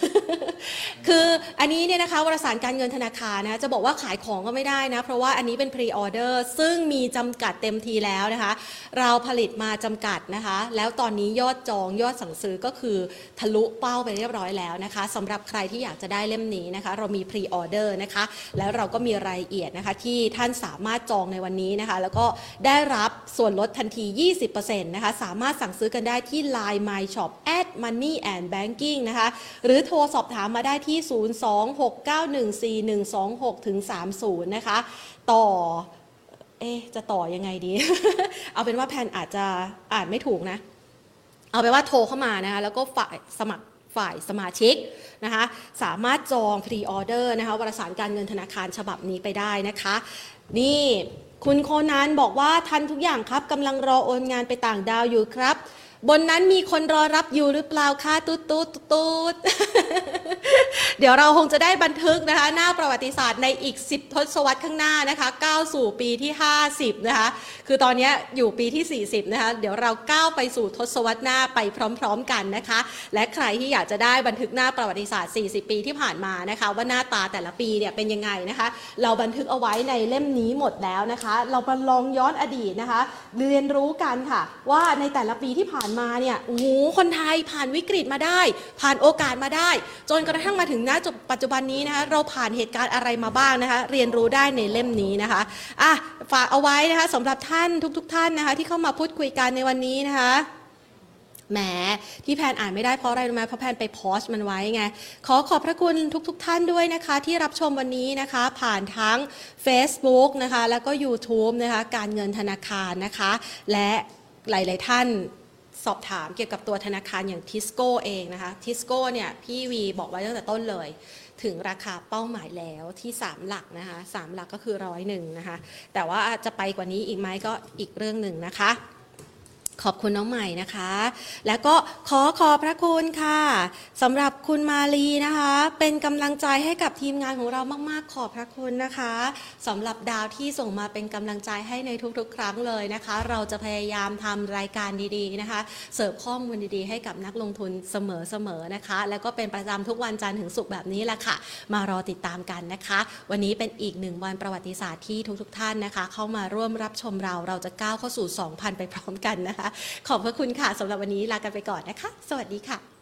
คืออันนี้เนี่ยนะคะวารสารการเงินธนาคารนะจะบอกว่าขายของก็ไม่ได้นะเพราะว่าอันนี้เป็นพรีออเดอร์ซึ่งมีจำกัดเต็มทีแล้วนะคะเราผลิตมาจำกัดนะคะแล้วตอนนี้ยอดจองยอดสั่งซื้อก็คือทะลุเป้าไปเรียบร้อยแล้วนะคะสำหรับใครที่อยากจะได้เล่มนี้นะคะเรามีพรีออเดอร์นะคะแล้วเราก็มีรายละเอียดนะคะที่ท่านสามารถจองในวันนี้นะคะแล้วก็ได้รับส่วนลดทันที ยี่สิบเปอร์เซ็นต์ นะคะสามารถสั่งซื้อกันได้ที่ ไลน์ My Shop at Money and Banking นะคะหรือโทรสอบถามมาได้ที่ศูนย์ สอง หก เก้า หนึ่ง สี่ หนึ่ง สอง หก ถึง สามสิบ นะคะต่อเอ๊ะจะต่อยังไงดี เอาเป็นว่าแพนอาจจะอ่านไม่ถูกนะเอาเป็นว่าโทรเข้ามานะคะแล้วก็ฝ่ายสมัครฝ่ายสมาชิกนะคะสามารถจองพรีออเดอร์นะคะวารสารการเงินธนาคารฉบับนี้ไปได้นะคะนี่คุณโคนันบอกว่าทันทุกอย่างครับกำลังรอโอนงานไปต่างดาวอยู่ครับบนนั้นมีคนรอรับอยู่หรือเปล่าคะตุ๊ดตุ๊ดตุ๊ดเดี๋ยวเราคงจะได้บันทึกนะคะหน้าประวัติศาสตร์ในอีกสิบทศวรรษข้างหน้านะคะก้าวสู่ปีที่ห้าสิบนะคะคือตอนนี้อยู่ปีที่สี่สิบนะคะเดี๋ยวเราก้าวไปสู่ทศวรรษหน้าไปพร้อมๆกันนะคะและใครที่อยากจะได้บันทึกหน้าประวัติศาสตร์สี่สิบปีที่ผ่านมานะคะว่าหน้าตาแต่ละปีเนี่ยเป็นยังไงนะคะเราบันทึกเอาไว้ในเล่มนี้หมดแล้วนะคะเรามาลองย้อนอดีตนะคะเรียนรู้กันค่ะว่าในแต่ละปีที่ผ่านมาเนี่ยโอ้โหคนไทยผ่านวิกฤตมาได้ผ่านโอกาสมาได้จนกระทั่งมาถึงณจุดปัจจุบันนี้นะคะเราผ่านเหตุการณ์อะไรมาบ้างนะคะเรียนรู้ได้ในเล่มนี้นะคะอ่ะฝากเอาไว้นะคะสำหรับท่านทุกๆท่านนะคะที่เข้ามาพูดคุยกันในวันนี้นะคะแหมที่แพนอ่านไม่ได้เพราะอะไรรู้ไหมเพราะแพนไปโพสต์มันไว้ไงขอขอบพระคุณทุกๆท่านด้วยนะคะที่รับชมวันนี้นะคะผ่านทั้ง Facebook นะคะแล้วก็ YouTube นะคะการเงินธนาคารนะคะและหลายๆท่านสอบถามเกี่ยวกับตัวธนาคารอย่างทิสโก้เองนะคะทิสโก้เนี่ยพี่วีบอกไว้ตั้งแต่ต้นเลยถึงราคาเป้าหมายแล้วที่สามหลักนะคะสามหลักก็คือหนึ่งร้อยเอ็ดนะคะแต่ว่าจะไปกว่านี้อีกไหมก็อีกเรื่องหนึ่งนะคะขอบคุณน้องใหม่นะคะแล้วก็ขอขอบพระคุณค่ะสำหรับคุณมาลีนะคะเป็นกำลังใจให้กับทีมงานของเรามากๆขอบพระคุณนะคะสำหรับดาวที่ส่งมาเป็นกำลังใจให้ในทุกๆครั้งเลยนะคะเราจะพยายามทำรายการดีๆนะคะเสิร์ฟข้อมูลดีๆให้กับนักลงทุนเสมอๆนะคะแล้วก็เป็นประจำทุกวันจันทร์ถึงศุกร์แบบนี้แหละค่ะมารอติดตามกันนะคะวันนี้เป็นอีกหนึ่งวันประวัติศาสตร์ที่ทุกๆท่านนะคะเข้ามาร่วมรับชมเราเราจะก้าวเข้าสู่ สองพัน ไปพร้อมกันนะคะขอบพระคุณค่ะสำหรับวันนี้ลากันไปก่อนนะคะสวัสดีค่ะ